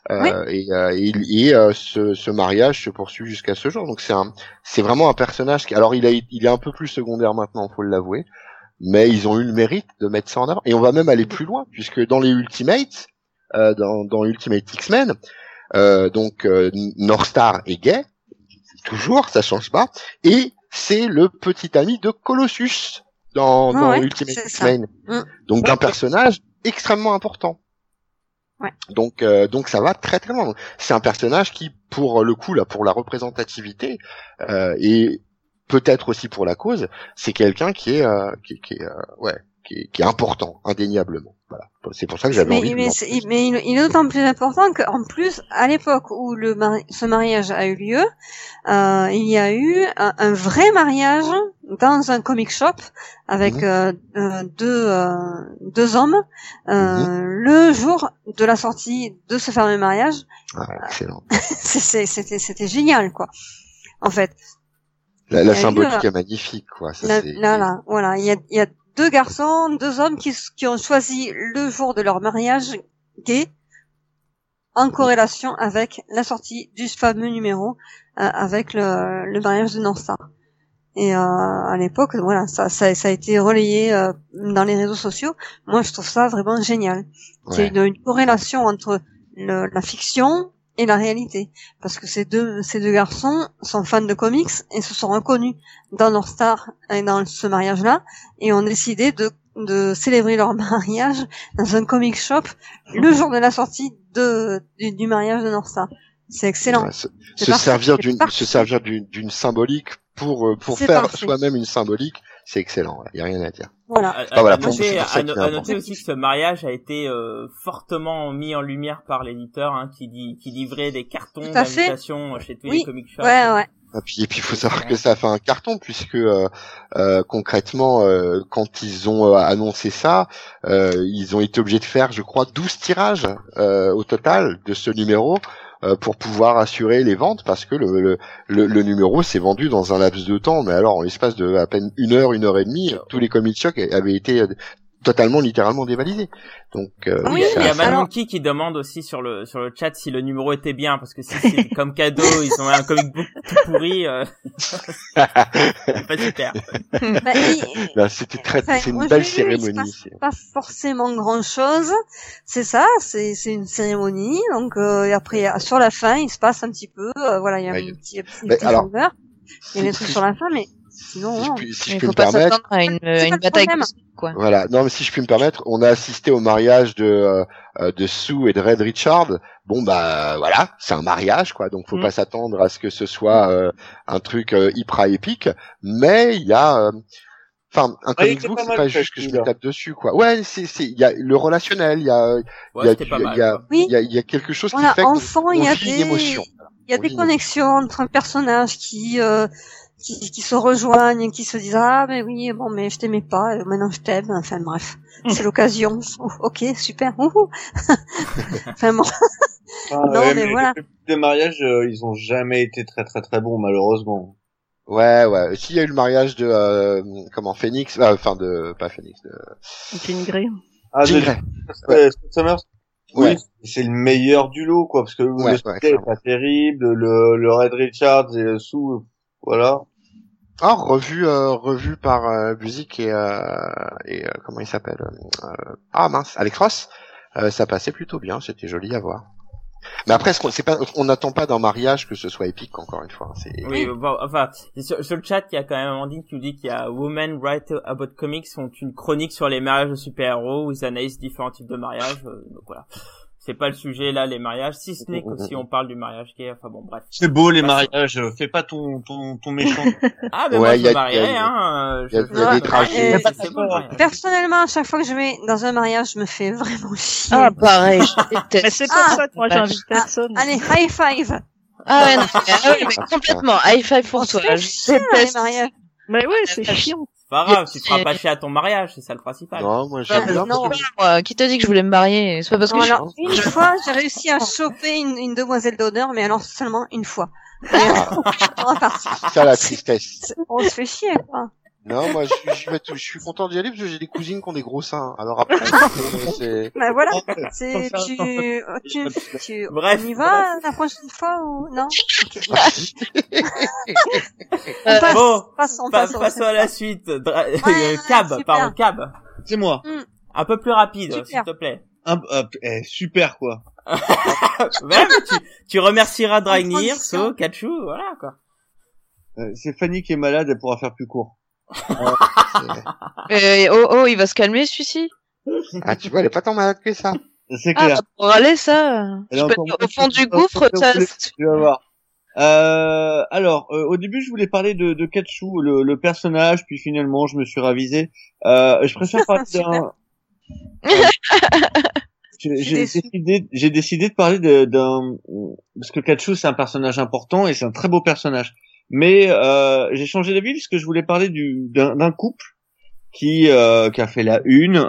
ce mariage se poursuit jusqu'à ce jour. Donc c'est vraiment un personnage qui, alors il est un peu plus secondaire maintenant, faut l'avouer, mais ils ont eu le mérite de mettre ça en avant. Et on va même aller plus loin puisque dans les Ultimates, dans Ultimate X-Men, North Star est gay, toujours, ça change pas, et c'est le petit ami de Colossus. Dans Ultimate X-Men. Donc d'un personnage extrêmement important. Ouais. Donc ça va très très loin. C'est un personnage qui, pour le coup là, pour la représentativité et peut-être aussi pour la cause, c'est quelqu'un qui est important, indéniablement. Voilà. C'est pour ça que j'avais envie. Mais il est d'autant plus important qu'en plus, à l'époque où ce mariage a eu lieu, il y a eu un vrai mariage dans un comic shop avec deux hommes le jour de la sortie de ce fameux mariage. Ah, excellent. C'était génial, quoi. En fait. La symbolique est magnifique, quoi. Voilà. Il y a deux garçons, deux hommes qui ont choisi le jour de leur mariage gay en corrélation avec la sortie du fameux numéro avec le mariage de North Star. Et à l'époque, voilà, ça a été relayé dans les réseaux sociaux. Moi, je trouve ça vraiment génial. Ouais. Il y a une corrélation entre la fiction et la réalité, parce que ces deux garçons sont fans de comics et se sont reconnus dans North Star et dans ce mariage-là, et ont décidé de célébrer leur mariage dans un comic shop le jour de la sortie du mariage de North Star. C'est excellent. Ouais, se servir d'une symbolique pour faire soi-même une symbolique, c'est excellent. Il y a rien à dire. Voilà. À noter aussi que ce mariage a été fortement mis en lumière par l'éditeur, hein, qui livrait des cartons d'invitation chez tous les comic shops. Ouais. Et puis il faut savoir que ça a fait un carton, puisque concrètement, quand ils ont annoncé ça, ils ont été obligés de faire, je crois, 12 tirages au total de ce numéro pour pouvoir assurer les ventes, parce que le numéro s'est vendu dans un laps de temps, mais alors en l'espace de à peine une heure et demie, tous les comic shops avaient été totalement, littéralement dévalisé. Donc, il y a Manon qui demande aussi sur le chat si le numéro était bien, parce que si c'est comme cadeau, ils ont un comic book tout pourri, c'est pas super. C'est une belle cérémonie. Il se passe pas forcément grand chose. C'est ça, c'est une cérémonie. Donc, et après, sur la fin, il se passe un petit peu, il y a un petit ouvert. Il y a des trucs sur la fin, mais sinon, il faut pas s'attendre à une bataille quoi. Voilà. Non, mais si je puis me permettre, on a assisté au mariage de Sue et de Red Richard. Bon, voilà, c'est un mariage, quoi. Donc, faut pas s'attendre à ce que ce soit un truc hyper épique. Mais il y a, un comic book, c'est pas juste que je me tape dessus, quoi. Ouais, il y a le relationnel, il y a quelque chose qui fait qu'on vit une émotion. Il y a des connexions entre un personnage qui se rejoignent et qui se disent mais je t'aimais pas, maintenant je t'aime, bref, c'est l'occasion. Ok, super. Mais voilà. Les mariages, ils ont jamais été très très très bons, malheureusement. Ouais. S'il y a eu le mariage de Phoenix, pas Phoenix, Jean Grey. Summers. Oui, c'est le meilleur du lot, quoi, parce que le sujet est pas terrible, le Red Richards et le Sue, voilà. Ah, revu par Buzik et comment il s'appelle, Alex Ross, ça passait plutôt bien, c'était joli à voir. Mais après, on n'attend pas d'un mariage que ce soit épique, encore une fois. Sur le chat, il y a quand même Amandine qui nous dit qu'il y a Women Write About Comics, sont une chronique sur les mariages de super-héros où ils analysent différents types de mariages, donc voilà. C'est pas le sujet, là, les mariages. Si ce n'est que si on parle du mariage gay, bref. C'est beau, les mariages. Fais pas ton méchant. Moi, je me marierai, hein. Il y a des trajets. Personnellement, à chaque fois que je vais dans un mariage, je me fais vraiment chier. Ah, pareil. Mais c'est pour ça que moi, j'invite personne. Allez, high five. Mais complètement. High five pour toi. Je déteste les mariages. Mais ouais, c'est chiant. Pas grave, tu te feras pas chier à ton mariage, c'est ça le principal. Non, moi j'aime bien. Qui t'a dit que je voulais me marier? C'est pas parce que une fois, j'ai réussi à choper une demoiselle d'honneur, mais alors seulement une fois. C'est ça la tristesse. On se fait chier, quoi. Non, moi je suis content d'y aller parce que j'ai des cousines qui ont des gros seins. Alors après, c'est... voilà, tu... Bref. On y va la prochaine fois ou non? Passons à la suite. Cab. C'est moi. Un peu plus rapide, s'il te plaît. Super, quoi. Tu remercieras Dragneer, Katchou, voilà, quoi. C'est Fanny qui est malade, elle pourra faire plus court. Il va se calmer celui-ci. Ah, tu vois, elle est pas tant malade que ça. C'est clair. Pour aller ça. Au fond du gouffre, ça. Tu vas voir. Alors, au début, je voulais parler de Katchou, le personnage, puis finalement, je me suis ravisé. Je préfère parler d'un. J'ai décidé de parler d'un parce que Katchou, c'est un personnage important et c'est un très beau personnage. Mais j'ai changé d'avis puisque je voulais parler d'un couple qui a fait la une,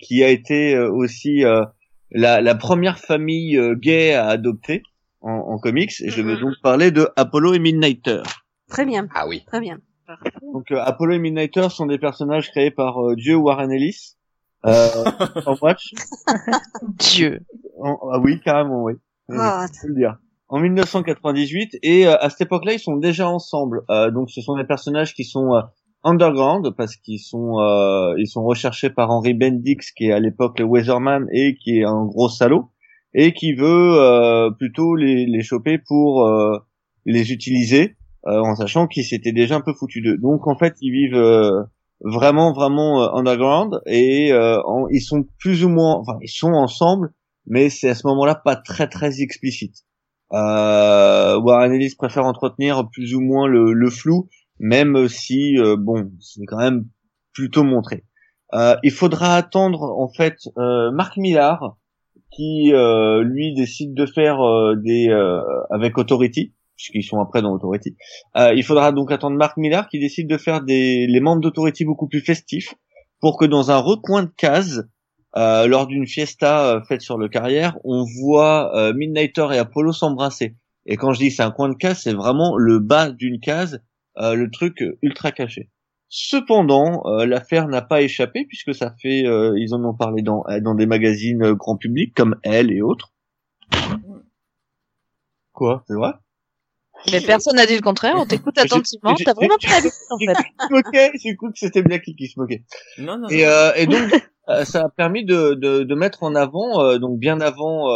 qui a été aussi la première famille gay à adopter en comics. Et je vais donc parler de Apollo et Midnighter. Très bien. Ah oui. Très bien. Donc Apollo et Midnighter sont des personnages créés par Dieu Warren Ellis en Watch. Dieu. Ah oui, carrément, oui. Je peux le dire. En 1998, et à cette époque-là, ils sont déjà ensemble. Donc, ce sont des personnages qui sont underground parce qu'ils sont recherchés par Henry Bendix, qui est à l'époque le Weatherman et qui est un gros salaud et qui veut plutôt les choper pour les utiliser, en sachant qu'ils s'étaient déjà un peu foutus d'eux. Donc, en fait, ils vivent vraiment underground et ils sont plus ou moins, ils sont ensemble, mais c'est à ce moment-là pas très très explicite. Warren Ellis préfère entretenir plus ou moins le flou, même si c'est quand même plutôt montré. Il faudra attendre en fait Marc Millar qui lui décide de faire avec Authority, puisqu'ils sont après dans Authority. Il faudra donc attendre Marc Millar qui décide de faire les membres d'Authority beaucoup plus festifs pour que dans un recoin de case, lors d'une fiesta faite sur le carrière, on voit Midnighter et Apollo s'embrasser. Et quand je dis que c'est un coin de case, c'est vraiment le bas d'une case, le truc ultra caché. Cependant, l'affaire n'a pas échappé puisque ça fait, ils en ont parlé dans des magazines grand public comme Elle et autres. Quoi, c'est vrai? Mais personne n'a dit le contraire, on t'écoute attentivement, t'as vraiment pas l'habitude en fait. C'est cool que c'était Blacky qui se moquait. Non. Et donc, ça a permis de mettre en avant, donc bien avant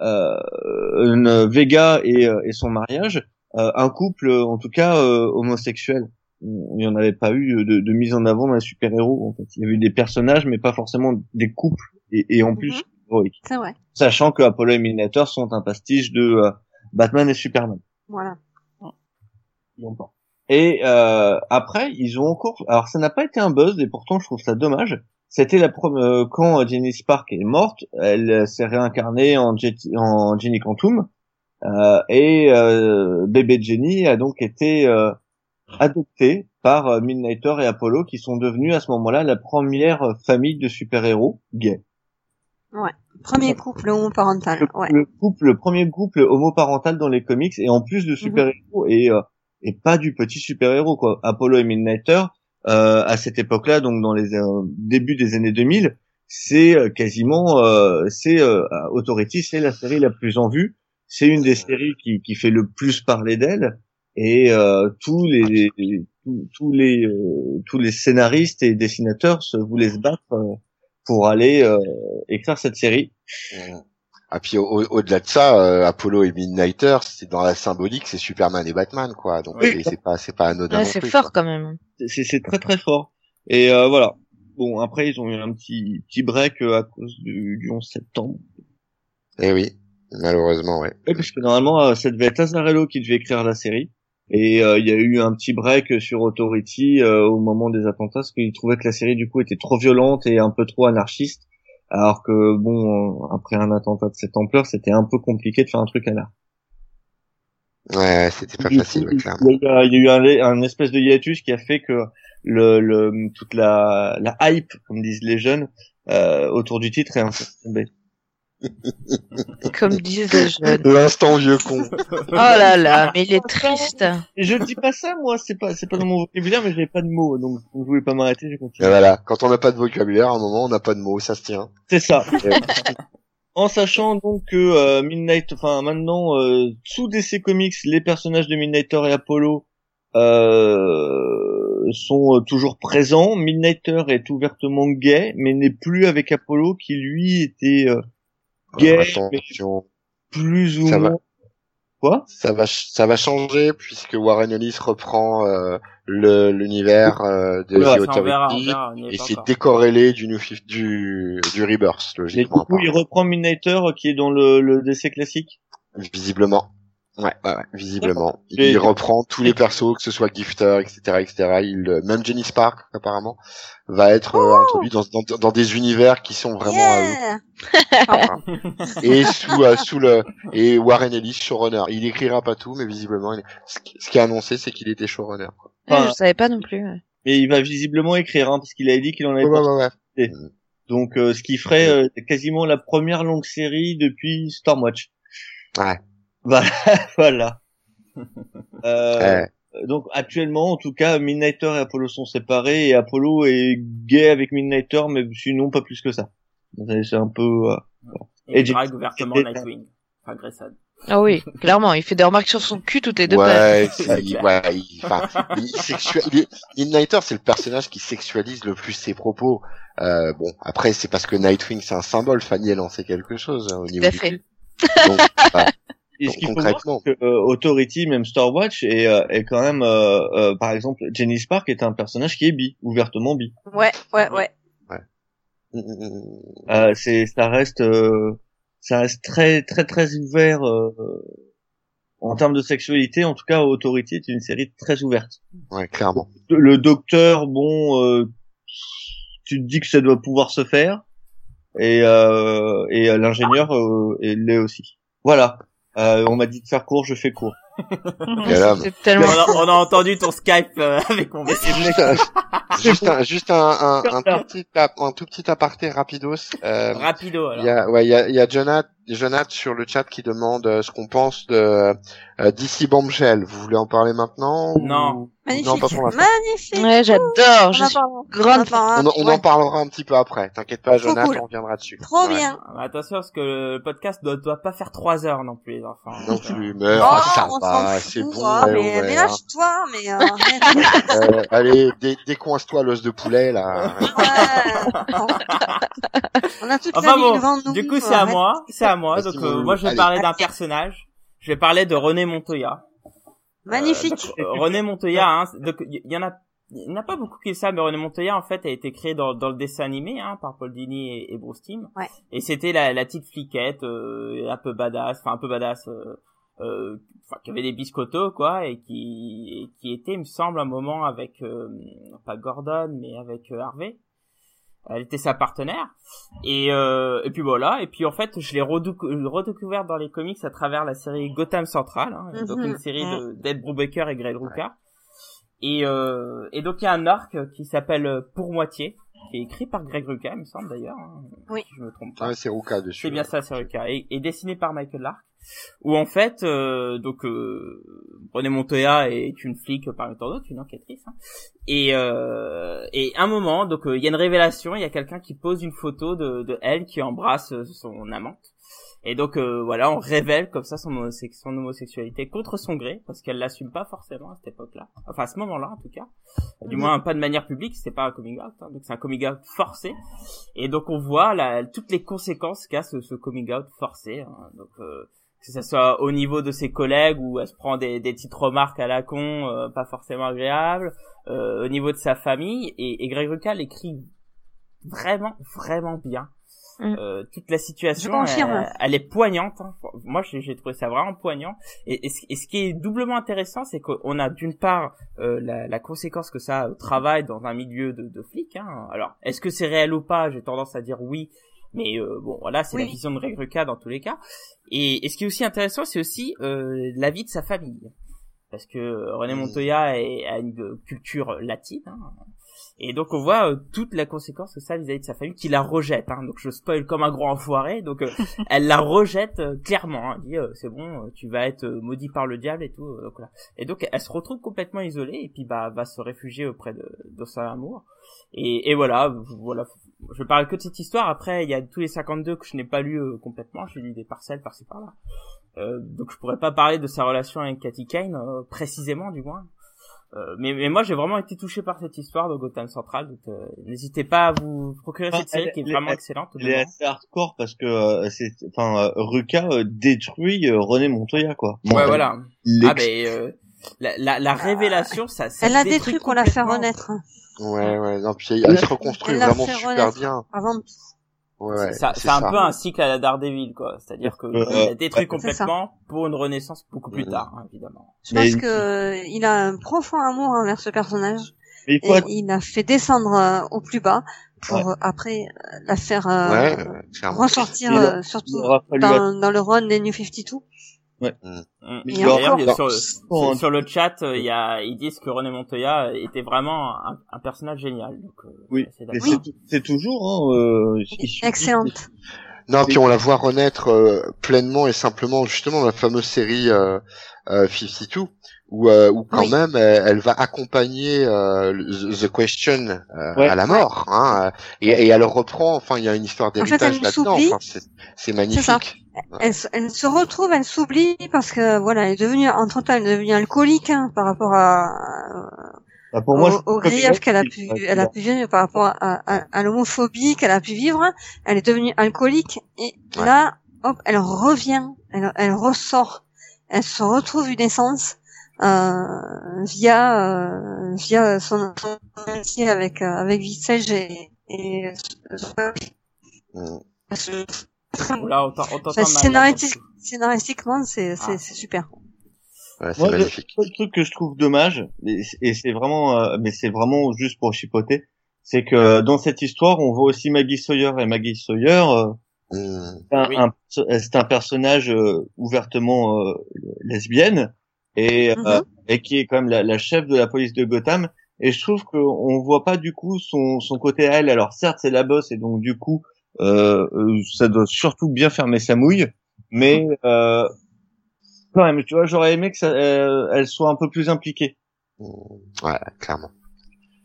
Vega et son mariage, un couple en tout cas homosexuel. Il n'y en avait pas eu de mise en avant d'un super-héros en fait. Il y avait eu des personnages mais pas forcément des couples et en plus héroïques. C'est vrai. Sachant que Apollo et Midnighter sont un pastiche de Batman et Superman. Voilà. Et après, ils ont encore... Alors, ça n'a pas été un buzz, et pourtant, je trouve ça dommage. C'était la première... Quand Jenny Spark est morte, elle s'est réincarnée en Jenny Quantum. Bébé Jenny a donc été adoptée par Midnighter et Apollo, qui sont devenus, à ce moment-là, la première famille de super-héros gays. Ouais. Premier couple homoparental. Le premier couple homoparental dans les comics, et en plus de super-héros, et pas du petit super-héros, quoi. Apollo et Midnighter, à cette époque-là, donc dans les débuts des années 2000, c'est quasiment, Authority, c'est la série la plus en vue, c'est une des séries qui fait le plus parler d'elle, et tous les scénaristes et dessinateurs voulaient se battre pour aller écrire cette série. Ah, puis au-delà de ça, Apollo et Midnighter, c'est dans la symbolique, c'est Superman et Batman, quoi. Donc c'est pas anodin. Ouais, c'est plus, fort quoi. Quand même. C'est très très fort. Et voilà. Bon, après ils ont eu un petit break à cause du 11 septembre. Eh oui, malheureusement, ouais. Oui, parce que normalement ça devait être Azzarello qui devait écrire la série. Et il y a eu un petit break sur Authority au moment des attentats parce qu'ils trouvaient que la série du coup était trop violente et un peu trop anarchiste, alors que bon, après un attentat de cette ampleur, c'était un peu compliqué de faire un truc à l'art. Ouais, c'était pas facile, clairement. Il y a eu un espèce de hiatus qui a fait que toute la hype, comme disent les jeunes, autour du titre est un peu tombée. Comme disent les jeunes. L'instant vieux con. Oh là là, mais il est triste. Je dis pas ça, moi, c'est pas dans mon vocabulaire, mais j'avais pas de mots, donc je voulais pas m'arrêter, j'ai continué. Et voilà, quand on n'a pas de vocabulaire, à un moment, on n'a pas de mots, ça se tient. C'est ça. En sachant donc que sous DC Comics, les personnages de Midnighter et Apollo sont toujours présents. Midnighter est ouvertement gay, mais n'est plus avec Apollo, qui lui était gay, plus ou moins. Quoi ? Ça va changer puisque Warren Ellis reprend l'univers de The Authority et c'est décorrélé du Rebirth logiquement. Et du coup, il reprend Midnighter qui est dans le DC classique. Visiblement. Ouais, visiblement. Il reprend tous les persos, que ce soit Gifter, etc. Même Jenny Spark, apparemment, va être introduit dans des univers qui sont vraiment à eux. Et sous Warren Ellis, showrunner. Il écrira pas tout, mais visiblement, ce qui est annoncé, c'est qu'il était showrunner, quoi. Je savais pas non plus. Ouais. Mais il va visiblement écrire, parce qu'il avait dit qu'il en avait pas. Donc, ce qui ferait quasiment la première longue série depuis Stormwatch. Ouais. Voilà. Donc actuellement, en tout cas, Midnighter et Apollo sont séparés et Apollo est gay avec Midnighter, mais sinon pas plus que ça. C'est un peu. Et drague ouvertement Nightwing. Enfin, Grayson. Ah oui, clairement, il fait des remarques sur son cul toutes les deux. Midnighter, c'est le personnage qui sexualise le plus ses propos. Bon, après, c'est parce que Nightwing, c'est un symbole. Fanny, elle en sait quelque chose au niveau. Tout à fait. Donc, et ce qu'il faut voir, c'est que Authority, même Star Watch, est quand même, par exemple, Jenny Spark est un personnage qui est bi, ouvertement bi. Ouais. Ça reste très, très, très ouvert en termes de sexualité. En tout cas, Authority est une série très ouverte. Ouais, clairement. Le docteur, tu te dis que ça doit pouvoir se faire, et l'ingénieur l'est aussi. Voilà. On m'a dit de faire court, je fais court. On a entendu ton Skype avec mon message. Juste un tout petit aparté rapidos. Rapido. Alors. Il y a Jonathan sur le chat qui demande ce qu'on pense de DC Bombshell. Vous voulez en parler maintenant? Non. Magnifique. Ouais, j'adore. On en parlera un petit peu après. T'inquiète pas, Jonathan, cool. On reviendra dessus. Trop bien. Attention parce que le podcast doit pas faire 3 heures non plus, les enfants. Non plus, mais ça va, c'est bon. Mais lâche-toi, mais. Allez, décoince-toi l'os de poulet là. On a toute la vie devant nous. Du coup, c'est à moi. Donc moi, je vais parler d'un personnage. Je vais parler de Renee Montoya. Magnifique. Renee Montoya, hein, il y en a pas beaucoup qui le savent, mais Renee Montoya en fait a été créée dans le dessin animé, hein, par Paul Dini et Bruce Timm. Ouais. Et c'était la petite fliquette un peu badass, qui avait des biscottos quoi, et qui était, il me semble, un moment avec pas Gordon mais avec Harvey. Elle était sa partenaire. Et puis voilà. Et puis en fait, je l'ai redécouverte dans les comics à travers la série Gotham Central, hein, donc une série de d'Ed Brubaker et Greg Rucka. Ouais. Et donc il y a un arc qui s'appelle Pour Moitié, qui est écrit par Greg Rucka, il me semble d'ailleurs. Hein, oui. Si je me trompe pas. Ah, c'est Rucka dessus. C'est bien ça, c'est Rucka. Et dessiné par Michael Lark. Où en fait, Renee Montoya est une flic parmi tant d'autres, une enquêtrice. Hein, et un moment, donc il y a une révélation, il y a quelqu'un qui pose une photo de elle qui embrasse son amante. Et donc voilà, on révèle comme ça son homosexualité contre son gré, parce qu'elle l'assume pas forcément à cette époque-là, enfin à ce moment-là en tout cas, du moins pas de manière publique, c'est pas un coming out, hein, donc c'est un coming out forcé. Et donc on voit toutes les conséquences qu'a ce coming out forcé, hein, donc que ça soit au niveau de ses collègues où elle se prend des petites remarques à la con, pas forcément agréables, au niveau de sa famille. Et Greg Rucka l'écrit vraiment bien. Toute la situation, elle est poignante, hein. Moi j'ai trouvé ça vraiment poignant, et ce qui est doublement intéressant, c'est qu'on a d'une part la conséquence que ça travaille dans un milieu de flics, hein. Alors est-ce que c'est réel ou pas, j'ai tendance à dire oui, mais bon voilà, c'est oui. La vision de Greg Rucka dans tous les cas, et ce qui est aussi intéressant, c'est aussi la vie de sa famille, parce que Renee Montoya a une culture latine, hein. Et donc on voit toute la conséquence que ça vis-à-vis de sa famille, qui la rejette, hein. Donc je spoil comme un gros enfoiré, donc elle la rejette clairement, hein. Elle dit c'est bon, tu vas être maudit par le diable et tout, donc voilà. Et donc elle se retrouve complètement isolée, et puis va se réfugier auprès de son amour. Et voilà, je parle que de cette histoire. Après il y a tous les 52 que je n'ai pas lu complètement, j'ai lu des parcelles par-ci par-là. Donc je pourrais pas parler de sa relation avec Kathy Kane précisément du moins. Mais moi j'ai vraiment été touché par cette histoire de Gotham Central, donc n'hésitez pas à vous procurer cette série qui est vraiment excellente. Elle est assez hardcore parce que Rucka détruit Renee Montoya quoi. Ouais, voilà. La révélation, ça elle a des trucs qu'on la fait renaître. Ouais, non, puis elle se reconstruit vraiment super bien. Avant de... Ouais, c'est un peu un cycle à la Daredevil quoi, c'est-à-dire que il a détruit complètement pour une renaissance beaucoup plus tard, hein, évidemment. Je pense que il a un profond amour envers ce personnage, et il l'a fait descendre au plus bas pour après la faire ressortir, surtout dans le run des New 52. Ouais. Mais d'ailleurs, sur le chat, ils disent que Renee Montoya était vraiment un personnage génial. Donc, oui. C'est toujours, excellente. Non, puis on la voit renaître pleinement et simplement, justement, la fameuse série 52, où quand même elle va accompagner The Question à la mort, hein, et elle reprend. Enfin, il y a une histoire d'héritage là-dedans. Enfin, c'est magnifique. C'est ça. Elle se retrouve, elle s'oublie parce que voilà, elle est devenue alcoolique, hein, par rapport au grief qu'elle a pu vivre, par rapport à l'homophobie qu'elle a pu vivre. Elle est devenue alcoolique et là, hop, elle revient, elle ressort, elle se retrouve une essence. Via son amitié avec Vitsage et scénaristiquement c'est super. Ouais, c'est magnifique. Le seul truc que je trouve dommage, et c'est vraiment juste pour chipoter, c'est que dans cette histoire, on voit aussi Maggie Sawyer. Et Maggie Sawyer, c'est un personnage ouvertement lesbienne et qui est quand même la chef de la police de Gotham. Et je trouve qu'on voit pas du coup son côté à elle. Alors certes, c'est la boss et donc du coup, ça doit surtout bien fermer sa mouille. Mais quand même, tu vois, j'aurais aimé que ça, elle soit un peu plus impliquée. Ouais, clairement.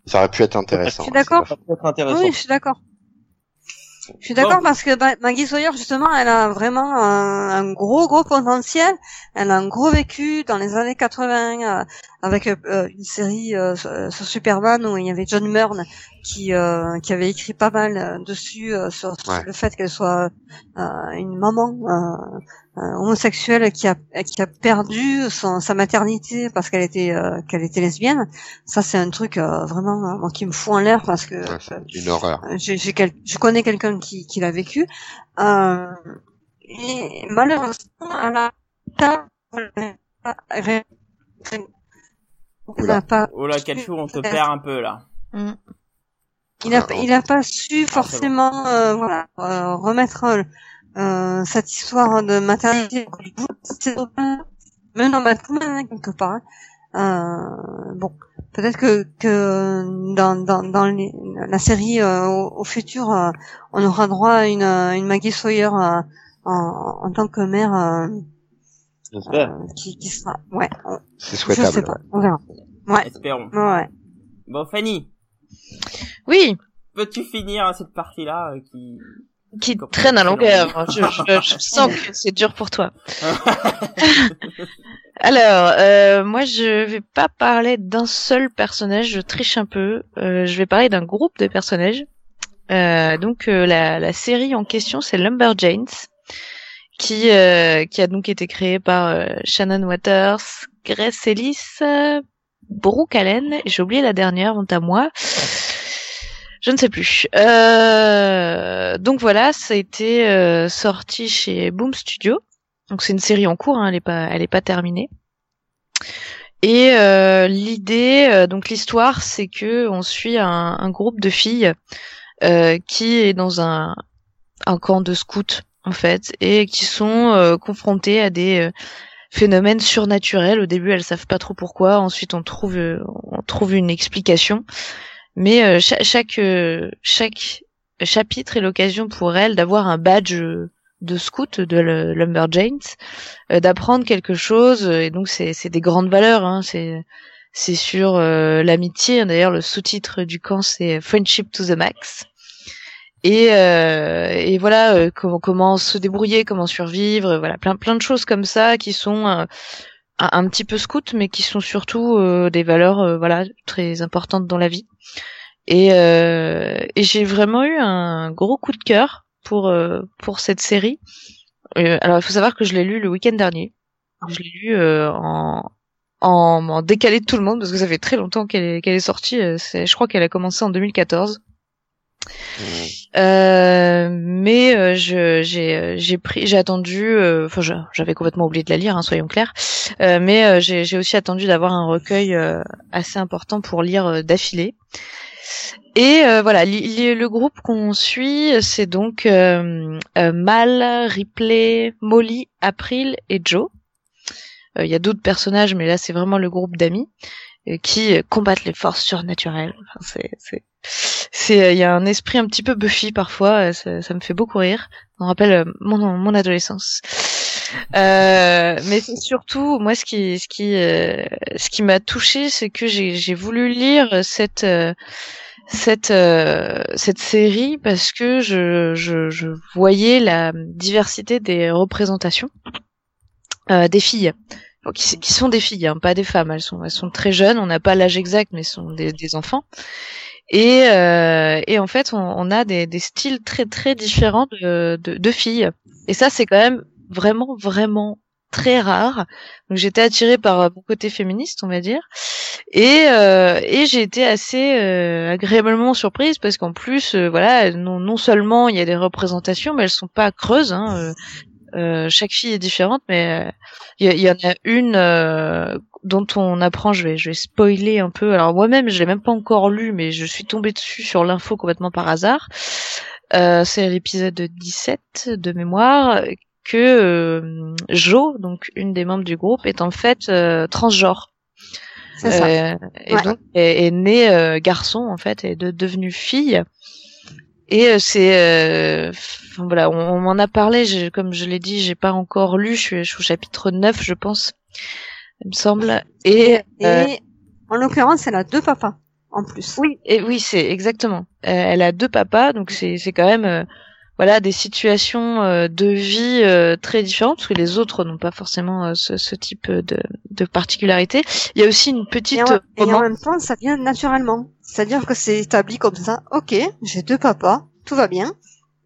Ça aurait pu être intéressant. Je suis d'accord. Ça aurait pu être intéressant. Oui, je suis d'accord. Je suis d'accord parce que Maggie Sawyer, justement, elle a vraiment un gros potentiel. Elle a un gros vécu dans les années 80 avec une série sur Superman où il y avait John Byrne qui avait écrit pas mal dessus sur le fait qu'elle soit une maman homosexuelle qui a perdu sa maternité parce qu'elle était lesbienne. Ça c'est un truc vraiment moi qui me fout en l'air parce que c'est une horreur. Je connais quelqu'un qui l'a vécu et malheureusement elle n'a pas Katchou, on te perd un peu là. Il a pas su forcément remettre cette histoire de maternité, même dans Batman quelque part. Bon, peut-être que dans la série au futur, on aura droit à une Maggie Sawyer en tant que mère, qui sera. Ouais. C'est souhaitable. Je sais pas, on verra. Ouais. Espérons. Ouais. Bon, Fanny. Oui. Peux-tu finir cette partie-là qui traîne à longueur. Je sens que c'est dur pour toi. Alors, moi, je vais pas parler d'un seul personnage. Je triche un peu. Je vais parler d'un groupe de personnages. Donc, la série en question, c'est Lumberjanes, qui a donc été créée par Shannon Waters, Grace Ellis, Brooke Allen. J'ai oublié la dernière, honte à moi. Je ne sais plus. Donc voilà, ça a été sorti chez Boom Studio. Donc c'est une série en cours, hein, elle est pas terminée. Et l'idée, donc l'histoire, c'est que on suit un groupe de filles qui est dans un camp de scouts en fait, et qui sont confrontées à des phénomènes surnaturels. Au début, elles savent pas trop pourquoi. Ensuite, on trouve une explication. Mais chaque chapitre est l'occasion pour elle d'avoir un badge de scout de Lumberjanes, d'apprendre quelque chose. Et donc c'est des grandes valeurs. Hein, c'est sur l'amitié. D'ailleurs, le sous-titre du camp c'est Friendship to the Max. Et voilà comment se débrouiller, comment survivre. Voilà plein de choses comme ça qui sont un petit peu scout, mais qui sont surtout des valeurs très importantes dans la vie. Et j'ai vraiment eu un gros coup de cœur pour cette série. Alors il faut savoir que je l'ai lu le week-end dernier. Je l'ai lu en décalé de tout le monde parce que ça fait très longtemps qu'elle est sortie. Je crois qu'elle a commencé en 2014. Mais j'ai attendu. J'avais complètement oublié de la lire, hein, soyons clairs. Mais j'ai aussi attendu d'avoir un recueil assez important pour lire d'affilée. Et voilà, le groupe qu'on suit, c'est donc Mal, Ripley, Molly, April et Joe. Il y a d'autres personnages, mais là c'est vraiment le groupe d'amis qui combattent les forces surnaturelles. Enfin, il y a un esprit un petit peu Buffy parfois, ça me fait beaucoup rire. Ça me rappelle mon adolescence. Mais c'est surtout moi ce qui m'a touchée, c'est que j'ai voulu lire cette série parce que je voyais la diversité des représentations des filles. Qui sont des filles, hein, pas des femmes. Elles sont très jeunes. On n'a pas l'âge exact, mais sont des enfants. Et en fait, on a des styles très très différents de filles. Et ça, c'est quand même vraiment vraiment très rare. Donc, j'étais attirée par mon côté féministe, on va dire. Et j'ai été assez agréablement surprise parce qu'en plus, non seulement il y a des représentations, mais elles sont pas creuses. Hein, Chaque fille est différente, mais il y en a une dont on apprend. Je vais spoiler un peu. Alors moi-même, je l'ai même pas encore lu, mais je suis tombée dessus sur l'info complètement par hasard. C'est à l'épisode 17 de mémoire que Jo, donc une des membres du groupe, est en fait transgenre. C'est ça. Et donc est née garçon en fait et devenue fille. Et c'est voilà, on m'en a parlé, comme je l'ai dit, j'ai pas encore lu, je suis au chapitre 9, je pense. Il me semble et en l'occurrence, elle a deux papas en plus. Oui, et oui, c'est exactement. Elle a deux papas, donc c'est quand même voilà, des situations de vie très différentes, parce que les autres n'ont pas forcément ce type de particularité. Il y a aussi une petite... Et en même temps, ça vient naturellement. C'est-à-dire que c'est établi comme ça. Ok, j'ai deux papas, tout va bien.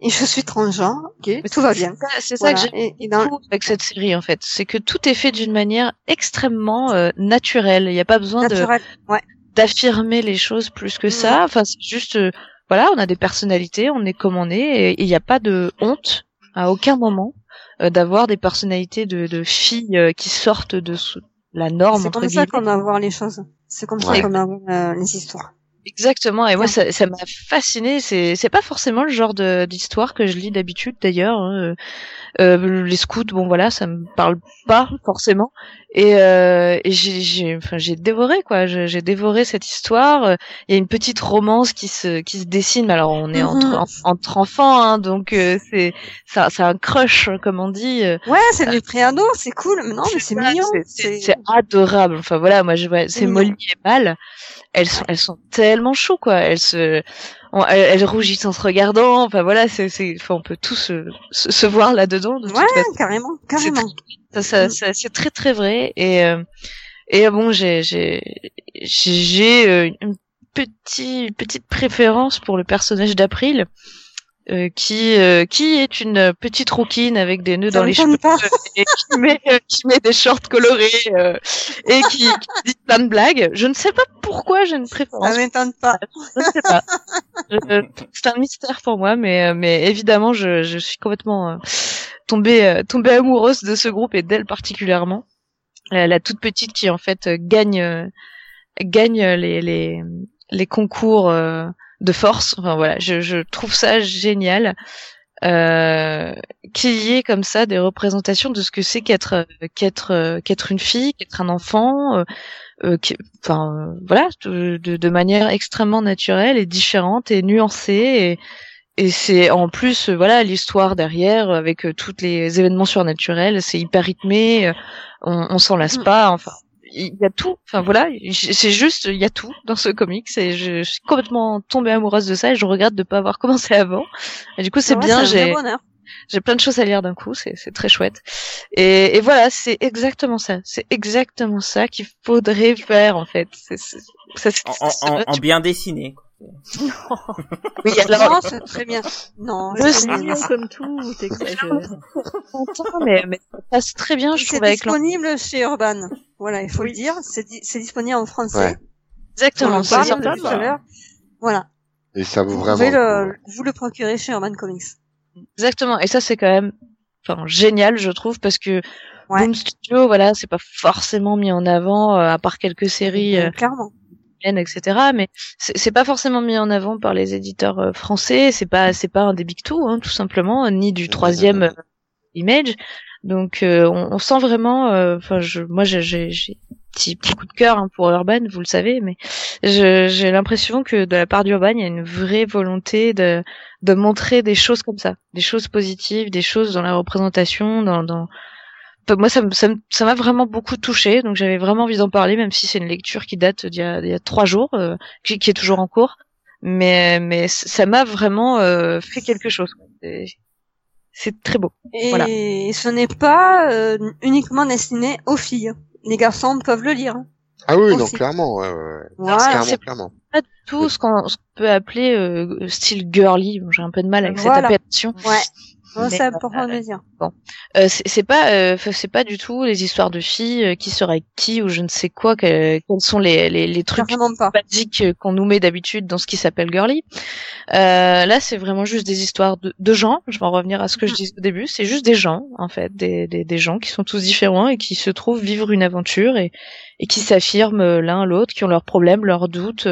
Et je suis transgenre, ok, tout va bien. C'est ça, que j'aime beaucoup avec cette série, en fait. C'est que tout est fait d'une manière extrêmement naturelle. Il n'y a pas besoin d'affirmer les choses plus que ça. Enfin, c'est juste... Voilà, on a des personnalités, on est comme on est, et il n'y a pas de honte à aucun moment d'avoir des personnalités de filles qui sortent de la norme. C'est comme ça qu'on a voir les choses. C'est comme ça qu'on a voir les histoires. Exactement. Et moi, ça m'a fascinée. C'est pas forcément le genre d'histoire que je lis d'habitude, d'ailleurs. Les scouts, bon voilà, ça me parle pas forcément. Et j'ai dévoré quoi. J'ai dévoré cette histoire. Il y a une petite romance qui se dessine. Alors on est entre enfants, hein, donc c'est un crush comme on dit. Ouais, c'est du pré-ado, c'est cool. Mais non, mais c'est mignon. C'est adorable. Enfin voilà, moi c'est Molly et Mal. Elles sont tellement chauds quoi. Elles rougissent en se regardant. Enfin voilà, enfin, on peut tous se voir là-dedans. De toute façon. Carrément. C'est très très vrai et bon j'ai une petite préférence pour le personnage d'April qui est une petite rouquine avec des nœuds dans les cheveux et qui met des shorts colorés et qui dit plein de blagues. Je ne sais pas pourquoi j'ai une préférence. Ça m'étonne pas. Je ne sais pas. C'est un mystère pour moi, mais évidemment je suis complètement tombée amoureuse de ce groupe et d'elle particulièrement. La toute petite qui en fait gagne les concours de force. Enfin voilà, je trouve ça génial qu'il y ait comme ça des représentations de ce que c'est qu'être une fille, qu'être un enfant, enfin voilà, de manière extrêmement naturelle et différente et nuancée et c'est en plus voilà l'histoire derrière avec toutes les événements surnaturels, c'est hyper rythmé, on s'en lasse pas, enfin il y a tout, enfin voilà, c'est juste il y a tout dans ce comics et je suis complètement tombée amoureuse de ça et je regrette de pas avoir commencé avant. Et du coup c'est bien, j'ai plein de choses à lire d'un coup, c'est très chouette. Et voilà, c'est exactement ça qu'il faudrait faire en fait. En bien dessiné. Non. Oui, alors, c'est très bien. Non, c'est mignon comme tout, mais ça passe très bien, je trouve. C'est disponible chez Urban. Voilà, il faut le dire. C'est disponible en français. Ouais. Exactement. On parle tout à l'heure. Voilà. Et ça vaut vraiment. Vous le procurez chez Urban Comics. Exactement. Et ça, c'est quand même, génial, je trouve, parce que Boom Studio, voilà, c'est pas forcément mis en avant, à part quelques séries. Clairement. Etc. Mais c'est pas forcément mis en avant par les éditeurs français. C'est pas un des big two, hein, tout simplement, ni du troisième Image. Donc on sent vraiment. Enfin, moi j'ai petit coup de cœur hein, pour Urban, vous le savez, mais j'ai l'impression que de la part d'Urban, il y a une vraie volonté de montrer des choses comme ça, des choses positives, des choses dans la représentation, dans moi, ça m'a vraiment beaucoup touchée, donc j'avais vraiment envie d'en parler, même si c'est une lecture qui date d'il y a 3 jours, qui est toujours en cours. Mais ça m'a vraiment fait quelque chose. C'est très beau. Et voilà. Ce n'est pas uniquement destiné aux filles. Les garçons peuvent le lire. Ah oui, non, clairement. Ouais. Voilà. Clairement. Pas du tout ce qu'on peut appeler style girly. J'ai un peu de mal avec cette appellation. Ouais. Bon, ça pour faire plaisir. Bon, c'est pas du tout les histoires de filles qui seraient qui ou je ne sais quoi. Quels sont les trucs magiques qu'on nous met d'habitude dans ce qui s'appelle girly. Là, c'est vraiment juste des histoires de gens. Je vais en revenir à ce que je disais au début. C'est juste des gens, en fait, des gens qui sont tous différents et qui se trouvent vivre une aventure et qui s'affirment l'un l'autre, qui ont leurs problèmes, leurs doutes.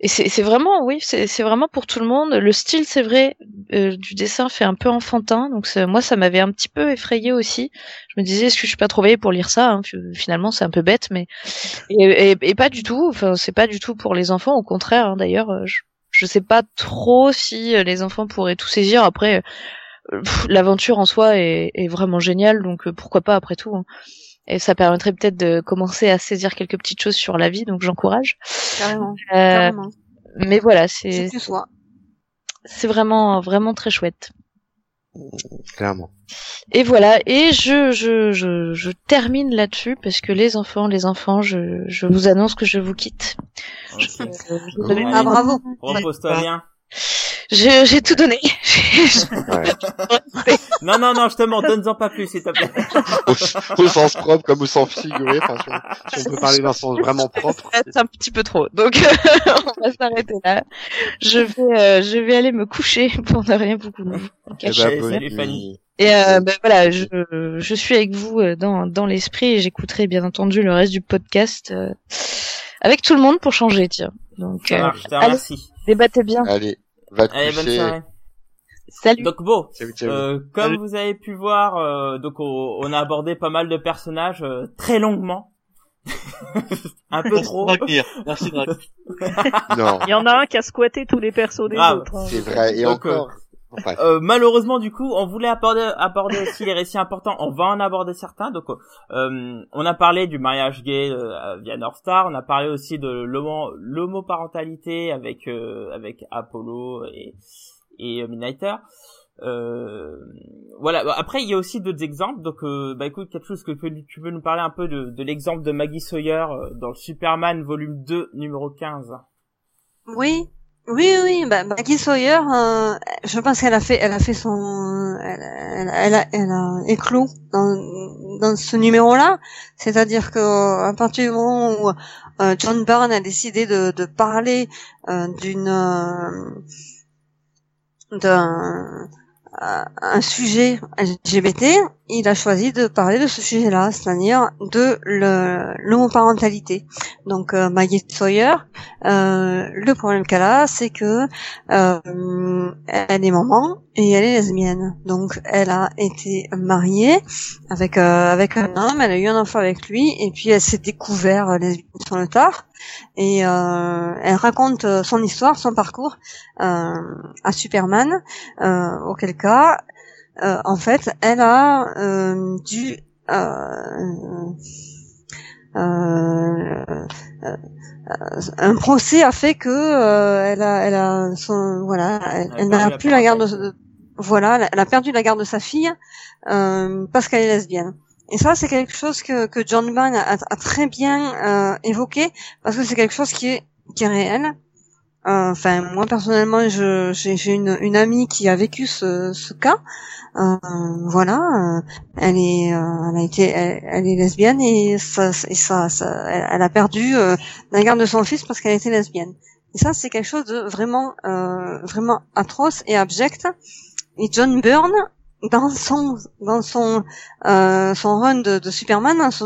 Et c'est vraiment, oui, c'est vraiment pour tout le monde. Le style, c'est vrai, du dessin fait un peu enfantin. Donc moi, ça m'avait un petit peu effrayée aussi. Je me disais, est-ce que je suis pas trop vieille pour lire ça, hein? Finalement, c'est un peu bête, mais et pas du tout. Enfin, c'est pas du tout pour les enfants. Au contraire, hein, d'ailleurs, je sais pas trop si les enfants pourraient tout saisir. Après, l'aventure en soi est vraiment géniale. Donc pourquoi pas après tout. Hein. Et ça permettrait peut-être de commencer à saisir quelques petites choses sur la vie, donc j'encourage. Carrément. Carrément. Mais voilà, c'est vraiment, vraiment très chouette. Clairement. Et voilà. Et je termine là-dessus parce que les enfants, je vous annonce que je vous quitte. Okay. Ah bravo. Repose-toi bien. J'ai tout donné. Ouais. Non, justement, donne-en pas plus, s'il te plaît. Au sens propre, comme au sens figuré. Enfin, si on peut parler d'un sens vraiment propre. C'est un petit peu trop. Donc, on va s'arrêter là. Je vais aller me coucher pour ne rien beaucoup vous cacher. Salut Fanny. Et voilà, je suis avec vous dans l'esprit et j'écouterai bien entendu le reste du podcast avec tout le monde pour changer, tiens. Donc, allez, débattez bien. Allez. Va te coucher. Bonne soirée. Salut. Donc bon, salut. Comme salut. Vous avez pu voir, donc on a abordé pas mal de personnages très longuement, un peu trop. Merci Non. Il y en a un qui a squatté tous les persos des autres. Hein. C'est vrai. Et donc, encore. Malheureusement, du coup, on voulait aborder aussi les récits importants. On va en aborder certains. Donc, on a parlé du mariage gay via North Star. On a parlé aussi de l'homoparentalité avec Apollo et Midnighter. Voilà. Après, il y a aussi d'autres exemples. Donc, écoute, quelque chose que tu veux nous parler un peu de l'exemple de Maggie Sawyer dans le Superman volume 2, numéro 15. Oui. Oui, Maggie Sawyer, je pense qu'elle a fait son, elle a éclos dans ce numéro-là. C'est-à-dire que, à partir du moment où, John Byrne a décidé de parler, d'un sujet LGBT, il a choisi de parler de ce sujet-là, c'est-à-dire de l'homoparentalité. Donc Maggie Sawyer, le problème qu'elle a, c'est que elle est maman et elle est lesbienne. Donc elle a été mariée avec un homme, elle a eu un enfant avec lui et puis elle s'est découverte lesbienne sur le tard. Et elle raconte son histoire, son parcours à Superman, auquel cas en fait, elle a dû un procès a fait que elle a son voilà, elle n'a plus la garde de, voilà, elle a perdu la garde de sa fille parce qu'elle est lesbienne. Et ça, c'est quelque chose que John Byrne a très bien évoqué parce que c'est quelque chose qui est réel. Enfin, moi personnellement, j'ai une amie qui a vécu ce cas. Voilà, elle est lesbienne et elle a perdu la garde de son fils parce qu'elle était lesbienne. Et ça, c'est quelque chose de vraiment, vraiment atroce et abject. Et John Byrne, dans son run de Superman, hein, ce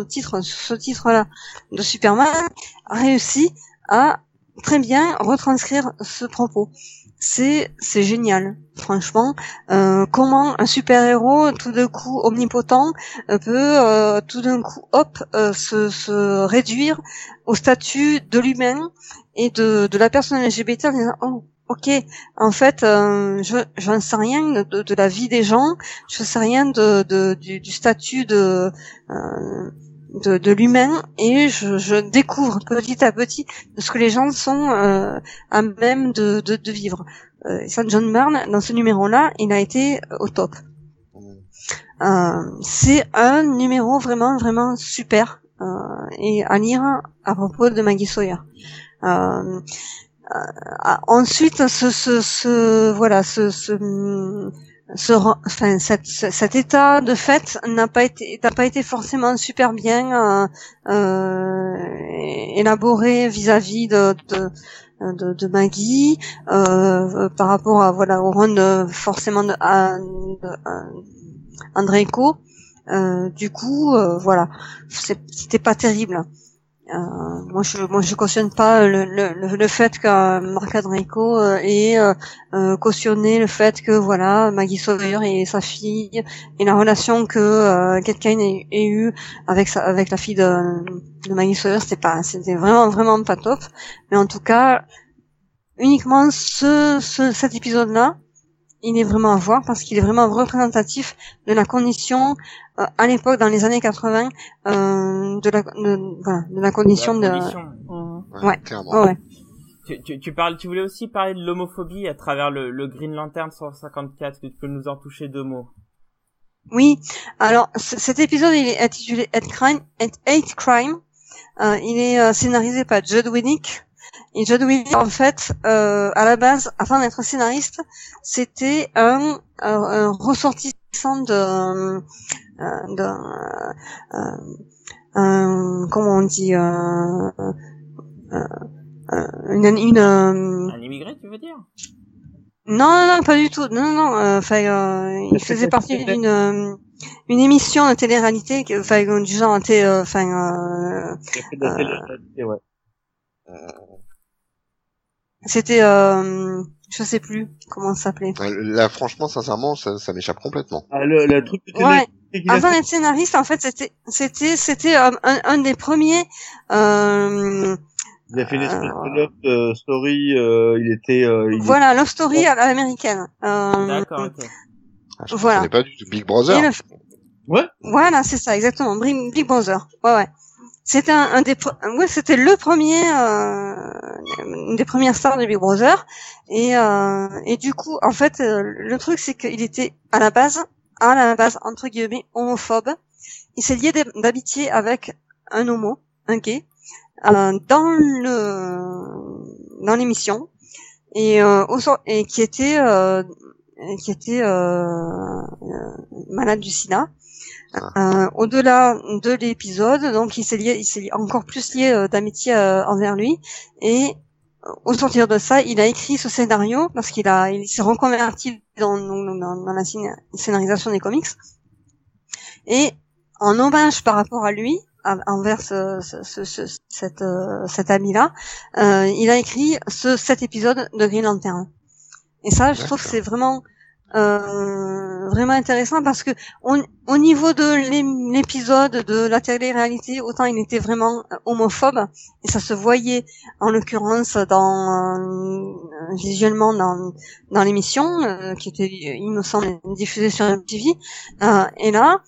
titre-là de Superman, a réussi à très bien retranscrire ce propos. C'est génial, franchement. Comment un super-héros tout d'un coup omnipotent peut tout d'un coup se réduire au statut de l'humain et de la personne LGBT en disant oh ok, en fait, je ne sais rien de la vie des gens, je ne sais rien du statut de l'humain et je découvre petit à petit ce que les gens sont à même de vivre. Ça, John Byrne, dans ce numéro-là, il a été au top. C'est un numéro vraiment, vraiment super et à lire à propos de Maggie Sawyer. Ensuite, ce cet état de fait n'a pas été forcément super bien élaboré vis-à-vis de Maggie par rapport à au run forcément de Andrejko. Du coup, c'était pas terrible. Moi je cautionne pas le fait que Marc Andrejko ait cautionné le fait que Maggie Sawyer et sa fille et la relation que Kate Kane ait eu avec la fille de Maggie Sawyer, c'était vraiment pas top. Mais en tout cas, uniquement cet épisode-là, il est vraiment à voir parce qu'il est vraiment représentatif de la condition à l'époque, dans les années 80, de la condition de... Ouais, clairement. Oh, ouais. Tu voulais aussi parler de l'homophobie à travers le Green Lantern 154. Tu peux nous en toucher deux mots? Oui. Alors, cet épisode, il est intitulé Hate Crime. Il est scénarisé par Judd Winick. Et John Williams, en fait, à la base, afin d'être scénariste, c'était un ressortissant un immigré, tu veux dire? Non, pas du tout. Non. Il faisait partie d'une émission de télé-réalité, du genre, c'était je sais plus comment ça s'appelait. Là franchement sincèrement ça m'échappe complètement. Ah, le truc que avant d'être scénariste en fait c'était un des premiers il a fait une espèce de love story il était love story à l'américaine. D'accord, OK. Ah, je connais pas du tout. Big Brother. Ouais. Voilà, c'est ça exactement. Big Brother. Ouais. C'était c'était le premier, une des premières stars de Big Brother. Et du coup, en fait, le truc, c'est qu'il était à la base, entre guillemets, homophobe. Il s'est lié d'amitié avec un homo, un gay, dans l'émission. Et qui était malade du sida. Au-delà de l'épisode, donc il s'est encore plus lié d'amitié envers lui. Et au sortir de ça, il a écrit ce scénario parce qu'il s'est reconverti dans la scénarisation des comics. Et en hommage par rapport à lui, envers cet ami-là, il a écrit cet épisode de Green Lantern. Et ça, je trouve que c'est vraiment intéressant parce que au niveau de l'épisode de la télé-réalité, autant il était vraiment homophobe et ça se voyait en l'occurrence visuellement dans l'émission qui était, il me semble, diffusée sur MTV. Et là,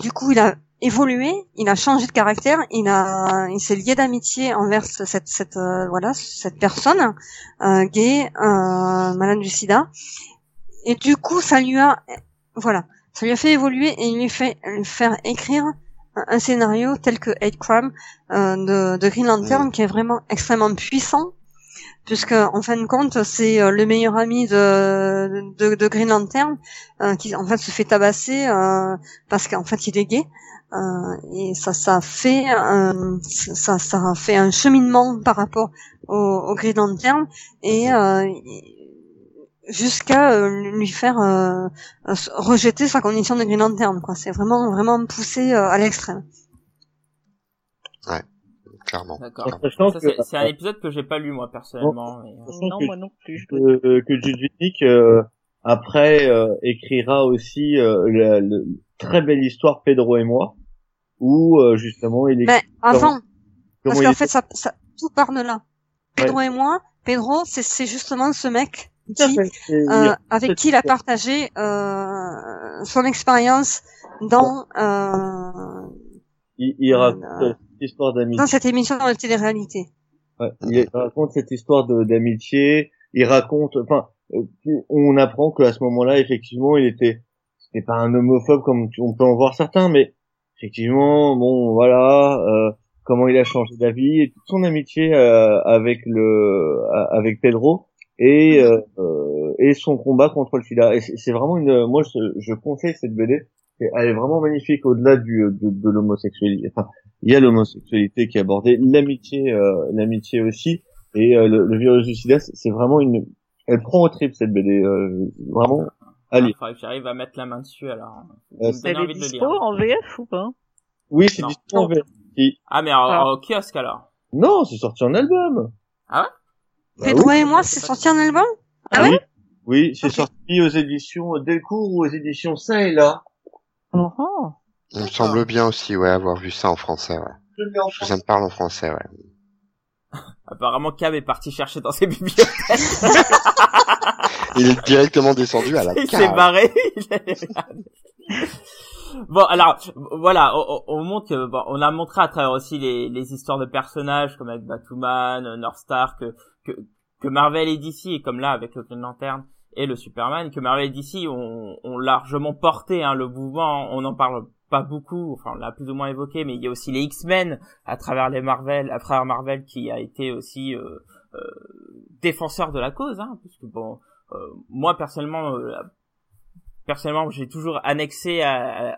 du coup, il a évolué, il a changé de caractère, il s'est lié d'amitié envers cette personne gay, malade du sida. Et du coup, ça lui a fait évoluer et lui faire écrire un scénario tel que Hate Crime de Green Lantern, qui est vraiment extrêmement puissant, puisque en fin de compte, c'est le meilleur ami de Green Lantern qui en fait se fait tabasser parce qu'en fait il est gay. Et ça fait un cheminement par rapport au Green Lantern et jusqu'à lui faire rejeter sa condition de Green Lantern, quoi. C'est vraiment poussé à l'extrême. Ouais, clairement. D'accord. Ça, c'est un épisode que j'ai pas lu moi personnellement. Moi non plus. Que Judd Winick après écrira aussi le très belle histoire Pedro et moi, où justement il est. Mais avant, parce qu'en fait ça tout part de là. Pedro et moi, Pedro c'est justement ce mec avec qui il a partagé son expérience dans. Il raconte cette histoire d'amitié. Dans cette émission de télé-réalité. Ouais, il raconte cette histoire d'amitié. Il raconte, on apprend qu'à ce moment-là, effectivement, c'était pas un homophobe comme on peut en voir certains, mais effectivement, comment il a changé d'avis et toute son amitié avec Pedro et et son combat contre le sida. Et c'est vraiment une, moi je conseille cette BD. Elle est vraiment magnifique au-delà de l'homosexualité. Enfin, il y a l'homosexualité qui est abordée, l'amitié aussi, et le virus du sida. C'est vraiment une, elle prend au trip cette BD, vraiment. Allez. Il faudrait que j'arrive à mettre la main dessus alors. Elle est dispo en VF ou pas? Oui, c'est dispo en VF. Ah mais en kiosque alors? Non, c'est sorti en album. Ah ouais? Et toi et moi, c'est sorti un album? Ah ouais? Oui, c'est sorti aux éditions Delcourt ou aux éditions Ça et Là. Oh. Il me semble bien aussi, ouais, avoir vu ça en français, ouais. Ça me parle en français, ouais. Apparemment, Cab est parti chercher dans ses bibliothèques. Il est directement descendu à la cave. Il s'est barré. Bon, alors voilà, on montre, bon, on a montré à travers aussi les histoires de personnages comme avec Batwoman, North Star, que Marvel et DC, et comme là avec le Green Lantern et le Superman, que Marvel et DC ont largement porté hein, le mouvement. On n'en parle pas beaucoup, enfin on l'a plus ou moins évoqué, mais il y a aussi les X-Men à travers Marvel qui a été aussi défenseur de la cause, hein, puisque bon, moi personnellement, j'ai toujours annexé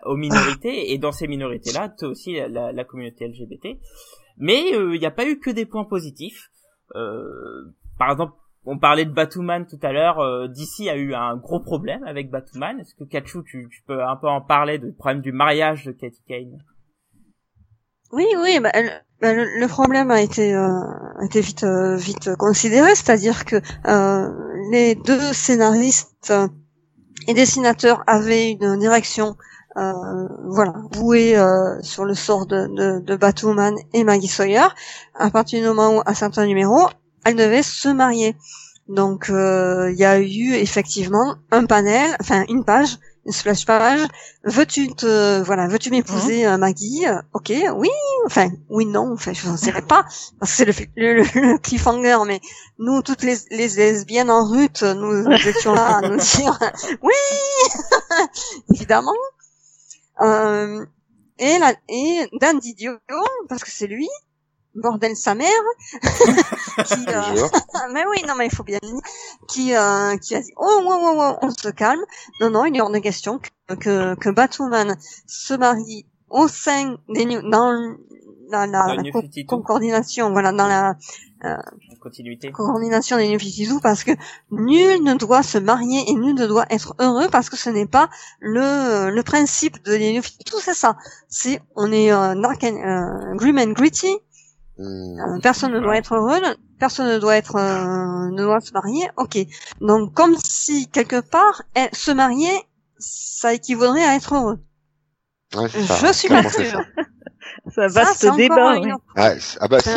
aux minorités, et dans ces minorités-là, toi aussi la communauté LGBT. Mais il n'y a pas eu que des points positifs. Par exemple, on parlait de Batwoman tout à l'heure. DC a eu un gros problème avec Batwoman. Est-ce que Katchou, tu peux un peu en parler du problème du mariage de Katie Kane? Oui, bah, le problème a été vite considéré, c'est-à-dire que les deux scénaristes et dessinateurs avaient une direction vouée sur le sort de Batwoman et Maggie Sawyer. À partir du moment où, à certains numéros, elles devaient se marier. Donc il y a eu effectivement un panel, enfin une page, une splash page. Veux-tu m'épouser, Maggie? Ok, oui, enfin oui non, enfin je n'en dirais pas parce que c'est le cliffhanger. Mais nous toutes les lesbiennes en rut, nous étions là à nous dire oui, évidemment. Et Dan Didio, parce que c'est lui, bordel sa mère, mais oui, non mais il faut bien dire, qui a dit oh, on se calme, non, il est hors de question que Batwoman se marie au sein des dans la coordination, voilà, dans la continuité, coordination des New 52, parce que nul ne doit se marier et nul ne doit être heureux, parce que ce n'est pas le principe de les New 52, c'est ça, c'est on est grim and gritty. Personne ne doit être heureux, personne ne doit se marier, ok. Donc comme si quelque part se marier, ça équivaudrait à être heureux. Ouais, je suis pas sûre. Ça va se débattre. Ah bah si,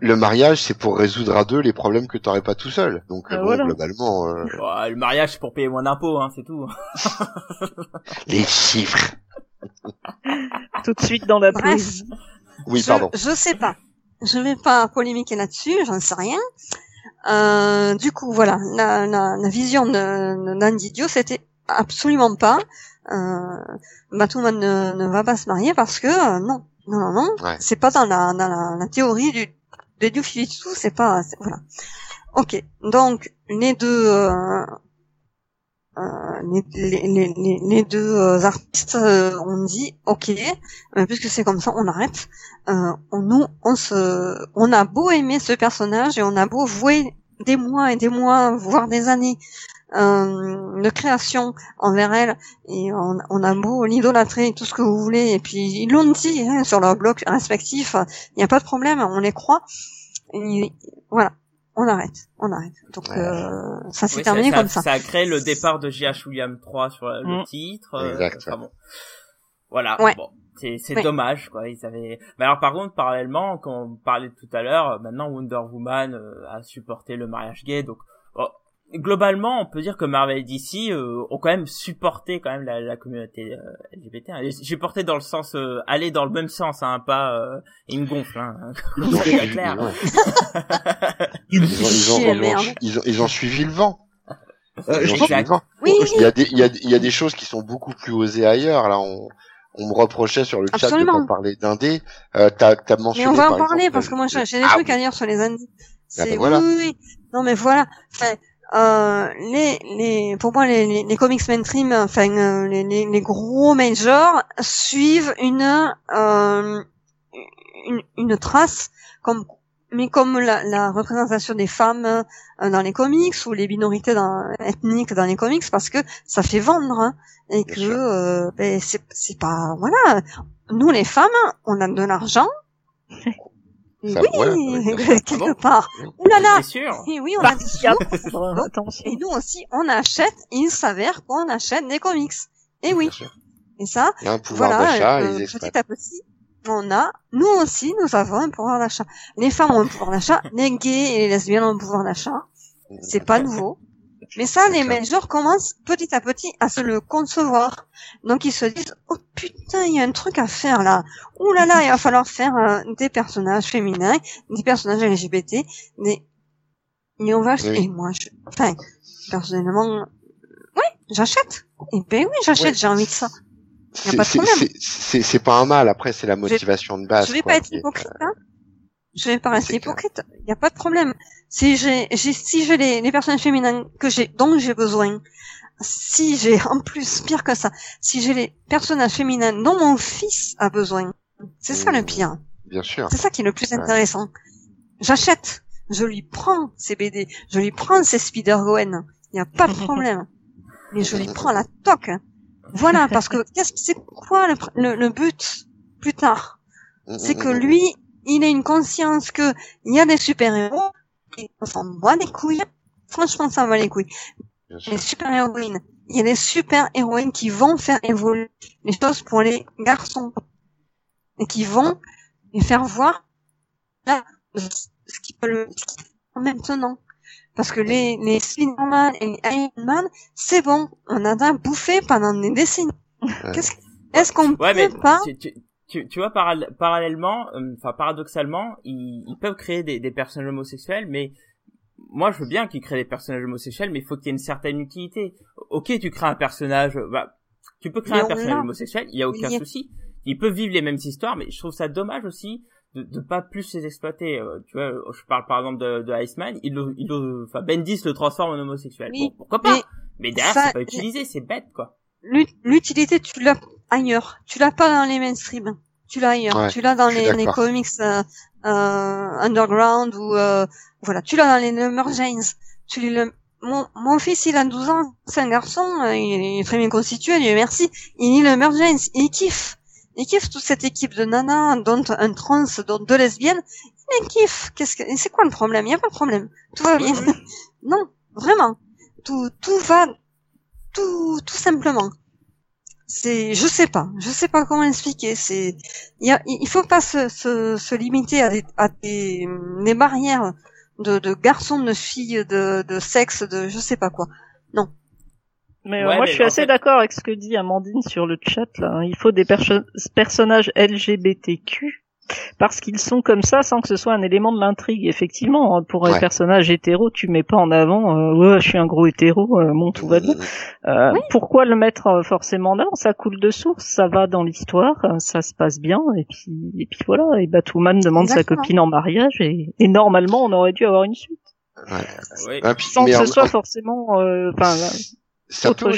le mariage c'est pour résoudre à deux les problèmes que t'aurais pas tout seul. Donc globalement. Bah, le mariage c'est pour payer moins d'impôts, hein, c'est tout. Les chiffres. Tout de suite dans la prise. Oui, pardon. Je sais pas. Je vais pas polémiquer là-dessus, j'en sais rien. Du coup, voilà, la vision de Dan Didio, c'était absolument pas Batwoman ne va pas se marier parce que non, ouais. C'est pas dans la théorie de New 52, c'est pas voilà. OK. Donc les deux les deux artistes ont dit ok, puisque c'est comme ça on arrête. On a beau aimer ce personnage et on a beau vouer des mois, voire des années de création envers elle, et on a beau l'idolâtrer, tout ce que vous voulez, et puis ils l'ont dit hein, sur leur blog respectif, il n'y a pas de problème, on les croit. Et, voilà. On arrête. Donc, ça s'est terminé comme ça. Ça a créé le départ de J.H. Williams 3 sur le titre. Exact. Enfin, bon. Voilà. Ouais. Bon. C'est dommage, quoi. Ils avaient, mais alors, par contre, parallèlement, quand on parlait tout à l'heure, maintenant, Wonder Woman a supporté le mariage gay. Donc, globalement, on peut dire que Marvel et DC ont quand même supporté quand même la communauté LGBT. Hein. Supporté dans le sens aller dans le même sens, hein, pas une gonfle. Hein. C'est clair. Ils ont suivi le vent. Il y a des choses qui sont beaucoup plus osées ailleurs. Là, on me reprochait sur le chat de pas parler d'indé. T'as mentionné. Mais on va en parler parce que moi j'ai des trucs à lire sur les indés. C'est oui. Non mais voilà. Enfin, Pour moi, les comics mainstream, enfin les gros majors suivent une trace comme la représentation des femmes dans les comics ou les minorités ethniques dans les comics, parce que ça fait vendre, hein, et que c'est pas, voilà, nous les femmes on a de l'argent. Ça, oui, quelque part. Ouh là là. Et oui, on a des sous. Et nous aussi, on achète. Il s'avère qu'on achète des comics. Et oui. Et ça, il y a un pouvoir d'achat, petit à petit, nous aussi, nous avons un pouvoir d'achat. Les femmes ont un pouvoir d'achat. Les gays et les lesbiennes ont un pouvoir d'achat. C'est pas nouveau. Mais ça, les majors commencent petit à petit à se le concevoir. Donc ils se disent, oh putain, il y a un truc à faire là. Ouh là là, il va falloir faire des personnages féminins, des personnages LGBT, des... Et on va acheter. Oui. Moi, enfin, personnellement, oui, j'achète. Et ben oui, j'achète, j'ai envie de ça. Y a pas de problème. C'est pas un mal. Après, c'est la motivation de base. Je vais pas être hypocrite. Hein. Je vais pas rester hypocrite. Il y a pas de problème. Si j'ai les personnages féminins dont j'ai besoin, si j'ai, en plus, pire que ça, si j'ai les personnages féminins dont mon fils a besoin, c'est ça le pire. Bien sûr. C'est ça qui est le plus intéressant. J'achète. Je lui prends ses BD. Je lui prends ses Spider-Gwen. Il n'y a pas de problème. Mais je lui prends la toque. Voilà, parce que c'est quoi le but plus tard? C'est que lui, il ait une conscience que il y a des super-héros, et on s'en bat les couilles. Franchement, ça va les couilles. Les super-héroïnes. Il y a des super-héroïnes qui vont faire évoluer les choses pour les garçons. Et qui vont les faire voir, là, ce qu'ils peuvent maintenant. Parce que les Spider-Man et les Iron Man, c'est bon. On en a bouffé pendant des décennies. Est-ce qu'on peut pas... Tu vois, parallèlement, paradoxalement, ils peuvent créer des personnages homosexuels, mais moi je veux bien qu'ils créent des personnages homosexuels, mais il faut qu'il y ait une certaine utilité. Ok, tu crées un personnage, tu peux créer un personnage homosexuel, il n'y a aucun souci. Ils peuvent vivre les mêmes histoires, mais je trouve ça dommage aussi de pas plus les exploiter. Tu vois, je parle par exemple de Iceman, Bendis le transforme en homosexuel. Oui, bon, pourquoi pas? Mais derrière, c'est pas utilisé, c'est bête, quoi. L'utilité, tu l'as ailleurs. Tu l'as pas dans les mainstream. Tu l'as ailleurs. Ouais, tu l'as dans les comics underground ou voilà. Tu l'as dans les Number James. Mon fils, il a 12 ans. C'est un garçon. Il est très bien constitué. Dieu merci. Il lit le Number James. Il kiffe. Il kiffe toute cette équipe de nanas, dont un trans, dont deux lesbiennes. Il kiffe. C'est quoi le problème? Il y a pas de problème. Tout va bien. Non, vraiment. Tout va. Tout simplement. Je sais pas comment expliquer. Il faut pas se limiter à des barrières de garçons, de filles, de sexe, de je sais pas quoi. Non. Mais moi je suis assez d'accord avec ce que dit Amandine sur le chat là. Il faut des personnages LGBTQ. Parce qu'ils sont comme ça sans que ce soit un élément de l'intrigue. Effectivement, pour un personnage hétéro, tu mets pas en avant je suis un gros hétéro, tout va bien. Pourquoi le mettre forcément en avant? Ça coule de source, ça va dans l'histoire, ça se passe bien, et puis voilà, et Batwoman demande sa copine en mariage, et normalement on aurait dû avoir une suite. Sans que ce soit forcément ça peut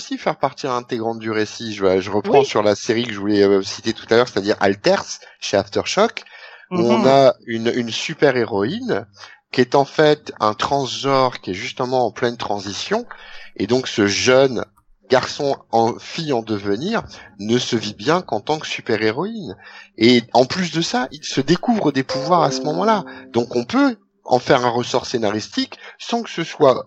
aussi faire partie intégrante du récit. Je reprends sur la série que je voulais citer tout à l'heure, c'est-à-dire Alters, chez Aftershock, où on a une super-héroïne qui est en fait un transgenre qui est justement en pleine transition, et donc ce jeune garçon fille en devenir ne se vit bien qu'en tant que super-héroïne. Et en plus de ça, il se découvre des pouvoirs à ce moment-là. Donc on peut en faire un ressort scénaristique sans que ce soit...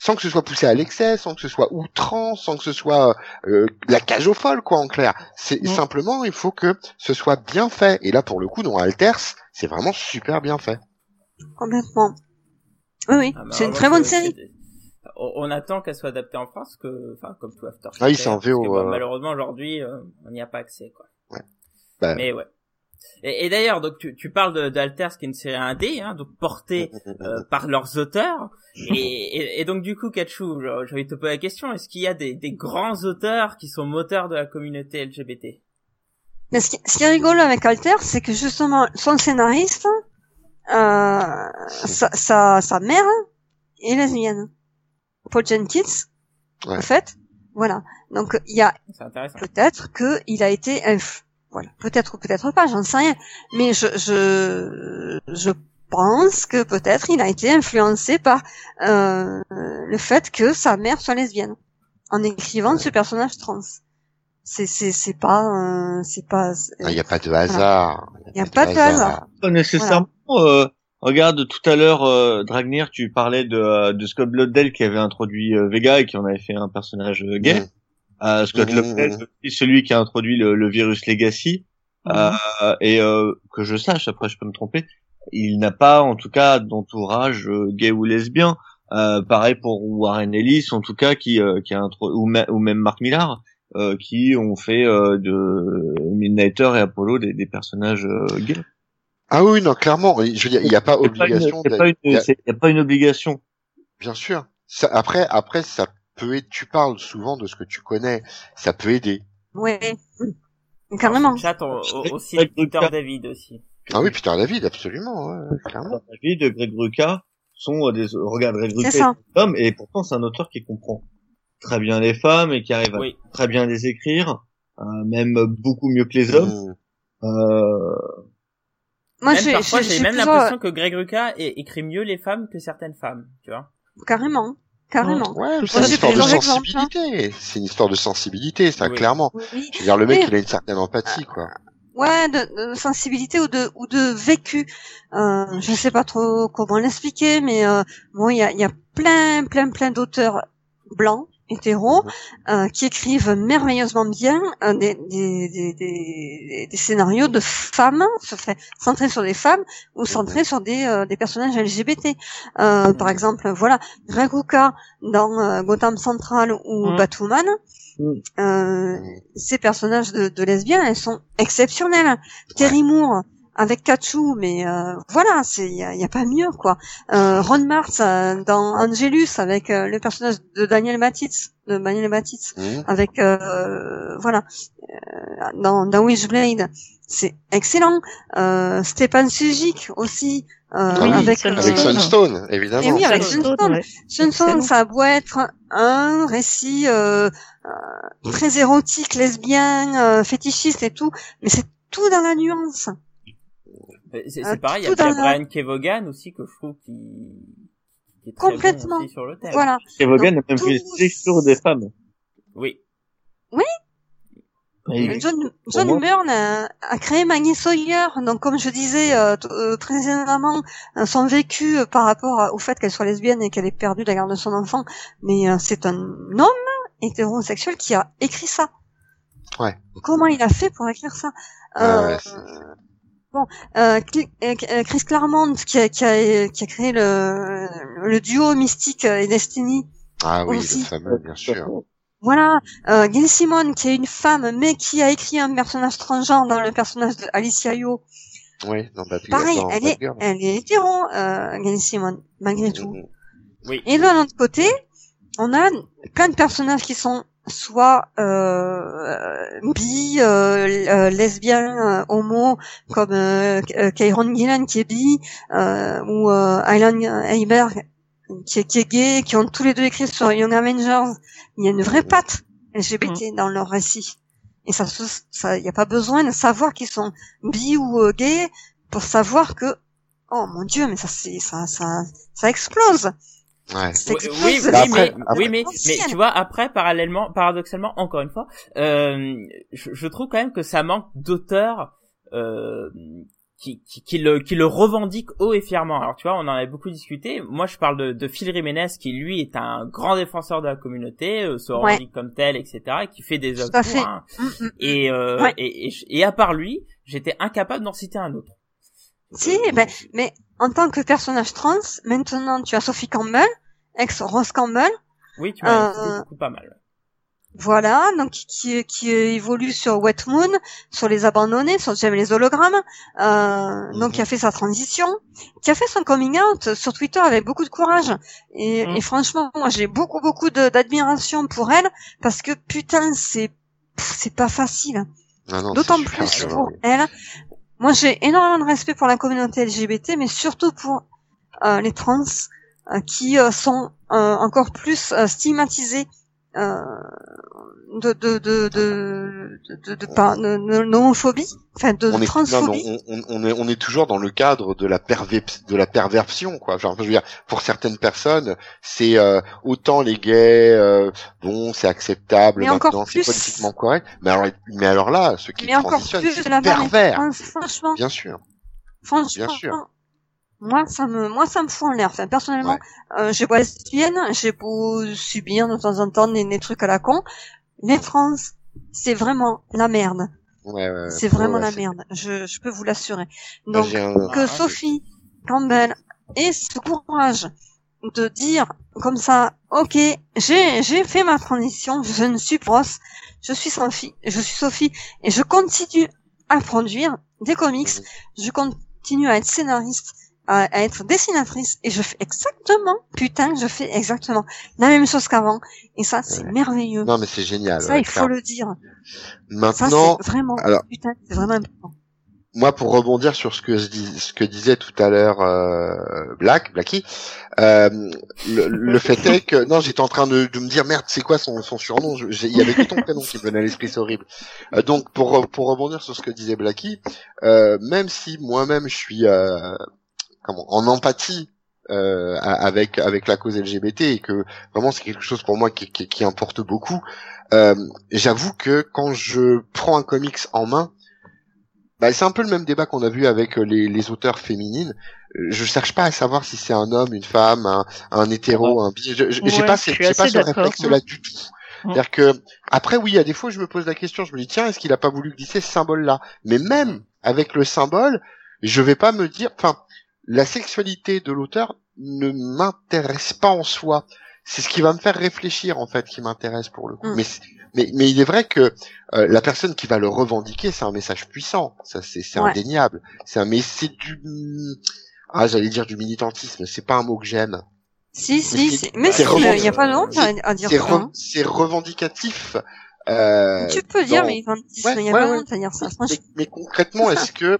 sans que ce soit poussé à l'excès, sans que ce soit outrant, sans que ce soit la cage aux folles, quoi, en clair. C'est simplement, il faut que ce soit bien fait. Et là, pour le coup, dans Alters, c'est vraiment super bien fait. Complètement. Oui, c'est une très bonne série. On attend qu'elle soit adaptée en France, comme tout After. Ah, c'est en VO. Malheureusement, aujourd'hui, on n'y a pas accès, quoi. Ouais. Mais ouais. Et d'ailleurs, donc tu parles d'Alters, qui est une série indé, hein, donc portée par leurs auteurs. Et donc du coup, Katchou, j'ai envie de te poser la question, est-ce qu'il y a des grands auteurs qui sont moteurs de la communauté LGBT? Mais ce qui est rigolo avec Alters, c'est que justement, son scénariste, sa mère, et lesbienne. Paul Jenkins, ouais. En fait, voilà. Donc il y a peut-être que il a été voilà, peut-être ou peut-être pas, j'en sais rien. Mais je pense que peut-être il a été influencé par le fait que sa mère soit lesbienne en écrivant ce personnage trans. C'est pas. Il n'y a pas de hasard. Il n'y a pas de hasard. Pas nécessairement. Voilà. Regarde, tout à l'heure, Dragneer, tu parlais de Scott Lobdell qui avait introduit Vega et qui en avait fait un personnage gay. Scott Lobdell, c'est celui qui a introduit le virus Legacy. Que je sache, après je peux me tromper, il n'a pas, en tout cas, d'entourage gay ou lesbien. Pareil pour Warren Ellis, en tout cas, qui a ou même Mark Millar, qui ont fait de Midnighter et Apollo des personnages gays. Ah oui, non, clairement, je veux dire, il n'y a pas obligation. Il n'y a pas une obligation. Bien sûr. Ça, après, ça peut aider. Tu parles souvent de ce que tu connais. Ça peut aider. Oui. Carrément. Chat, aussi, Peter David aussi. Ah oui, Peter David, absolument, ouais, clairement. Peter David, Greg Rucka sont des, regarde, Greg Rucka est un homme, et pourtant, c'est un auteur qui comprend très bien les femmes et qui arrive à très bien les écrire, même beaucoup mieux que les hommes. Moi, j'ai même l'impression que Greg Rucka écrit mieux les femmes que certaines femmes, tu vois. Carrément. Ouais, c'est une histoire de sensibilité. C'est une histoire de sensibilité, ça, clairement. Oui. Je veux dire, le mec, il a une certaine empathie, quoi. Ouais, de sensibilité ou de vécu. Je sais pas trop comment l'expliquer, mais bon, il y a plein d'auteurs blancs, hétéros, qui écrivent merveilleusement bien des scénarios de femmes, centrés sur des femmes ou centrés sur des personnages LGBT. Par exemple, voilà, Greg Rucka dans Gotham Central ou Batwoman, ces personnages de lesbiennes, elles sont exceptionnelles. Terry Moore avec Katchou, mais voilà, il y a pas mieux, quoi. Ron Martz dans Angelus avec le personnage de Daniel Matitz, avec voilà, dans Witchblade, c'est excellent. Stepan Sujic aussi, avec Sunstone, évidemment. Et oui, avec Sunstone. Ouais. Sunstone, ça a beau être un récit très érotique, lesbien, fétichiste et tout, mais c'est tout dans la nuance. C'est pareil, il y a Brian Kevogan aussi que je trouve qui est très complètement bon sur le thème. Voilà. Kevogan a même fait des sur des femmes. Oui. John Byrne a créé Maggie Sawyer, donc comme je disais précédemment, son vécu par rapport au fait qu'elle soit lesbienne et qu'elle ait perdu la garde de son enfant, mais c'est un homme hétérosexuel qui a écrit ça. Ouais. Comment il a fait pour écrire ça? Bon, Chris Claremont qui a créé le duo Mystique et Destiny. Ah oui, aussi. Le fameux, bien sûr. Voilà, Gail Simone qui est une femme mais qui a écrit un personnage transgenre dans le personnage de Alicia Yo. Oui, dans Batman. Pareil, elle est hétéro, Gail Simone, malgré tout. Oui. Et de l'autre côté, on a plein de personnages qui sont soit bi, lesbien, homo, comme Kieron Gillen qui est bi, ou Alan Heiberg qui est gay, qui ont tous les deux écrit sur Young Avengers. Il y a une vraie patte LGBT dans leur récit. Et ça, il n'y a pas besoin de savoir qu'ils sont bi ou gays pour savoir que, oh mon Dieu, mais ça explose. Ouais. Mais tu vois, après, paradoxalement, encore une fois, je trouve quand même que ça manque d'auteurs qui le revendiquent haut et fièrement. Alors tu vois, on en a beaucoup discuté. Moi, je parle de Phil Jiménez, qui lui est un grand défenseur de la communauté, se revendique comme tel, etc., et qui fait des œuvres. Et à part lui, j'étais incapable d'en citer un autre. Si, mais en tant que personnage trans, maintenant tu as Sophie Campbell, ex-Rose Campbell. Oui, tu m'as beaucoup pas mal. Voilà, donc qui évolue sur Wet Moon, sur Les Abandonnés, sur J'aime les hologrammes, donc qui a fait sa transition, qui a fait son coming out sur Twitter avec beaucoup de courage. Et franchement, moi j'ai beaucoup d'admiration pour elle, parce que putain, c'est pas facile. Ah non, d'autant plus pour elle. Moi, j'ai énormément de respect pour la communauté LGBT, mais surtout pour les trans, qui sont encore plus stigmatisés de homophobie, enfin de transphobie. On est toujours dans le cadre de la perversion, quoi. Genre, je veux dire, pour certaines personnes, c'est autant les gays, bon, c'est acceptable, mais maintenant c'est politiquement correct. Mais alors là, ce qui transitionnent, c'est pervers. Franchement, bien sûr. Bien sûr. Moi, ça me fout en l'air. Enfin, personnellement, j'ai beau lesbienne, j'ai beau subir de temps en temps des trucs à la con. Les trans, c'est vraiment la merde. Ouais, c'est vraiment la merde. Je peux vous l'assurer. Donc, Sophie Campbell ait ce courage de dire comme ça, ok, j'ai fait ma transition, je ne suis pas grosse, je suis Sophie, et je continue à produire des comics, je continue à être scénariste, à être dessinatrice, et je fais exactement la même chose qu'avant, et ça c'est merveilleux. Non mais c'est génial. Ça il faut le dire. Maintenant, ça, c'est vraiment important. Moi, pour rebondir sur ce que disait tout à l'heure Blacky, le fait est que j'étais en train de me dire merde, c'est quoi son surnom, il y avait que ton prénom qui me venait à l'esprit, c'est horrible. Donc pour rebondir sur ce que disait Blacky, même si moi-même je suis en empathie avec la cause LGBT, et que vraiment c'est quelque chose pour moi qui importe beaucoup, j'avoue que quand je prends un comics en main, c'est un peu le même débat qu'on a vu avec les auteurs féminines. Je cherche pas à savoir si c'est un homme, une femme, un hétéro, un bi. J'ai pas ce réflexe-là du tout. C'est-à-dire que après, oui, à défaut, je me pose la question, je me dis tiens, est-ce qu'il a pas voulu glisser ce symbole-là ? Mais même avec le symbole, je vais pas me dire. Enfin, la sexualité de l'auteur ne m'intéresse pas en soi. C'est ce qui va me faire réfléchir en fait, qui m'intéresse pour le coup. Mais il est vrai que la personne qui va le revendiquer, c'est un message puissant, ça c'est indéniable. C'est du j'allais dire du militantisme, c'est pas un mot que j'aime. Mais il y a pas de honte à dire ça. C'est revendicatif. Tu peux dire militantisme, il y a pas de honte à dire ça. Mais concrètement, est-ce que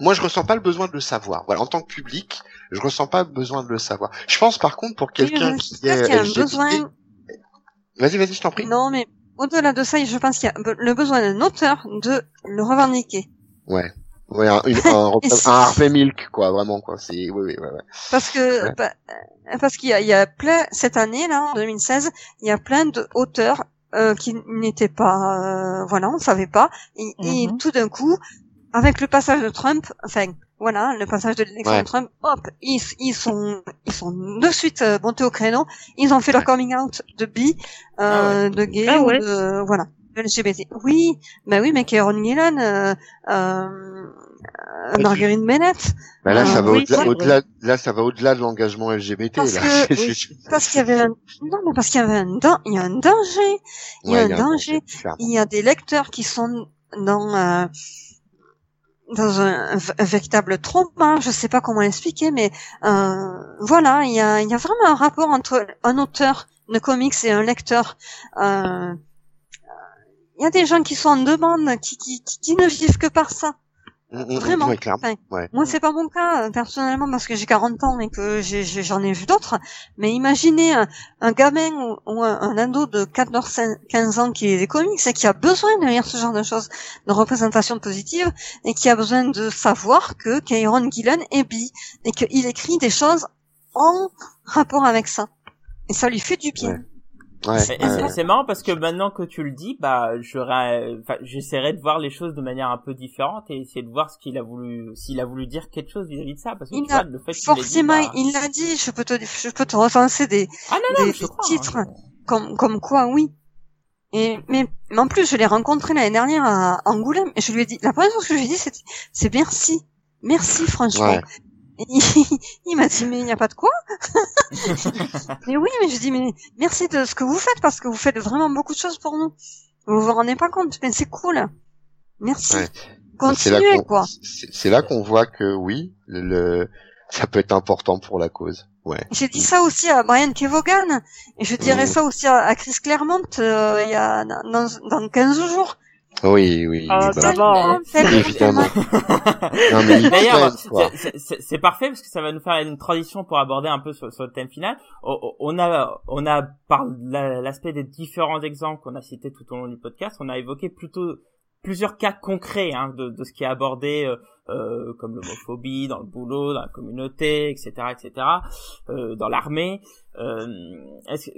moi je ressens pas le besoin de le savoir. Voilà, en tant que public, je ressens pas le besoin de le savoir. Je pense par contre pour quelqu'un qui est LGBT... Vas-y, je t'en prie. Non mais au-delà de ça, je pense qu'il y a le besoin d'un auteur de le revendiquer. Ouais, un Harvey Milk, quoi, vraiment, quoi. C'est, ouais. Parce qu'il y a plein, cette année, là, en 2016, il y a plein d'auteurs, qui n'étaient pas, on savait pas. Et tout d'un coup, avec le passage de Trump, le passage de l'élection de Trump, hop, ils sont de suite montés au créneau, ils ont fait leur coming out de bi, de gay, de LGBT. Mais Kieron Gillen, Marguerite Bennett. Ça va au-delà de l'engagement LGBT, parce qu'il y avait un danger. Il y a des lecteurs qui sont dans un véritable trauma, je sais pas comment l'expliquer, mais il y a vraiment un rapport entre un auteur de comics et un lecteur. Il y a des gens qui sont en demande, qui ne vivent que par ça. Vraiment. Moi, c'est pas mon cas personnellement parce que j'ai 40 ans et que j'en ai vu d'autres. Mais imaginez un gamin ou un ado de 14-15 ans qui lit des comics et qui a besoin de lire ce genre de choses, de représentation positive, et qui a besoin de savoir que Kieron Gillen est bi et qu'il écrit des choses en rapport avec ça. Et ça lui fait du bien. C'est marrant parce que maintenant que tu le dis, j'essaierai de voir les choses de manière un peu différente et essayer de voir s'il a voulu dire quelque chose vis-à-vis de ça, parce que le fait qu'il forcément il l'a dit, je peux te recenser des titres comme quoi mais en plus je l'ai rencontré l'année dernière à Angoulême et je lui ai dit, la première chose que je lui ai dit c'était c'est merci franchement. Il m'a dit, mais il n'y a pas de quoi. Mais je dis, mais merci de ce que vous faites, parce que vous faites vraiment beaucoup de choses pour nous. Vous vous rendez pas compte, mais c'est cool. Merci. Continuez, c'est là qu'on voit que ça peut être important pour la cause. J'ai dit ça aussi à Brian Kevogan, et je dirais ça aussi à Chris Claremont, il y a, dans 15 jours. Oui, oui. Ah, ça va. Évidemment. Non, mais d'ailleurs, c'est parfait parce que ça va nous faire une transition pour aborder un peu sur le thème final. On a par l'aspect des différents exemples qu'on a cités tout au long du podcast, on a évoqué plutôt plusieurs cas concrets de ce qui est abordé comme l'homophobie dans le boulot, dans la communauté, etc., dans l'armée.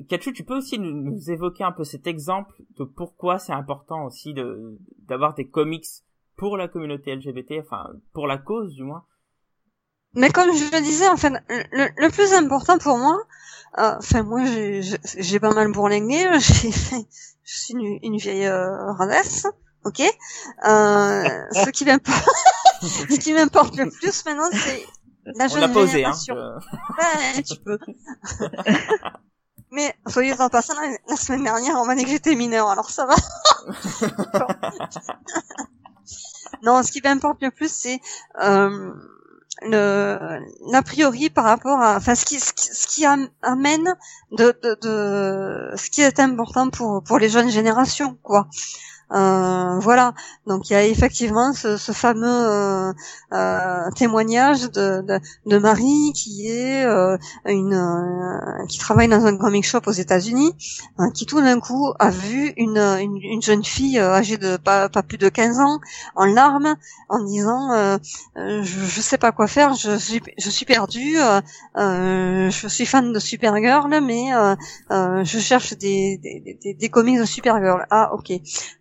Katchou, tu peux aussi nous évoquer un peu cet exemple de pourquoi c'est important aussi d'avoir des comics pour la communauté LGBT, enfin pour la cause du moins. Mais comme je le disais, en fait, le plus important pour moi, moi j'ai pas mal bourlingué, je suis une vieille ranasse. Ok, ce qui m'importe le plus maintenant, c'est la jeune génération. Ouais, tu peux. Mais soyez en passant, la semaine dernière, on m'a dit que j'étais mineure, alors ça va. Non, ce qui m'importe le plus, c'est l'a priori par rapport à, enfin, ce qui amène de ce qui est important pour les jeunes générations, quoi. Voilà, donc il y a effectivement ce fameux témoignage de Marie qui est qui travaille dans un comic shop aux États-Unis, qui tout d'un coup a vu une jeune fille âgée de pas plus de 15 ans en larmes en disant je sais pas quoi faire, je suis perdue, je suis fan de Supergirl mais je cherche des comics de Supergirl. Ah ok.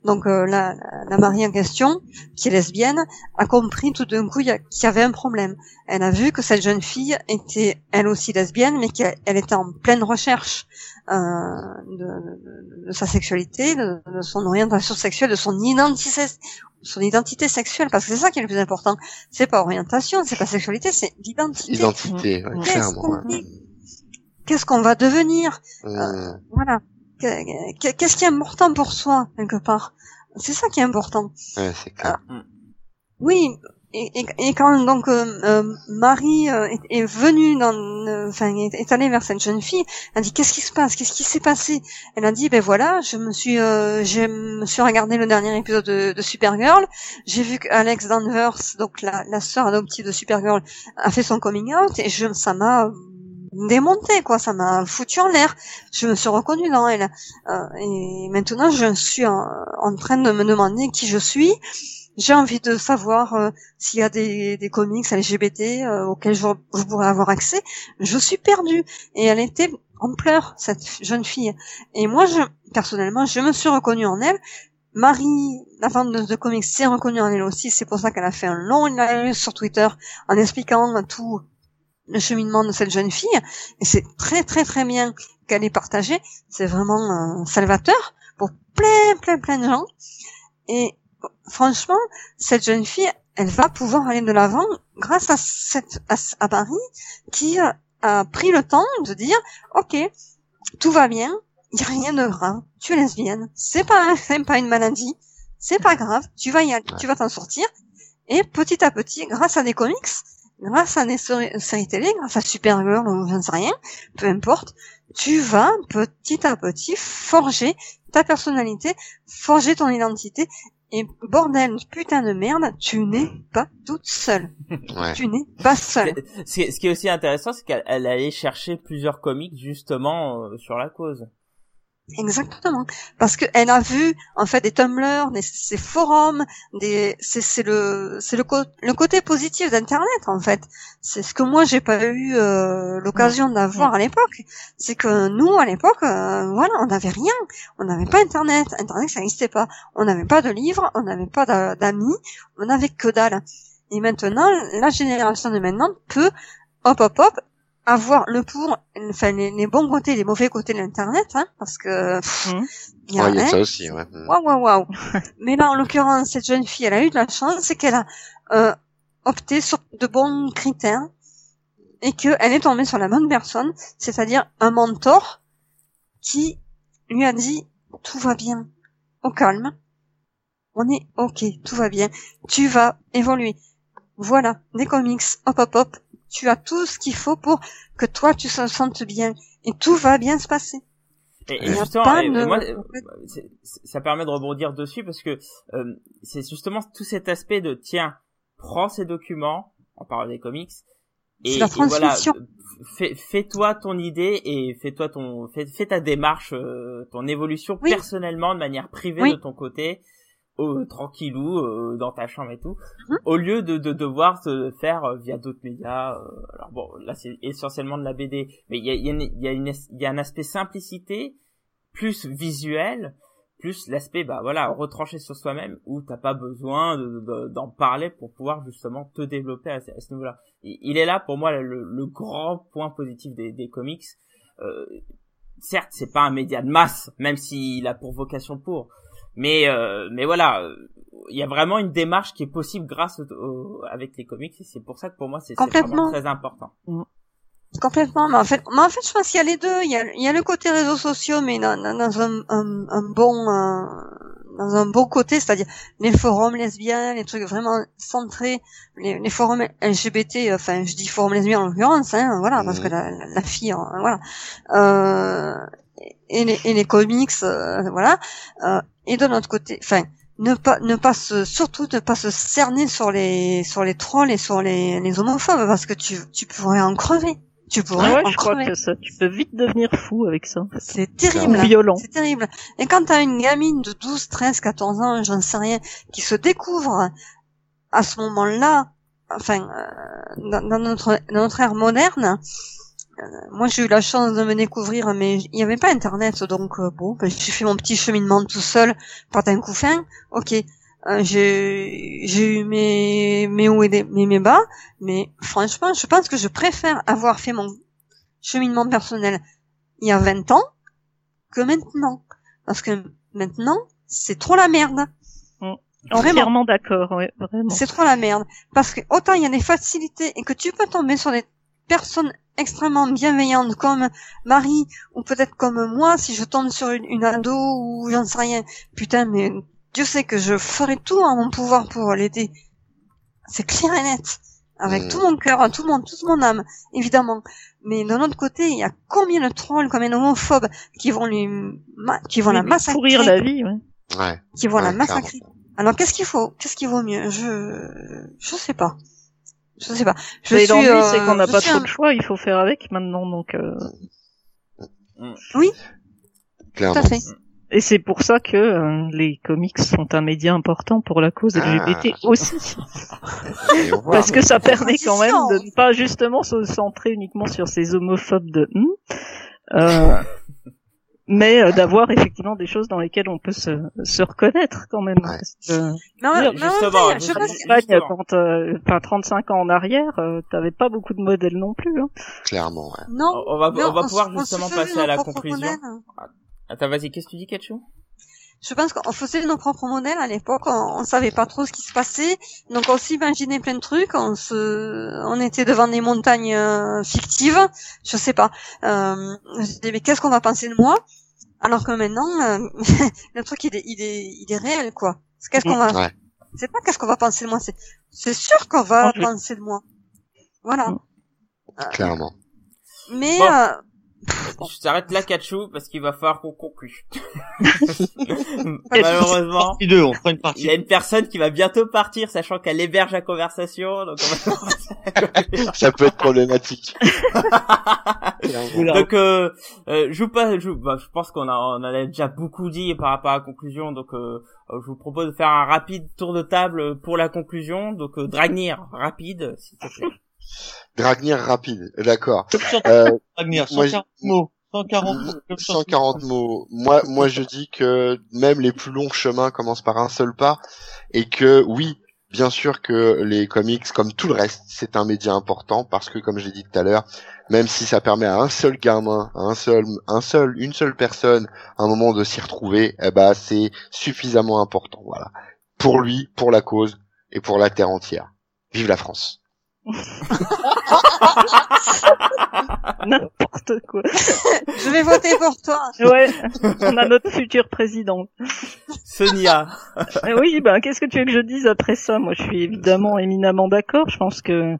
Donc la Marie en question, qui est lesbienne, a compris tout d'un coup qu'il y avait un problème. Elle a vu que cette jeune fille était elle aussi lesbienne, mais qu'elle était en pleine recherche de sa sexualité, de son orientation sexuelle, de son identité sexuelle, parce que c'est ça qui est le plus important. C'est pas orientation, c'est pas sexualité, c'est l'identité. Identité, ouais, clairement. Qu'est-ce qu'on va devenir Voilà. Qu'est-ce qui est important pour soi, quelque part? C'est ça qui est important. Ouais, c'est clair. Oui, et quand donc Marie est venue est allée vers cette jeune fille, elle a dit qu'est-ce qui se passe, qu'est-ce qui s'est passé? Elle a dit ben voilà, je me suis regardé le dernier épisode de Supergirl, j'ai vu qu'Alex Danvers, donc la sœur adoptive de Supergirl, a fait son coming out et ça m'a démontée, quoi, ça m'a foutu en l'air. Je me suis reconnue dans elle. Et maintenant, je suis en train de me demander qui je suis. J'ai envie de savoir s'il y a des comics LGBT auxquels je pourrais avoir accès. Je suis perdue. Et elle était en pleurs, cette jeune fille. Et moi, personnellement, je me suis reconnue en elle. Marie, la vendeuse de comics, s'est reconnue en elle aussi. C'est pour ça qu'elle a fait un long live sur Twitter en expliquant tout le cheminement de cette jeune fille, et c'est très très très bien qu'elle ait partagé, c'est vraiment salvateur pour plein de gens, et franchement, cette jeune fille, elle va pouvoir aller de l'avant grâce à à Marie, qui a pris le temps de dire, ok, tout va bien, il n'y a rien de grave, tu es lesbienne, c'est pas une maladie, c'est pas grave, tu vas y aller, tu vas t'en sortir, et petit à petit, grâce à des comics, grâce à des séries télé, grâce à Supergirl ou je ne sais rien, peu importe, tu vas petit à petit forger ta personnalité, forger ton identité, et bordel, putain de merde, tu n'es pas toute seule. Ouais. Tu n'es pas seule. Ce qui est aussi intéressant, c'est qu'elle allait chercher plusieurs comics justement sur la cause. Exactement, parce que elle a vu en fait des Tumblr, ces forums, c'est le côté positif d'Internet en fait. C'est ce que moi j'ai pas eu l'occasion d'avoir à l'époque. C'est que nous à l'époque, voilà, on n'avait rien, on n'avait pas Internet, ça n'existait pas, on n'avait pas de livres, on n'avait pas d'amis, on n'avait que dalle. Et maintenant, la génération de maintenant peut hop avoir le pour, enfin les bons côtés et les mauvais côtés de l'internet, parce que il y a ça aussi, ouais. Waouh. Mais là en l'occurrence cette jeune fille, elle a eu de la chance, c'est qu'elle a opté sur de bons critères et que elle est tombée sur la bonne personne, c'est-à-dire un mentor qui lui a dit tout va bien, au calme, on est ok, tout va bien, tu vas évoluer. Voilà, des comics, hop. Tu as tout ce qu'il faut pour que toi tu te sentes bien et tout va bien se passer. Et justement, moi, ça permet de rebondir dessus parce que c'est justement tout cet aspect de tiens, prends ces documents, on parle des comics, et voilà, fais-toi ton idée et fais-toi ton, fais ta démarche, ton évolution personnellement de manière privée de ton côté. Tranquillou dans ta chambre et tout, au lieu de devoir se faire via d'autres médias. Alors bon, là c'est essentiellement de la BD, mais il y a un aspect simplicité, plus visuel, plus l'aspect bah voilà retranché sur soi-même où t'as pas besoin d'en parler pour pouvoir justement te développer à ce niveau-là. Il est là pour moi le grand point positif des comics. Certes, c'est pas un média de masse, même s'il a pour vocation pour. Mais voilà, il y a vraiment une démarche qui est possible grâce avec les comics, et c'est pour ça que pour moi c'est vraiment très important. Complètement. Mais en fait, je pense qu'il y a les deux. Il y a le côté réseaux sociaux, mais dans un bon côté, c'est-à-dire les forums lesbiens, les trucs vraiment centrés, les forums LGBT. Enfin, je dis forums lesbiens en l'occurrence, hein, voilà, parce que la fille, voilà. Et les comics, voilà. Et de notre côté, enfin, surtout ne pas se cerner sur les trolls et sur les homophobes, parce que tu pourrais en crever. Tu pourrais en crever. Je crois que ça, tu peux vite devenir fou avec ça. C'est terrible. C'est violent. C'est terrible. Et quand t'as une gamine de 12, 13, 14 ans, j'en sais rien, qui se découvre à ce moment-là, enfin, dans notre ère moderne, moi j'ai eu la chance de me découvrir, mais il n'y avait pas internet, donc j'ai fait mon petit cheminement tout seul, par un coup fin, ok, j'ai eu mes hauts et mes bas, mais franchement je pense que je préfère avoir fait mon cheminement personnel il y a 20 ans que maintenant, parce que maintenant c'est trop la merde. Entièrement d'accord, ouais, vraiment. C'est trop la merde, parce que autant il y a des facilités et que tu peux tomber sur des personnes extrêmement bienveillante comme Marie, ou peut-être comme moi, si je tombe sur une ado ou j'en sais rien, putain, mais Dieu sait que je ferai tout en mon pouvoir pour l'aider, c'est clair et net, avec tout mon cœur, toute mon âme, évidemment. Mais d'un autre côté, il y a combien de trolls, combien d'homophobes qui vont la massacrer, pourrir la vie, ouais. qui vont la massacrer. Clairement. Alors qu'est-ce qu'il vaut mieux, je sais pas. Je sais pas. C'est qu'on n'a pas trop de choix, il faut faire avec maintenant, donc. Oui. Clairement. Tout à fait. Et c'est pour ça que les comics sont un média important pour la cause LGBT aussi. Parce que ça permet quand même de ne pas justement se centrer uniquement sur ces homophobes de mais d'avoir effectivement des choses dans lesquelles on peut se reconnaître quand même. Justement, quand 35 ans en arrière, t'avais pas beaucoup de modèles non plus. Hein. Clairement. Ouais. Non. On va pouvoir justement passer à la conclusion. Attends, vas-y, qu'est-ce que tu dis, Katchou ? Je pense qu'on faisait nos propres modèles à l'époque, on savait pas trop ce qui se passait, donc on s'imaginait plein de trucs, on était devant des montagnes fictives, je sais pas, je disais mais qu'est-ce qu'on va penser de moi, alors que maintenant, le truc il est réel, quoi. Qu'est-ce qu'on va, c'est pas qu'est-ce qu'on va penser de moi, c'est sûr qu'on va penser de moi. Voilà. Clairement. Mais, je t'arrête là, Katchou, parce qu'il va falloir qu'on conclue. Malheureusement, on prend une partie. Il y a une personne qui va bientôt partir, sachant qu'elle héberge la conversation. Donc ça peut être problématique. Donc je pense qu'on en a déjà beaucoup dit par rapport à la conclusion. Donc je vous propose de faire un rapide tour de table pour la conclusion. Donc Dragneer, rapide, s'il te plaît. Dragneer rapide, d'accord. Dragneer, 140 mots. Moi, je dis que même les plus longs chemins commencent par un seul pas, et que oui, bien sûr que les comics, comme tout le reste, c'est un média important, parce que, comme je l'ai dit tout à l'heure, même si ça permet à un seul gamin, à une seule personne, à un moment de s'y retrouver, eh ben, c'est suffisamment important, voilà. Pour lui, pour la cause, et pour la terre entière. Vive la France. N'importe quoi. Je vais voter pour toi. Ouais, on a notre futur président. Sonia. Oui, ben qu'est-ce que tu veux que je dise après ça ? Moi, je suis évidemment éminemment d'accord. Je pense que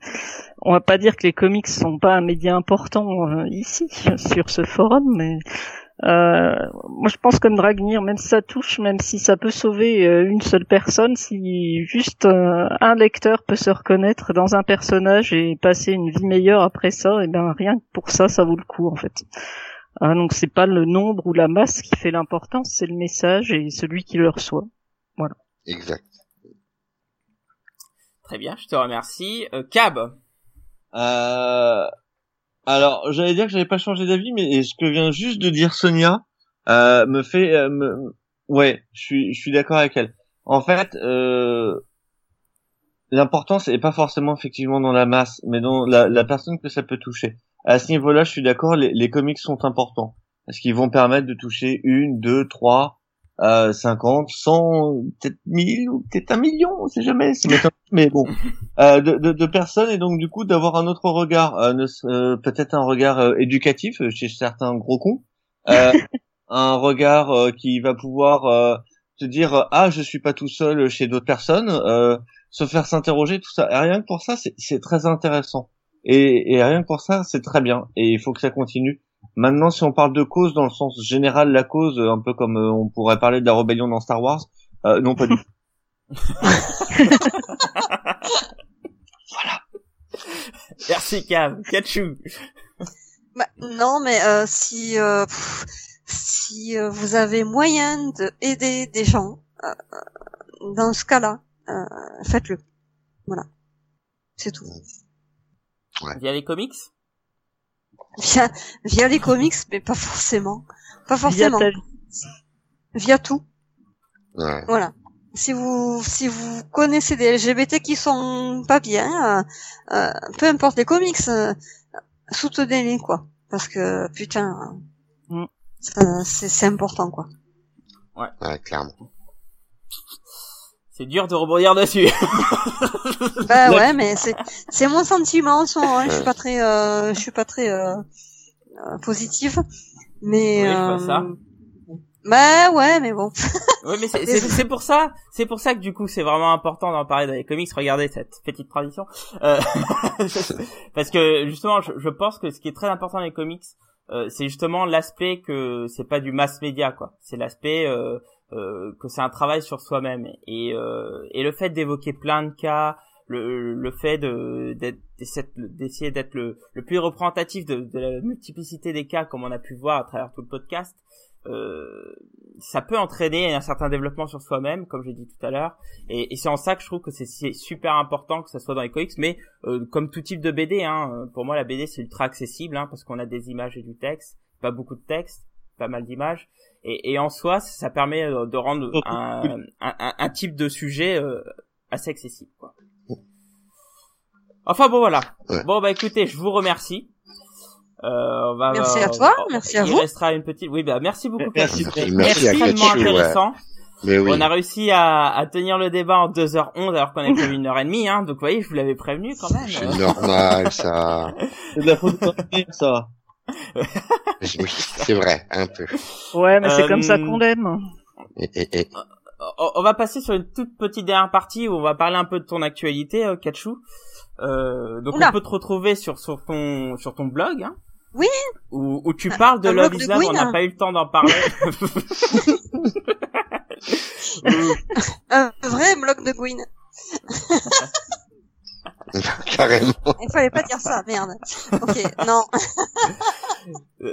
on va pas dire que les comics sont pas un média important ici sur ce forum, mais Moi je pense comme Dragneer, même si ça touche, même si ça peut sauver une seule personne, si juste un lecteur peut se reconnaître dans un personnage et passer une vie meilleure après ça, et ben rien que pour ça, ça vaut le coup en fait. Donc c'est pas le nombre ou la masse qui fait l'importance, c'est le message et celui qui le reçoit. Voilà. Exact. Très bien, je te remercie. Cab. Alors, j'allais dire que j'avais pas changé d'avis, mais ce que vient juste de dire Sonia me fait, ouais, je suis d'accord avec elle. En fait, l'importance est pas forcément effectivement dans la masse, mais dans la personne que ça peut toucher. À ce niveau-là, je suis d'accord. Les comics sont importants parce qu'ils vont permettre de toucher 1, 2, 3, 50, 100, peut-être 1000 ou peut-être 1 million, on sait jamais. Mais bon, de personnes, et donc du coup d'avoir un autre regard, peut-être un regard éducatif chez certains gros cons, un regard qui va pouvoir te dire ah je suis pas tout seul chez d'autres personnes, se faire s'interroger, tout ça. Et rien que pour ça, c'est très intéressant. Et rien que pour ça, c'est très bien. Et il faut que ça continue. Maintenant, si on parle de cause dans le sens général, la cause, un peu comme on pourrait parler de la rébellion dans Star Wars, non pas du tout. Voilà. Merci Cam. Katchou. Bah, non, mais si vous avez moyen de aider des gens dans ce cas-là, faites-le. Voilà. C'est tout. Ouais. Via les comics. Via les comics, mais pas forcément. Pas forcément. Via tout. Ouais. Voilà. Si vous connaissez des LGBT qui sont pas bien, peu importe les comics, soutenez-les, quoi. Parce que, putain, c'est important, quoi. Ouais. Ouais, clairement. C'est dur de rebondir dessus. Bah ouais, mais c'est mon sentiment en ce moment. Hein. Je suis pas très positive, mais. Ouais, bah ouais, mais bon. Ouais, mais c'est pour ça que du coup c'est vraiment important d'en parler dans les comics. Regardez cette petite tradition, parce que justement je pense que ce qui est très important dans les comics, c'est justement l'aspect que c'est pas du mass média, quoi. C'est l'aspect que c'est un travail sur soi-même, et le fait d'évoquer plein de cas, le fait d'essayer d'être le plus représentatif de la multiplicité des cas, comme on a pu voir à travers tout le podcast, ça peut entraîner un certain développement sur soi-même, comme j'ai dit tout à l'heure, et c'est en ça que je trouve que c'est super important que ça soit dans les comics, mais comme tout type de BD, hein. Pour moi la BD c'est ultra accessible, hein, parce qu'on a des images et du texte, pas beaucoup de texte, pas mal d'images. Et en soi, ça permet de rendre un type de sujet assez accessible, quoi. Enfin bon, voilà. Ouais. Bon bah écoutez, je vous remercie. On va, merci à toi, merci à vous. Il restera une petite. Oui bah merci beaucoup. Merci extrêmement intéressant. Ouais. Mais oui. On a réussi à tenir le débat en 2h11 alors qu'on est prévu 1h30, hein. Donc vous voyez, je vous l'avais prévenu quand même. C'est normal ça. C'est de la faute de ça. Oui, c'est vrai, un peu. Ouais, mais c'est comme ça qu'on l'aime. On va passer sur une toute petite dernière partie où on va parler un peu de ton actualité, Katchou. Donc Oula. On peut te retrouver sur ton blog, hein, oui, où tu parles de Love is Love. On n'a pas eu le temps d'en parler. Un vrai blog de Gwyn. Carrément. Il fallait pas dire ça, merde. Ok, non.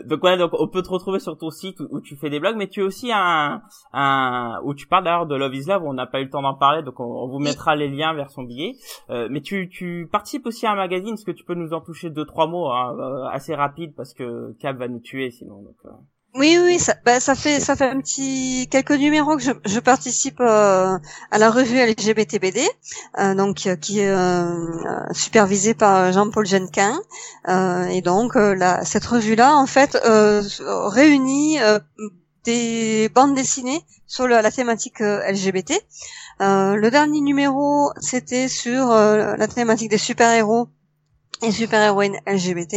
Donc voilà, donc on peut te retrouver sur ton site où tu fais des blogs, mais tu es aussi où tu parles d'ailleurs de Love is Love, on n'a pas eu le temps d'en parler, donc on vous mettra les liens vers son billet. Mais tu participes aussi à un magazine, est-ce que tu peux nous en toucher 2-3 mots, hein, assez rapide, parce que Cab va nous tuer sinon. Donc, Oui, ça fait un petit quelques numéros que je participe à la revue LGBTBD, donc qui est supervisée par Jean-Paul Genquin, et donc cette revue-là en fait réunit des bandes dessinées sur la thématique LGBT. Le dernier numéro c'était sur la thématique des super-héros et super-héroïne LGBT.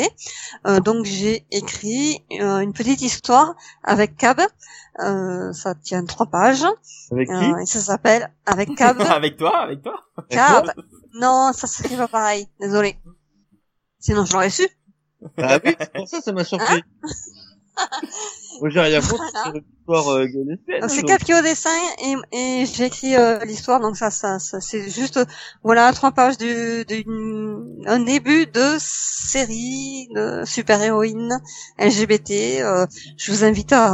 Donc j'ai écrit une petite histoire avec Cab. Ça tient 3 pages. Avec qui et ça s'appelle Avec Cab. Avec toi Cab. Non, ça s'écrit pas pareil. Désolé. Sinon je l'aurais su. Ah oui, c'est pour ça m'a surpris. Hein Moi, j'ai rien contre, voilà. C'est l'histoire lesbienne. Donc, c'est Cab qui est au dessin, et j'ai écrit l'histoire, donc ça, c'est juste, voilà, 3 pages d'un début de série de super-héroïnes LGBT. Je vous invite à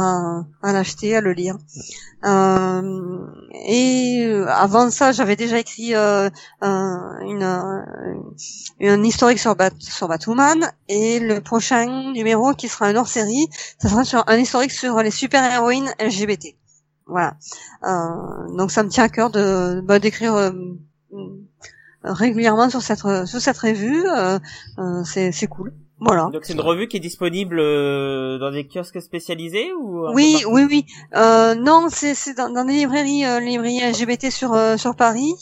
l'acheter, à le lire. Et avant ça, j'avais déjà écrit une historique sur Batwoman, et le prochain numéro, qui sera un hors-série, ça sera sur un historique sur les super-héroïnes LGBT. Voilà. Donc ça me tient à cœur d'écrire régulièrement sur cette revue. C'est cool. Voilà. Donc c'est une revue qui est disponible dans des kiosques spécialisés ou oui. Non, c'est dans des librairies LGBT sur Paris.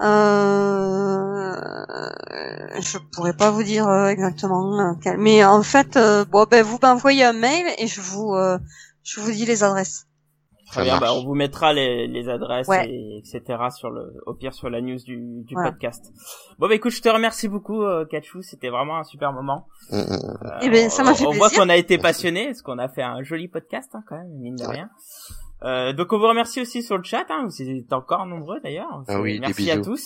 Je pourrais pas vous dire exactement quel, mais en fait vous m'envoyez un mail et je vous dis les adresses. Très bien, on vous mettra les adresses, ouais. etc. au pire sur la news du ouais. podcast. Bon, écoute, je te remercie beaucoup, Katchou. C'était vraiment un super moment. Ça m'a fait plaisir. On voit qu'on a été passionnés, parce qu'on a fait un joli podcast, quand même, mine de rien. Donc on vous remercie aussi sur le chat, vous êtes encore nombreux d'ailleurs. Ah oui, merci à tous.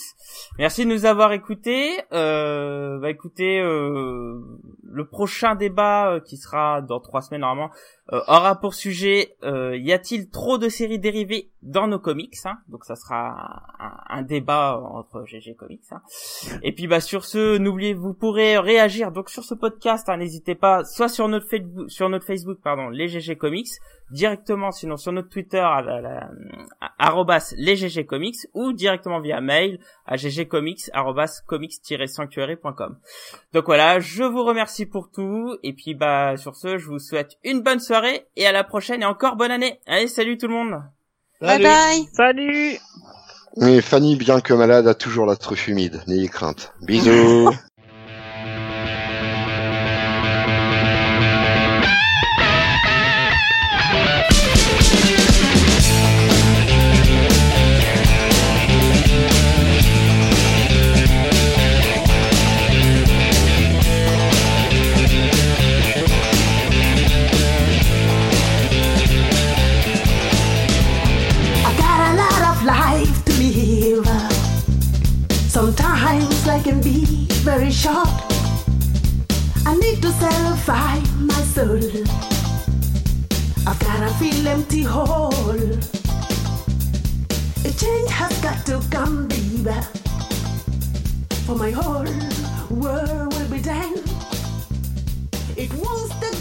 Merci de nous avoir écoutés. Écoutez, le prochain débat qui sera dans 3 semaines normalement aura pour sujet y a-t-il trop de séries dérivées dans nos comics, Donc ça sera un débat entre GG Comics. Et puis sur ce, n'oubliez, vous pourrez réagir donc sur ce podcast, n'hésitez pas, soit sur notre Facebook, les GG Comics, directement sinon sur notre Twitter @lesggcomics ou directement via mail à ggcomics@comics-sanctuary.com. Donc voilà, je vous remercie pour tout et puis sur ce, je vous souhaite une bonne soirée et à la prochaine et encore bonne année. Allez, salut tout le monde. Salut. Bye bye. Salut. Mais Fanny, bien que malade, a toujours la truffe humide, n'ayez crainte. Bisous. Can be very short. I need to satisfy my soul. I've gotta fill empty hole. A change has got to come, baby, for my whole world will be done. It wants to